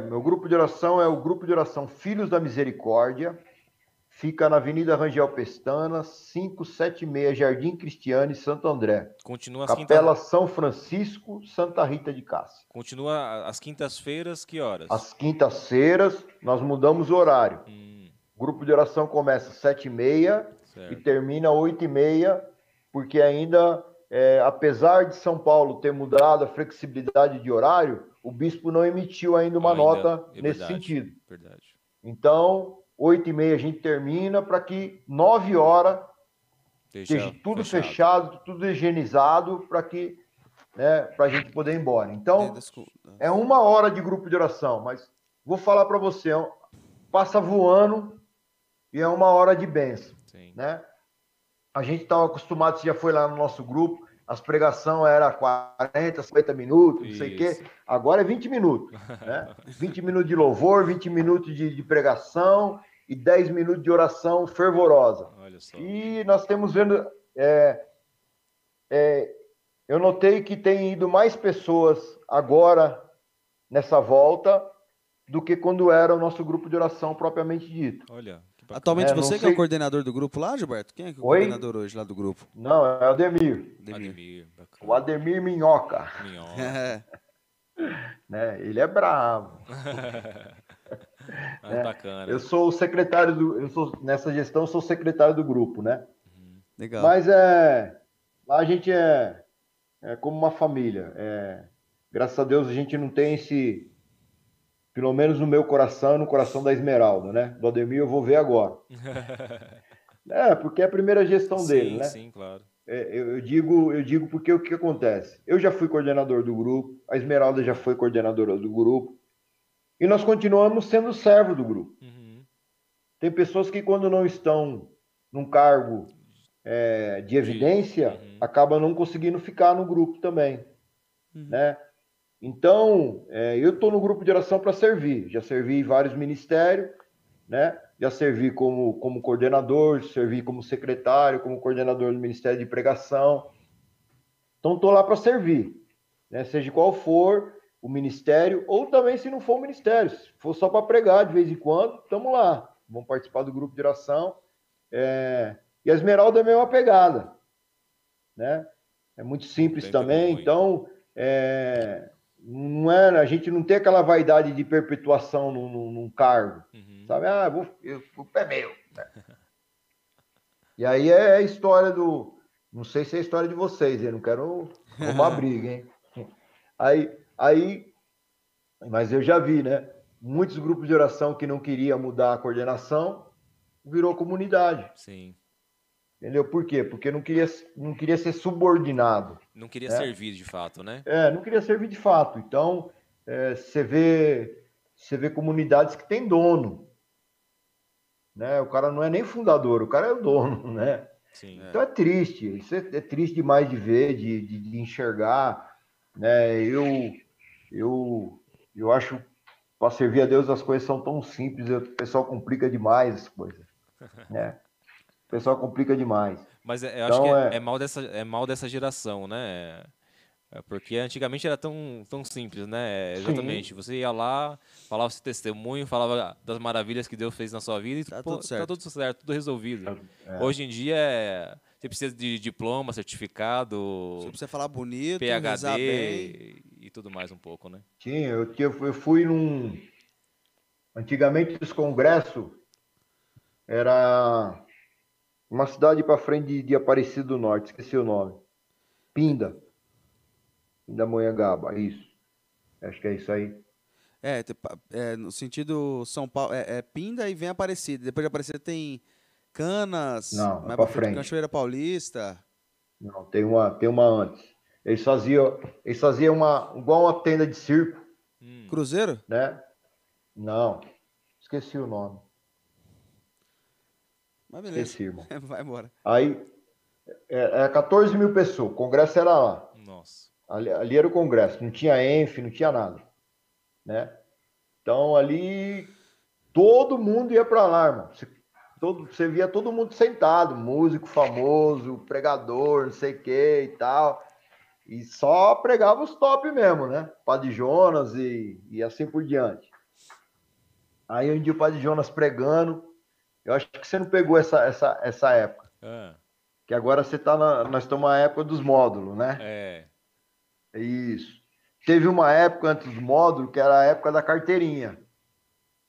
Meu grupo de oração é o grupo de oração Filhos da Misericórdia. Fica na Avenida Rangel Pestana, 576, Jardim Cristiano e Santo André. Continua as Capela São Francisco, Santa Rita de Cássia. Continua às quintas-feiras, que horas? Às quintas-feiras, nós mudamos o horário. O grupo de oração começa às 7h30 e termina às 8h30, porque ainda, apesar de São Paulo ter mudado a flexibilidade de horário, o bispo não emitiu ainda uma nota nesse sentido. Verdade. Então, 8h30 a gente termina, para que 9 horas esteja tudo fechado, tudo higienizado, para que, né, para a gente poder ir embora. Então, é 1 hora de grupo de oração, mas vou falar para você, passa voando e é 1 hora de bênção. Sim. Né? A gente estava acostumado, você já foi lá no nosso grupo, as pregação era 40, 50 minutos, não sei o quê. Agora é 20 minutos. Né? 20 minutos de louvor, 20 minutos de pregação e 10 minutos de oração fervorosa. Olha só. E nós temos vendo... eu notei que tem ido mais pessoas agora, nessa volta, do que quando era o nosso grupo de oração propriamente dito. Olha. Atualmente você que é o coordenador do grupo lá, Gilberto? Quem é que é o coordenador hoje lá do grupo? Não, é o Ademir. O Ademir Minhoca. Né? Ele é bravo. Bacana. Eu sou o secretário do... nessa gestão, eu sou o secretário do grupo, né? Legal. Mas lá a gente é como uma família. Graças a Deus a gente não tem esse... Pelo menos no meu coração e no coração da Esmeralda, né? Do Ademir eu vou ver agora. Porque é a primeira gestão dele, né? Sim, claro. Eu digo porque o que acontece? Eu já fui coordenador do grupo, a Esmeralda já foi coordenadora do grupo, e nós continuamos sendo servo do grupo. Tem pessoas que quando não estão num cargo de evidência, acabam não conseguindo ficar no grupo também, né? Então, eu estou no grupo de oração para servir. Já servi em vários ministérios, né? Já servi como coordenador, servi como secretário, como coordenador do Ministério de Pregação. Então, estou lá para servir, né? Seja qual for o ministério, ou também se não for o ministério, se for só para pregar de vez em quando, estamos lá. Vamos participar do grupo de oração. E a Esmeralda é meio uma pegada, né? É muito simples também, então... Não era, a gente não tem aquela vaidade de perpetuação num cargo, sabe? O pé meu. E aí é a história do... Não sei se é a história de vocês, eu não quero roubar briga, hein? Aí, mas eu já vi, né? Muitos grupos de oração que não queriam mudar a coordenação, virou comunidade. Sim. Entendeu? Por quê? Porque não queria ser subordinado. Não queria servir de fato, né? Não queria servir de fato. Então, você vê comunidades que tem dono. Né? O cara não é nem fundador, o cara é o dono, né? Sim, então é triste. Isso é triste demais de ver, de enxergar. Né? Eu acho que para servir a Deus as coisas são tão simples, o pessoal complica demais as coisas, né? O pessoal complica demais. Mas eu acho que mal dessa geração, né? É porque antigamente era tão simples, né? Exatamente. Sim. Você ia lá, falava seu testemunho, falava das maravilhas que Deus fez na sua vida e tá, pô, tudo certo. Tá tudo certo, tudo resolvido. É. Hoje em dia, você precisa de diploma, certificado... Você precisa falar bonito, PhD, rezar bem. E tudo mais um pouco, né? Sim, eu fui num... Antigamente, os congressos era uma cidade para frente de Aparecida do Norte, esqueci o nome. Pinda. Da Monhangaba, isso. Acho que é isso aí. No sentido São Paulo, Pinda e vem Aparecida. Depois de Aparecida tem Canas, não, mais pra frente, Cachoeira Paulista. Não, tem uma antes. Eles faziam igual uma tenda de circo. Cruzeiro? Né? Não, esqueci o nome. Mas beleza. Esqueci, irmão. Vai embora. Aí, 14 mil pessoas, o congresso era lá. Nossa. Ali era o congresso, não tinha ENF, não tinha nada, né? Então, ali, todo mundo ia para lá, irmão. Você via todo mundo sentado, músico famoso, pregador, não sei o que e tal. E só pregava os top mesmo, né? Padre Jonas e assim por diante. Aí, um dia, o Padre Jonas pregando. Eu acho que você não pegou essa época. É. Que agora nós estamos na época dos módulos, né? É. Isso. Teve uma época antes do módulo que era a época da carteirinha.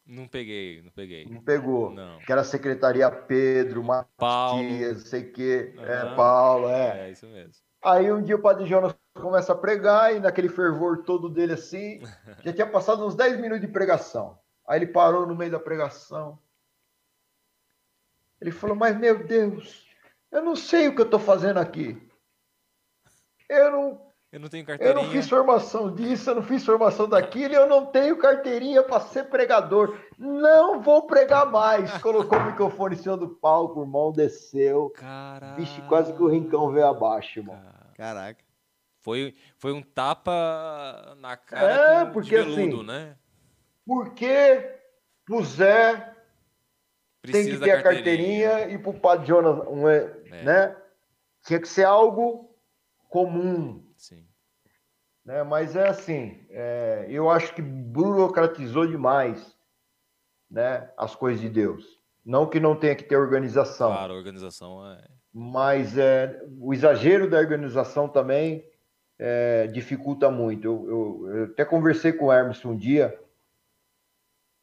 Não peguei. Não pegou. Não. Que era a Secretaria Pedro, Matias, sei o quê. Uhum. Paulo. É isso mesmo. Aí um dia o Padre Jonas começa a pregar e naquele fervor todo dele assim, já tinha passado uns 10 minutos de pregação. Aí ele parou no meio da pregação. Ele falou, mas meu Deus, eu não sei o que eu tô fazendo aqui. Eu não tenho carteirinha. Eu não fiz formação disso, eu não fiz formação daquilo, eu não tenho carteirinha para ser pregador. Não vou pregar mais. Colocou o microfone em cima do palco, o irmão desceu. Caraca. Vixe, quase que o rincão veio abaixo, irmão. Caraca. Foi um tapa na cara de veludo, assim, né? Porque pro Zé precisa tem que ter a carteirinha e pro Padre Jonas, né? Tinha que ser algo comum. Sim. Né? Mas é assim, eu acho que burocratizou demais, né, as coisas de Deus. Não que não tenha que ter organização. Claro, organização é... Mas o exagero da organização também dificulta muito. Eu até conversei com o Hermes um dia,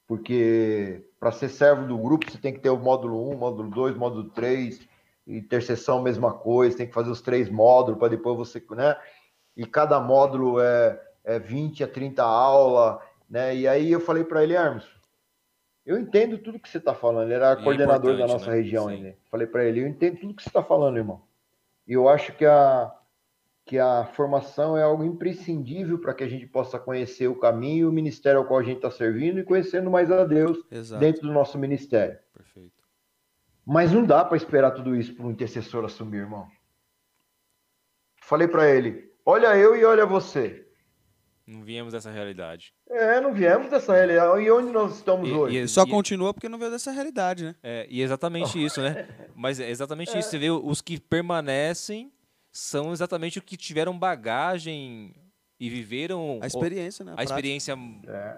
porque para ser servo do grupo você tem que ter o módulo 1, módulo 2, módulo 3, intercessão mesma coisa, tem que fazer os 3 módulos para depois você... né? E cada módulo é 20 a 30 aulas, né? E aí eu falei para ele, Hermes, eu entendo tudo que você está falando. Ele era coordenador da nossa, né, região. Né? Falei para ele, eu entendo tudo que você está falando, irmão. E eu acho que a formação é algo imprescindível para que a gente possa conhecer o caminho, o ministério ao qual a gente está servindo e conhecendo mais a Deus. Exato. Dentro do nosso ministério. Perfeito. Mas não dá para esperar tudo isso para um intercessor assumir, irmão. Falei para ele, olha eu e olha você. Não viemos dessa realidade. Não viemos dessa realidade. E onde nós estamos hoje? E só continua porque não veio dessa realidade, né? E exatamente isso, né? Mas é exatamente isso. Você vê, os que permanecem são exatamente os que tiveram bagagem e viveram... A experiência, né? A experiência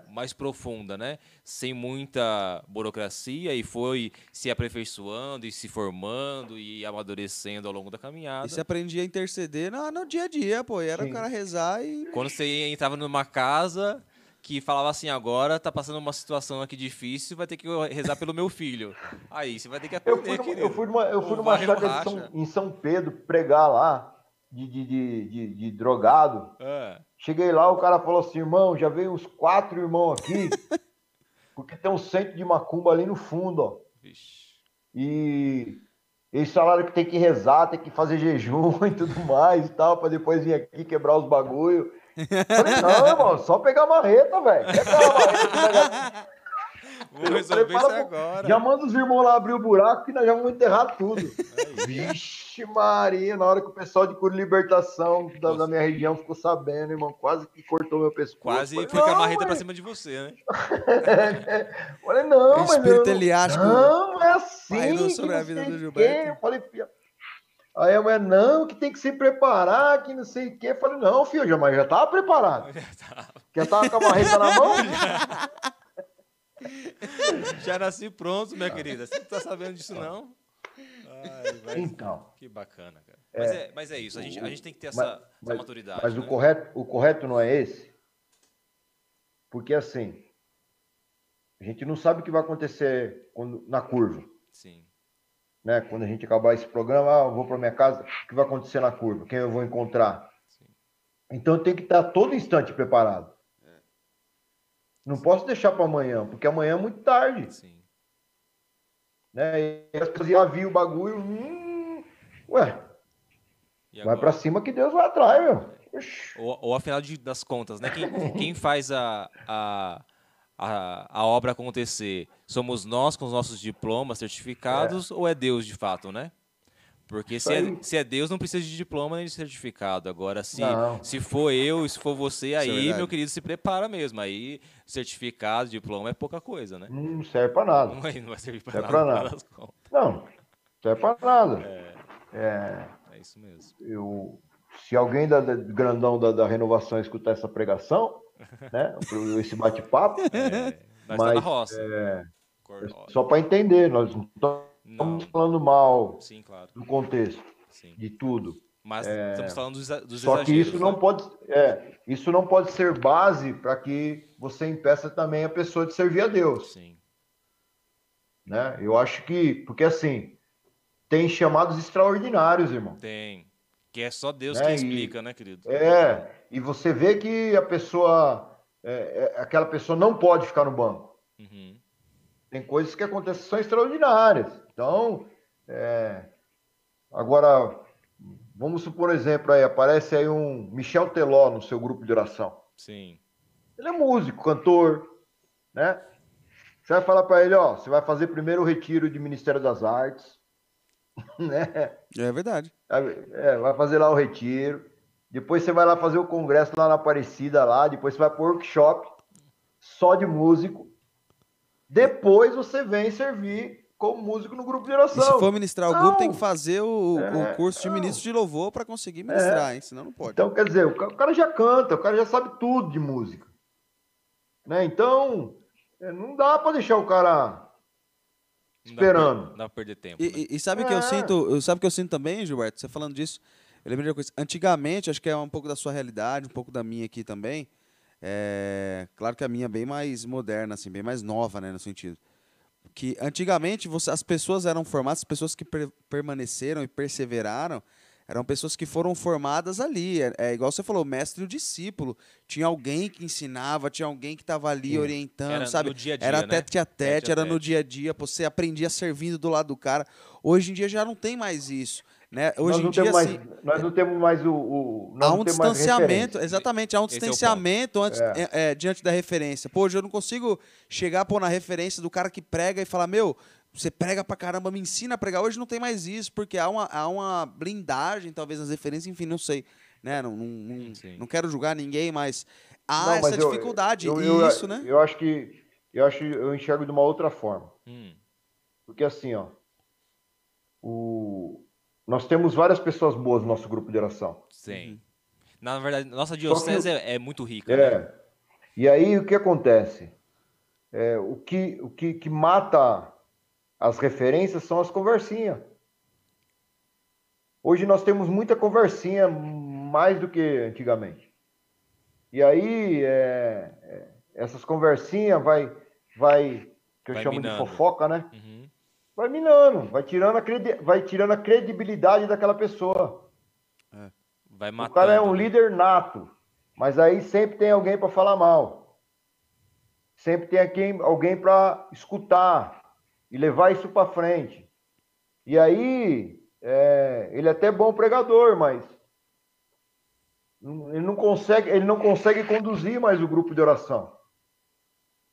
mais profunda, né? Sem muita burocracia e foi se aperfeiçoando e se formando e amadurecendo ao longo da caminhada. E você aprendia a interceder no dia a dia, pô. E era o cara rezar e... Quando você entrava numa casa que falava assim, agora tá passando uma situação aqui difícil, vai ter que rezar pelo meu filho. Aí você vai ter que atender aqui. Eu fui numa chácara em São Pedro pregar lá de drogado. Cheguei lá, o cara falou assim, irmão, já veio uns 4 irmãos aqui, porque tem um centro de macumba ali no fundo, ó. Vixe. E eles falaram que tem que rezar, tem que fazer jejum e tudo mais e tal, pra depois vir aqui quebrar os bagulho. Falei, não, irmão, só pegar a marreta, velho. Vou resolver isso agora. Já manda os irmãos lá abrir o buraco que nós já vamos enterrar tudo. Vixe Maria, na hora que o pessoal de Cura e Libertação da minha região ficou sabendo, irmão, quase que cortou meu pescoço. Quase foi com a marreta pra cima de você, né? Falei, não, mas... Espírito Eliástico. Não, é assim. Sobre a vida do Gilberto. Eu falei, Aí a mulher, não, que tem que se preparar, que não sei o quê. Eu falei, não, filho, mas já estava preparado. Já estava com a marreta na mão? Já nasci pronto, minha querida. Você não está sabendo disso, não? Ai, mas... Então. Que bacana, cara. Mas é isso, a gente tem que ter essa maturidade. Mas né? o correto não é esse? Porque, assim, a gente não sabe o que vai acontecer na curva. Sim. Né? Quando a gente acabar esse programa, eu vou para minha casa, o que vai acontecer na curva? Quem eu vou encontrar? Sim. Então eu tenho que estar todo instante preparado. É. Não Sim. posso deixar para amanhã, porque amanhã é muito tarde. Sim. Né? E as pessoas já viram o bagulho. Ué, vai para cima que Deus vai atrás, meu. Ou afinal das contas, né? Quem faz a obra acontecer? Somos nós com os nossos diplomas, certificados, ou é Deus de fato, né? Porque se é Deus, não precisa de diploma nem de certificado. Agora, se for eu, se for você, aí, meu querido, se prepara mesmo. Aí, certificado, diploma é pouca coisa, né? Não serve para nada. Não vai servir para nada. Não serve para nada. É isso mesmo. Se alguém grandão da renovação escutar essa pregação, né? Esse bate-papo, mas na roça, só para entender, nós não estamos falando mal Sim, claro. Do contexto Sim. de tudo, mas estamos falando dos só exageros, que isso não pode isso não pode ser base para que você impeça também a pessoa de servir a Deus, Sim. né? Eu acho que porque assim tem chamados extraordinários, irmão, tem que é só Deus que explica, né, querido? E você vê que a pessoa, aquela pessoa não pode ficar no banco. Uhum. Tem coisas que acontecem são extraordinárias. Então, agora, vamos supor um exemplo aí, aparece aí um Michel Teló no seu grupo de oração. Sim. Ele é músico, cantor, né? Você vai falar para ele, ó, você vai fazer primeiro o retiro de Ministério das Artes, né? É verdade. Vai fazer lá o retiro. Depois você vai lá fazer o congresso lá na Aparecida, lá. Depois você vai para o workshop só de músico. Depois você vem servir como músico no grupo de oração. E se for ministrar o grupo, tem que fazer o curso de ministro de louvor para conseguir ministrar, hein? Senão não pode. Então, quer dizer, o cara já canta, o cara já sabe tudo de música. Né? Então, não dá para deixar o cara esperando. Não dá para perder tempo. Né? E sabe o que eu sinto? Sabe o que eu sinto também, Gilberto? Você falando disso... Eu lembro de uma coisa. Antigamente, acho que é um pouco da sua realidade, um pouco da minha aqui também. Claro que a minha é bem mais moderna, assim, bem mais nova, né, no sentido. Que antigamente as pessoas eram formadas, as pessoas que permaneceram e perseveraram, eram pessoas que foram formadas ali. Igual você falou, mestre e o discípulo. Tinha alguém que ensinava, tinha alguém que estava ali orientando, era, sabe? No dia a dia, era tete a tete, era no dia a dia. Você aprendia servindo do lado do cara. Hoje em dia já não tem mais isso. Né? Hoje em dia, assim, nós não temos mais há um distanciamento, exatamente, há um distanciamento diante da referência. Pô, hoje eu não consigo chegar na referência do cara que prega e falar, meu, você prega pra caramba, me ensina a pregar. Hoje não tem mais isso, porque há uma blindagem, talvez, nas referências, enfim, não sei. Né? Não quero julgar ninguém, mas essa dificuldade. Isso, né? Eu enxergo de uma outra forma. Porque assim, ó. Nós temos várias pessoas boas no nosso grupo de oração. Sim. Na verdade, nossa diocese é muito rica. Né? E aí, o que acontece? O que mata as referências são as conversinhas. Hoje nós temos muita conversinha, mais do que antigamente. E aí, essas conversinhas vai chamo minando. De fofoca, né? Uhum. Vai minando, vai tirando a credibilidade daquela pessoa. Vai matando. O cara é um líder nato, mas aí sempre tem alguém para falar mal. Sempre tem alguém para escutar e levar isso para frente. E aí, ele é até bom pregador, mas ele não consegue conduzir mais o grupo de oração.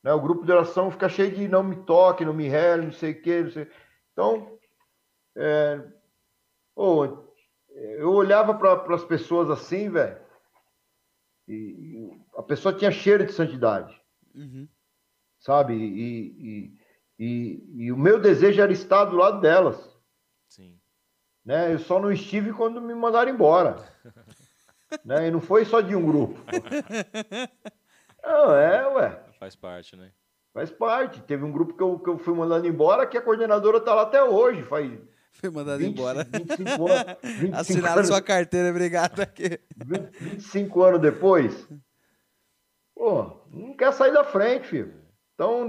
Né? O grupo de oração fica cheio de não me toque, não me rele, não sei o que, não sei... Então, eu olhava para as pessoas assim, velho, e a pessoa tinha cheiro de santidade, uhum. sabe? E o meu desejo era estar do lado delas. Sim. Né? Eu só não estive quando me mandaram embora. Né? E não foi só de um grupo. Não, ué. Faz parte, né? Faz parte. Teve um grupo que eu fui mandando embora, que a coordenadora está lá até hoje. Foi mandado embora. 25 anos, 25 Assinaram anos, sua carteira, obrigado. Aqui. 25 anos depois. Pô, não quer sair da frente, filho. Então,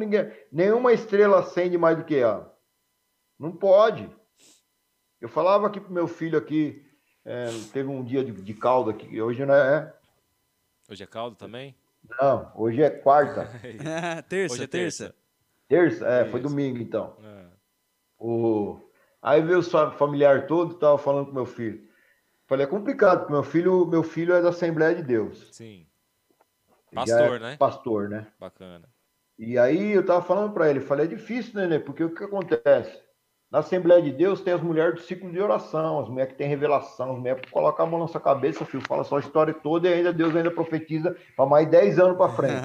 nenhuma estrela acende mais do que ela. Não pode. Eu falava aqui pro meu filho aqui, teve um dia de caldo aqui, hoje não é... Hoje é caldo também? Não, hoje é quarta. Terça, hoje é terça. Terça? Foi domingo, então. É. Aí veio o familiar todo, tava falando com meu filho. Falei, é complicado, porque meu filho é da Assembleia de Deus. Sim. Pastor, né? Pastor, né? Bacana. E aí eu tava falando para ele, falei, é difícil, né, Nenê? Porque o que acontece? Na Assembleia de Deus tem as mulheres do ciclo de oração, as mulheres que têm revelação, as mulheres que colocam a mão na sua cabeça, filho, fala só a história toda e Deus ainda profetiza para mais 10 anos para frente.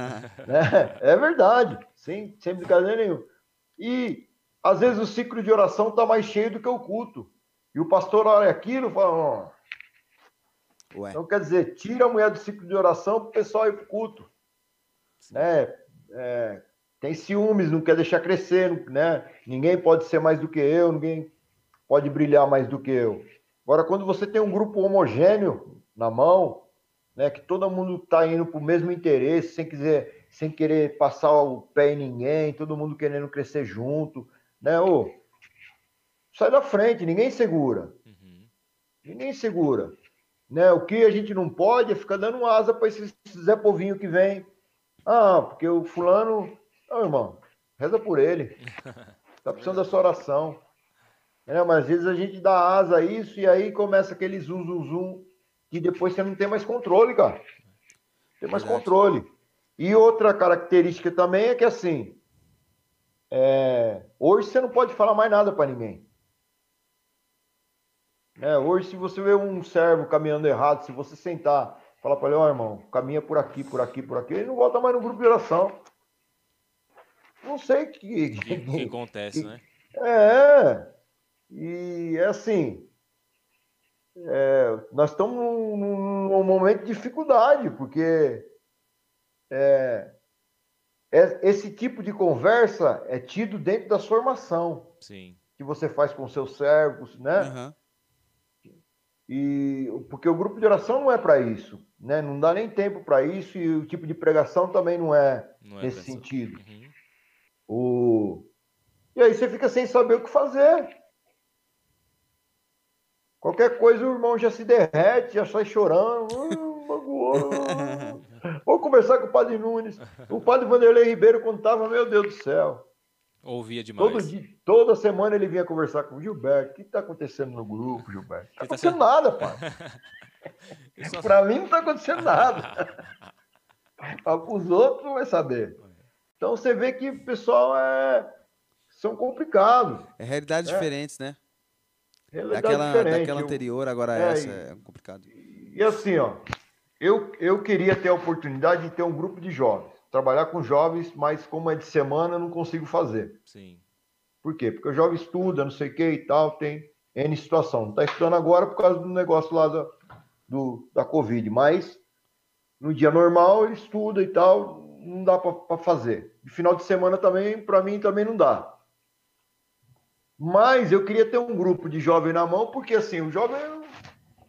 Né? É verdade, sem brincadeira nenhuma. E às vezes o ciclo de oração está mais cheio do que o culto. E o pastor olha aquilo e fala... Ué. Então, quer dizer, tira a mulher do ciclo de oração para o pessoal ir para o culto. Né? Tem ciúmes, não quer deixar crescer, né? Ninguém pode ser mais do que eu, ninguém pode brilhar mais do que eu. Agora, quando você tem um grupo homogêneo na mão, né, que todo mundo está indo para o mesmo interesse, sem querer passar o pé em ninguém, todo mundo querendo crescer junto... Né? Sai da frente, ninguém segura. Uhum. Ninguém segura. Né? O que a gente não pode é ficar dando asa para esse Zé Povinho que vem. Ah, porque o fulano... Não, irmão, reza por ele. Tá precisando da sua oração. Né? Mas às vezes a gente dá asa a isso e aí começa aquele zum, que depois você não tem mais controle, cara. Não tem mais controle. E outra característica também é que assim... hoje você não pode falar mais nada para ninguém. Hoje, se você vê um servo caminhando errado, se você sentar, falar para ele, ó, irmão, caminha por aqui, ele não volta mais no grupo de oração. Não sei o que acontece, né? E é assim, nós estamos num momento de dificuldade, porque... esse tipo de conversa é tido dentro da formação. Sim. Que você faz com seus servos, né? Uhum. Porque o grupo de oração não é para isso, né? Não dá nem tempo para isso e o tipo de pregação também não é nesse sentido. Uhum. E aí você fica sem saber o que fazer. Qualquer coisa o irmão já se derrete, já sai chorando. Magoou. Vou conversar com o Padre Nunes. O Padre Vanderlei Ribeiro contava, meu Deus do céu. Ouvia demais. Toda semana ele vinha conversar com o Gilberto. O que está acontecendo no grupo, Gilberto? Não está acontecendo nada, pai. Para mim não está acontecendo nada. Para os outros não vai saber. Então você vê que o pessoal são complicados. É realidades diferentes, né? Daquela anterior, agora essa é complicado. E assim, ó. Eu queria ter a oportunidade de ter um grupo de jovens, trabalhar com jovens, mas como é de semana, eu não consigo fazer. Sim. Por quê? Porque o jovem estuda, não sei o que e tal, tem N situação. Não está estudando agora por causa do negócio lá da Covid, mas no dia normal ele estuda e tal, não dá para fazer. E final de semana também, para mim, também não dá. Mas eu queria ter um grupo de jovem na mão, porque assim, o jovem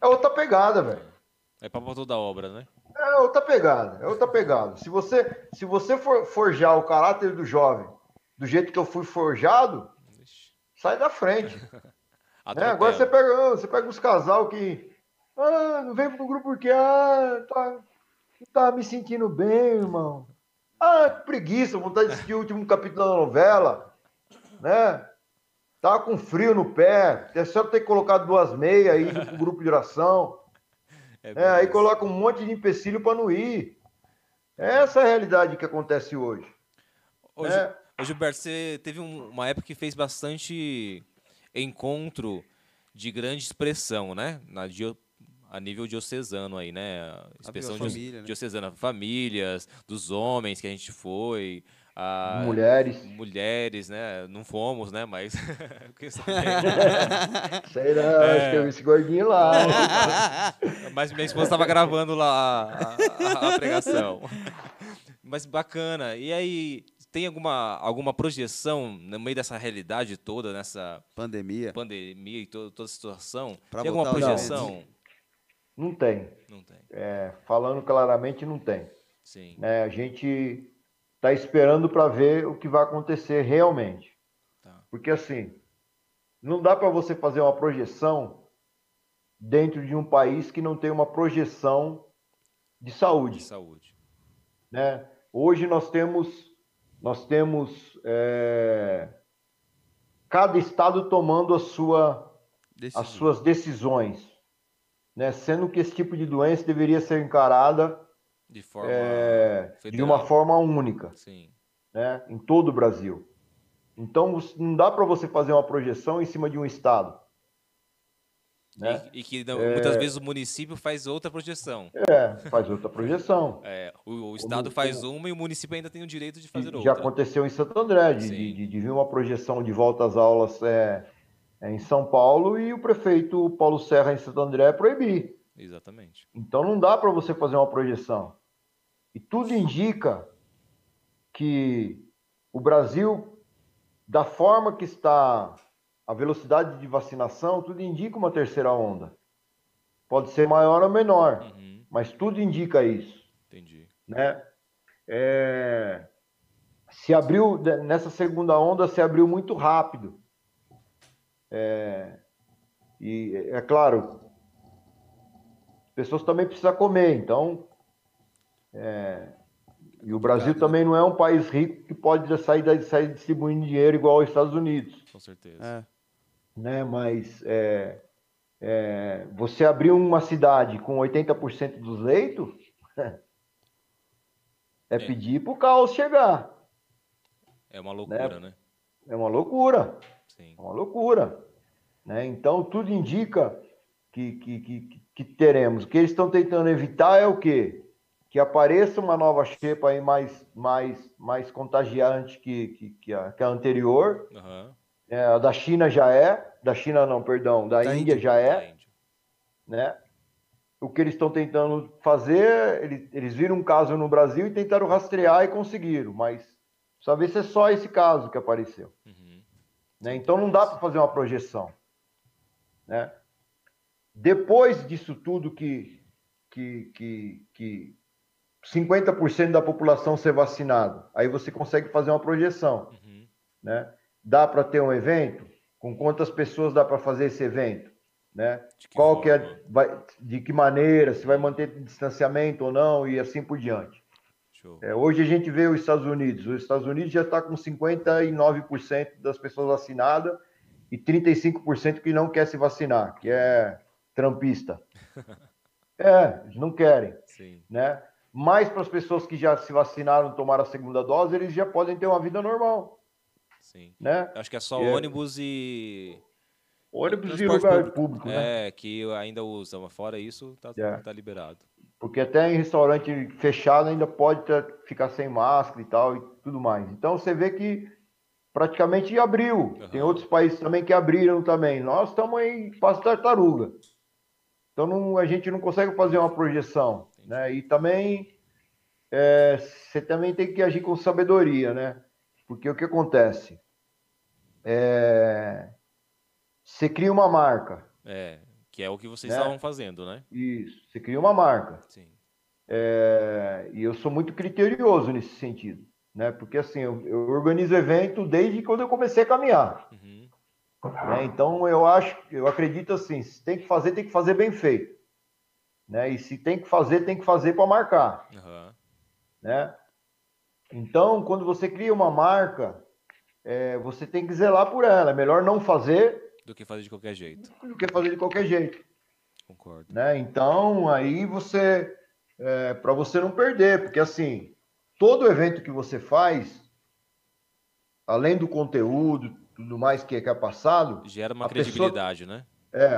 é outra pegada, velho. É para toda a obra, né? É outra pegada. Se você for forjar o caráter do jovem do jeito que eu fui forjado, sai da frente. Né? Agora você pega uns casal que... não vem pro grupo porque... não tá me sentindo bem, irmão. Que preguiça, vontade de assistir o último capítulo da novela. Né? Tava com frio no pé. É só ter colocado 2 meias aí no grupo de oração. Aí coloca um monte de empecilho para não ir. Essa é a realidade que acontece hoje. Ô, Gilberto, você teve uma época que fez bastante encontro de grande expressão, né? A nível diocesano aí, né? Expressão diocesana, famílias, dos homens que a gente foi, mulheres, né? Não fomos, né? Mas. Sei não, acho que eu vi esse gordinho lá. Mas minha esposa estava gravando lá a pregação. Mas bacana. E aí, tem alguma projeção no meio dessa realidade toda, nessa pandemia e toda a situação? Pra tem alguma projeção? Não tem. Não tem. É, falando claramente, não tem. Sim. É, a gente está esperando para ver o que vai acontecer realmente. Tá. Porque, assim, não dá para você fazer uma projeção dentro de um país que não tem uma projeção de saúde. De saúde. Né? Hoje nós temos cada estado tomando as suas decisões, né? Sendo que esse tipo de doença deveria ser encarada de uma forma única, sim, né? Em todo o Brasil. Então, não dá para você fazer uma projeção em cima de um estado. Né? E que muitas vezes o município faz outra projeção. Faz outra projeção. O Estado faz uma e o município ainda tem o direito de fazer outra. Já aconteceu em Santo André, de vir uma projeção de volta às aulas em São Paulo e o prefeito Paulo Serra em Santo André proibir. Exatamente. Então não dá para você fazer uma projeção. E tudo indica que o Brasil, da forma que está... A velocidade de vacinação, tudo indica uma terceira onda. Pode ser maior ou menor, mas tudo indica isso. Entendi. Né? Se abriu, nessa segunda onda, se abriu muito rápido. E, é claro, as pessoas também precisam comer, então... E o Brasil também não é um país rico que pode sair distribuindo dinheiro igual aos Estados Unidos. Com certeza. Né? Mas você abrir uma cidade com 80% dos leitos pedir para o caos chegar. É uma loucura, né? É uma loucura. Sim. É uma loucura. Né? Então, tudo indica que teremos. O que eles estão tentando evitar é o quê? Que apareça uma nova cepa aí mais contagiante que a anterior. A da China já é. Da China não, perdão. Da Índia já é. Né? O que eles estão tentando fazer, eles viram um caso no Brasil e tentaram rastrear e conseguiram. Mas precisa ver se é só esse caso que apareceu. Né? Então não dá para fazer uma projeção. Né? Depois disso tudo que 50% da população ser vacinado. Aí você consegue fazer uma projeção. Né? Dá para ter um evento? Com quantas pessoas dá para fazer esse evento? Né? De que maneira? Se vai manter distanciamento ou não? E assim por diante. Hoje a gente vê os Estados Unidos. Os Estados Unidos já está com 59% das pessoas vacinadas e 35% que não quer se vacinar, que é trumpista. Eles não querem. Sim. Né? Mas para as pessoas que já se vacinaram e tomaram a segunda dose, eles já podem ter uma vida normal. Sim. Né? Acho que é só ônibus e... Ônibus e lugar público, né? Que ainda usam. Fora isso, tá liberado. Porque até em restaurante fechado ainda pode ficar sem máscara e tal e tudo mais. Então você vê que praticamente abriu. Tem outros países também que abriram também. Nós estamos em passo tartaruga. Então a gente não consegue fazer uma projeção. Né? E também você também tem que agir com sabedoria, né? Porque o que acontece? Você cria uma marca. Que é o que vocês estavam fazendo, né? Isso, você cria uma marca. Sim. E eu sou muito criterioso nesse sentido, né? Porque assim, eu organizo evento desde quando eu comecei a caminhar. Né? Então eu acredito assim, se tem que fazer bem feito. Né? E se tem que fazer para marcar. Né? Então, quando você cria uma marca, você tem que zelar por ela. É melhor não fazer... Do que fazer de qualquer jeito. Concordo. Né? Então, aí você... para você não perder, porque assim, todo evento que você faz, além do conteúdo, tudo mais que é passado... Gera uma credibilidade, né?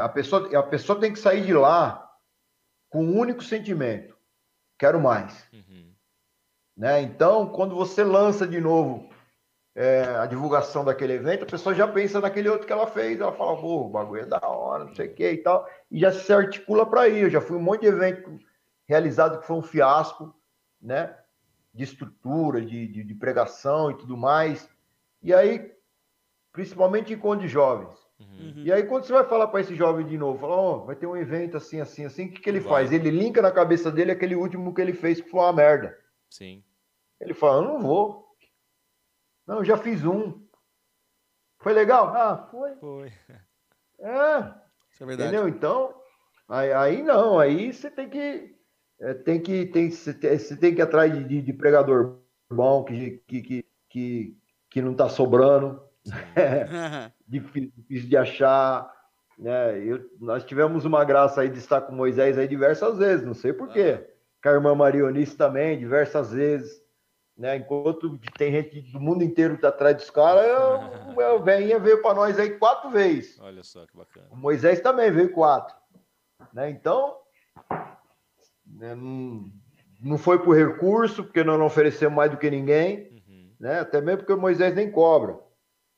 A pessoa tem que sair de lá com um único sentimento: quero mais. né? Então, quando você lança de novo a divulgação daquele evento, a pessoa já pensa naquele outro que ela fez, ela fala, pô, o bagulho é da hora, não sei o que e tal, e já se articula para ir. Eu já fui um monte de evento realizado que foi um fiasco, né? De estrutura, de pregação e tudo mais, e aí, principalmente em encontro de jovens. Uhum. E aí, quando você vai falar para esse jovem de novo, fala, ó, vai ter um evento assim, assim, assim, o que ele faz? Ele linka na cabeça dele aquele último que ele fez, que foi uma merda. Sim. Ele fala, eu não vou. Não, já fiz um. Foi legal? Ah, foi. Foi. É. Isso é verdade. Entendeu? Então, aí não, aí você tem que ir atrás de pregador bom, que não está sobrando, né? Difícil de achar, né? Nós tivemos uma graça aí de estar com Moisés aí diversas vezes, não sei porquê. Com a irmã Marionice também, diversas vezes. Né? Enquanto tem gente do mundo inteiro que está atrás dos caras, o velhinha veio para nós aí 4 vezes. Olha só que bacana. O Moisés também veio 4. Né? Então, né, não foi por recurso, porque nós não oferecemos mais do que ninguém, né? Até mesmo porque o Moisés nem cobra.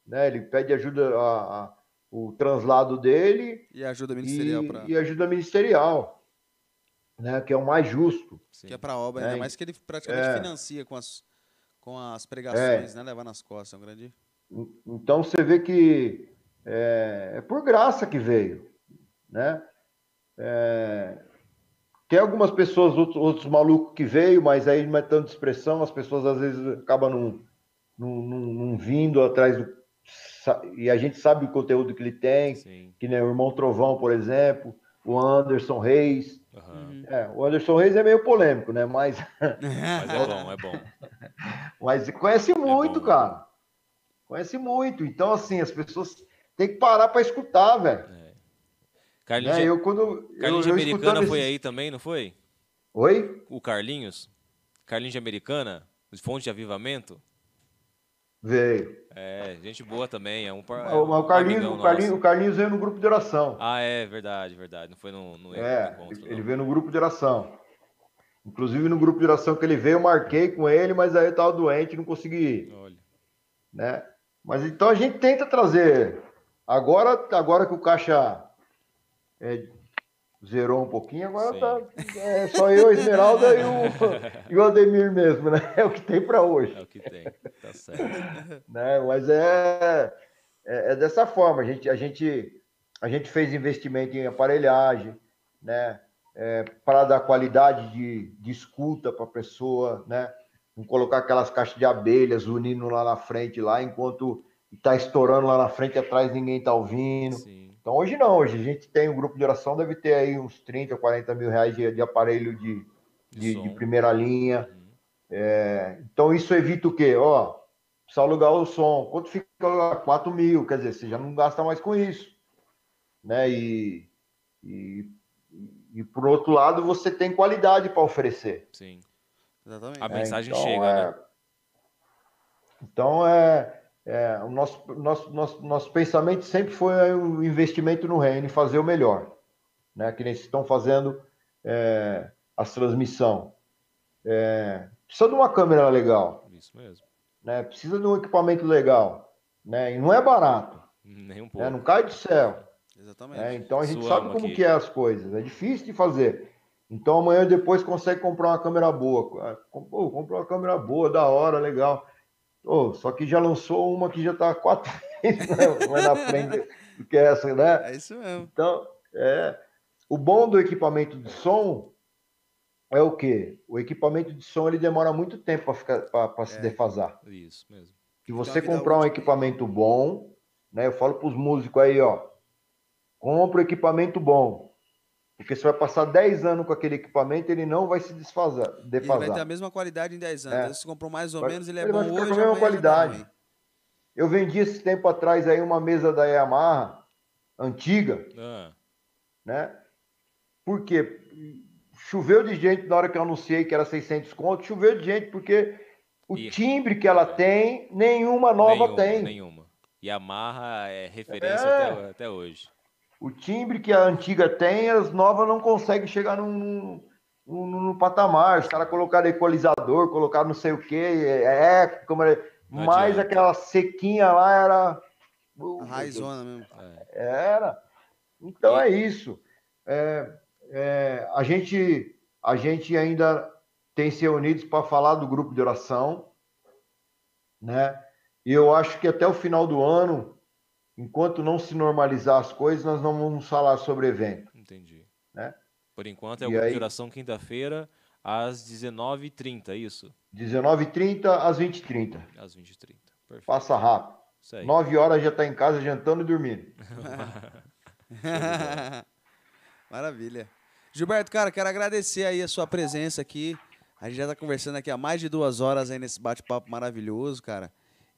Né? Ele pede ajuda, o translado dele e ajuda ministerial. E ajuda ministerial. Né, que é o mais justo. Sim. Que é para a obra, ainda mais que ele praticamente financia com as pregações, né, levar nas costas. É um grande... Então você vê que é por graça que veio. Né? Tem algumas pessoas, outros malucos que veio, mas aí não é tanta expressão, as pessoas às vezes acabam não vindo atrás do... E a gente sabe o conteúdo que ele tem, sim, que nem o irmão Trovão, por exemplo, o Anderson Reis. Uhum. O Anderson Reis é meio polêmico, né? Mas é bom. Mas conhece muito, cara. Conhece muito. Então, assim, as pessoas têm que parar para escutar, velho. Carlinhos, Carlinhos de Americana foi aí também, não foi? Oi? O Carlinhos? Carlinhos de Americana? Os Fontes de Avivamento? Veio. Gente boa também. O Carlinhos veio no grupo de oração. Ah, é verdade. Não foi no encontro, ele veio no grupo de oração. Inclusive no grupo de oração que ele veio, eu marquei com ele, mas aí eu tava doente, não consegui ir. Olha. Né? Mas então a gente tenta trazer. Agora que o caixa zerou um pouquinho, agora tá, só eu, a Esmeralda e o Ademir mesmo, né? É o que tem para hoje. É o que tem, tá certo. Né? Mas é dessa forma, a gente fez investimento em aparelhagem, né? Para dar qualidade de escuta para a pessoa, né? Não colocar aquelas caixas de abelhas unindo lá na frente, lá enquanto está estourando lá na frente, atrás ninguém está ouvindo. Sim. Então, hoje não, hoje a gente tem um grupo de oração, deve ter aí uns 30 ou 40 mil reais de aparelho de primeira linha. Uhum. Então, isso evita o quê? Ó, precisa alugar o som. Quanto fica? 4 mil, quer dizer, você já não gasta mais com isso. Né? E por outro lado, você tem qualidade para oferecer. Sim, exatamente. A mensagem então chega, né? Então, o nosso pensamento sempre foi o investimento no reino e fazer o melhor, né? Que nem vocês estão fazendo as transmissões. Precisa de uma câmera legal. Isso mesmo. Né? Precisa de um equipamento legal. Né? E não é barato. Nem um pouco. Né? Não cai do céu. Exatamente. Então a gente sabe como que é as coisas. É difícil de fazer. Então amanhã depois consegue comprar uma câmera boa. Comprou uma câmera boa, da hora, legal. Só que já lançou uma que já está 4 vezes mais na frente do que essa, né? É isso mesmo. Então, o bom do equipamento de som é o quê? O equipamento de som ele demora muito tempo para se defasar. Isso mesmo. Se você comprar um equipamento bom, né? Eu falo para os músicos aí, ó, compra um equipamento bom. Porque você vai passar 10 anos com aquele equipamento, ele não vai se defasar. Ele vai ter a mesma qualidade em 10 anos. Então, se você comprou mais ou menos, ele é bom hoje. A mesma qualidade. Eu vendi esse tempo atrás aí uma mesa da Yamaha, antiga. Né? Por quê? Choveu de gente na hora que eu anunciei que era 600 conto, choveu de gente porque o timbre que ela tem, nenhuma nova tem. Nenhuma. Yamaha é referência até hoje. O timbre que a antiga tem, as novas não conseguem chegar num, no patamar. Os caras colocaram equalizador, colocaram não sei o quê, mas aquela sequinha lá era... A raizona mesmo. Era. Então é isso. A gente ainda tem se reunido para falar do grupo de oração, né? E eu acho que até o final do ano, enquanto não se normalizar as coisas, nós não vamos falar sobre evento. Entendi. Né? Por enquanto é o grupo de oração quinta-feira às 19h30, isso? 19h30 às 20h30. Às 20h30. Perfeito. Passa rápido. Isso aí. 9 horas já está em casa jantando e dormindo. Maravilha. Gilberto, cara, quero agradecer aí a sua presença aqui. A gente já está conversando aqui há mais de 2 horas aí nesse bate-papo maravilhoso, cara.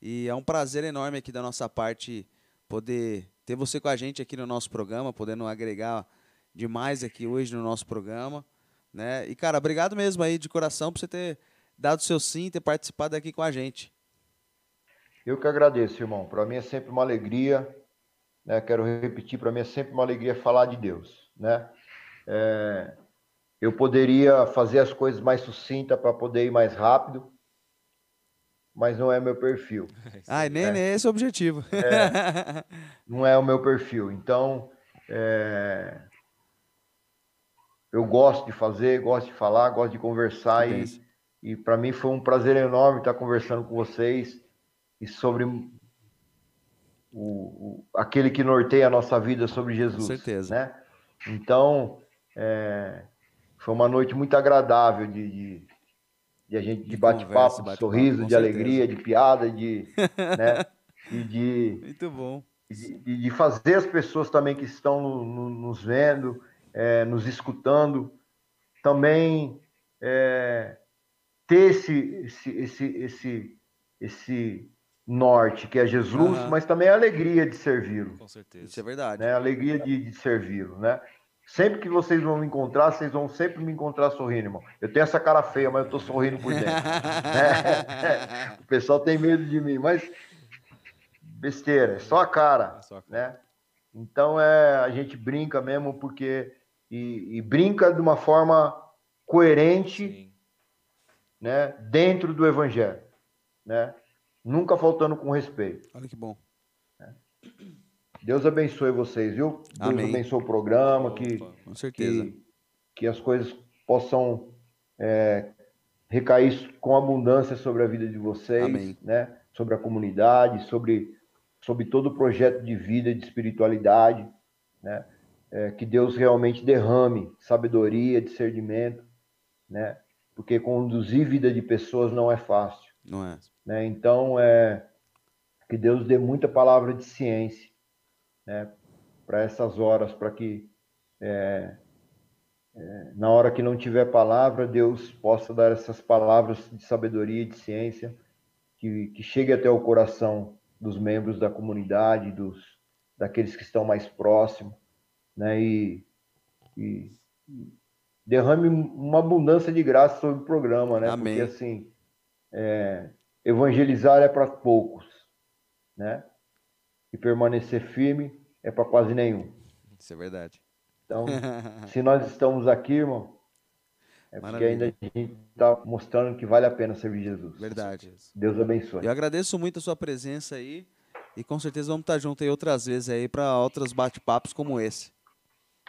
E é um prazer enorme aqui da nossa parte poder ter você com a gente aqui no nosso programa, podendo agregar demais aqui hoje no nosso programa, né? E, cara, obrigado mesmo aí de coração por você ter dado seu sim, ter participado aqui com a gente. Eu que agradeço, irmão. Para mim é sempre uma alegria, né? Quero repetir, para mim é sempre uma alegria falar de Deus, né? Eu poderia fazer as coisas mais sucinta para poder ir mais rápido, mas não é meu perfil. Ah, nem esse é o objetivo. Não é o meu perfil. Então, eu gosto de fazer, gosto de falar, gosto de conversar. Entendi. E para mim foi um prazer enorme estar conversando com vocês e sobre aquele que norteia a nossa vida, sobre Jesus. Com certeza. Né? Então, foi uma noite muito agradável de a gente, de bate-papo, de sorriso, de alegria, de piada, né? E de... Muito bom. De fazer as pessoas também que estão nos vendo, nos escutando, também ter esse norte, que é Jesus, mas também a alegria de servi-lo. Com certeza. Isso é verdade. Né? A alegria de servi-lo, né? Sempre que vocês vão me encontrar, vocês vão sempre me encontrar sorrindo, irmão. Eu tenho essa cara feia, mas eu tô sorrindo por dentro. O pessoal tem medo de mim, mas besteira, é só a cara, né? Então a gente brinca mesmo, porque e brinca de uma forma coerente, sim, né? Dentro do evangelho, né? Nunca faltando com respeito. Olha que bom. Deus abençoe vocês, viu? Amém. Deus abençoe o programa, com certeza. Que as coisas possam recair com abundância sobre a vida de vocês, amém, né? Sobre a comunidade, sobre todo o projeto de vida, de espiritualidade, né? Que Deus realmente derrame sabedoria, discernimento, né? Porque conduzir vida de pessoas não é fácil. Não é. Né? Então, que Deus dê muita palavra de ciência, né, para essas horas, para que na hora que não tiver palavra, Deus possa dar essas palavras de sabedoria e de ciência que chegue até o coração dos membros da comunidade, daqueles que estão mais próximos, né, e derrame uma abundância de graça sobre o programa, né? Amém. Porque assim, evangelizar é para poucos, né? E permanecer firme é para quase nenhum. Isso é verdade. Então, se nós estamos aqui, irmão, porque ainda a gente está mostrando que vale a pena servir Jesus. Verdade. Deus abençoe. Eu agradeço muito a sua presença aí e com certeza vamos estar juntos aí outras vezes aí para outros bate-papos como esse.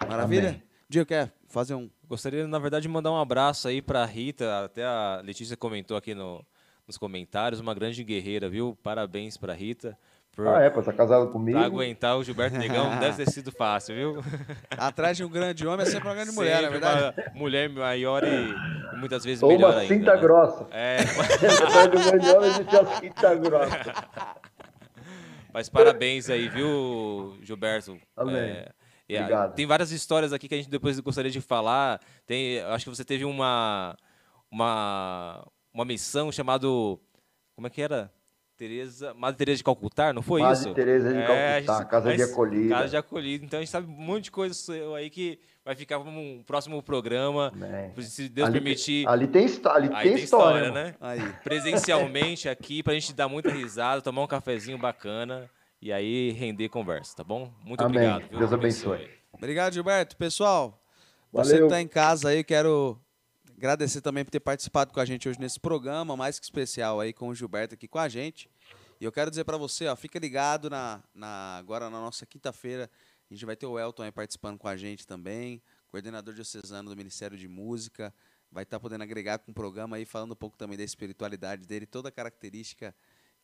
Maravilha? Amém. Diego, quer fazer um... Gostaria, na verdade, de mandar um abraço aí para a Rita. Até a Letícia comentou aqui nos comentários, uma grande guerreira, viu? Parabéns para a Rita. Pra tá casado comigo. Pra aguentar o Gilberto Negão não deve ter sido fácil, viu? Atrás de um grande homem é sempre uma grande mulher, na verdade. Uma mulher maior e muitas vezes melhor ainda. Ou uma cinta grossa. Atrás de um grande homem existe uma cinta grossa. Mas parabéns aí, viu, Gilberto? Amém. Obrigado. Tem várias histórias aqui que a gente depois gostaria de falar. Acho que você teve uma missão chamada... Como é que era? Madre Teresa de Calcutá, não foi isso? Madre Teresa de Calcutá, Casa de Acolhida. Casa de Acolhida. Então a gente sabe um monte de coisa aí que vai ficar para um próximo programa, se Deus permitir. Ali tem história, né? Aí. Presencialmente aqui, para a gente dar muita risada, tomar um cafezinho bacana e aí render conversa, tá bom? Muito amém. Obrigado. Viu? Deus abençoe. Obrigado, Gilberto. Pessoal, valeu. Você que está em casa aí, quero Agradecer também por ter participado com a gente hoje nesse programa, mais que especial aí com o Gilberto aqui com a gente. E eu quero dizer para você, ó, fica ligado agora na nossa quinta-feira, a gente vai ter o Ailton aí participando com a gente também, coordenador diocesano do Ministério de Música, vai estar podendo agregar com o programa aí, falando um pouco também da espiritualidade dele, toda a característica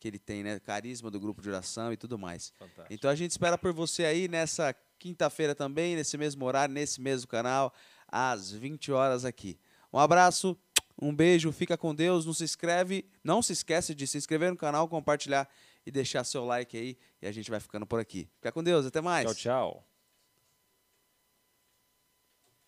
que ele tem, né? Carisma do grupo de oração e tudo mais. Fantástico. Então a gente espera por você aí nessa quinta-feira também, nesse mesmo horário, nesse mesmo canal, às 20 horas aqui. Um abraço, um beijo, fica com Deus, não se esquece de se inscrever no canal, compartilhar e deixar seu like aí, e a gente vai ficando por aqui. Fica com Deus, até mais. Tchau, tchau.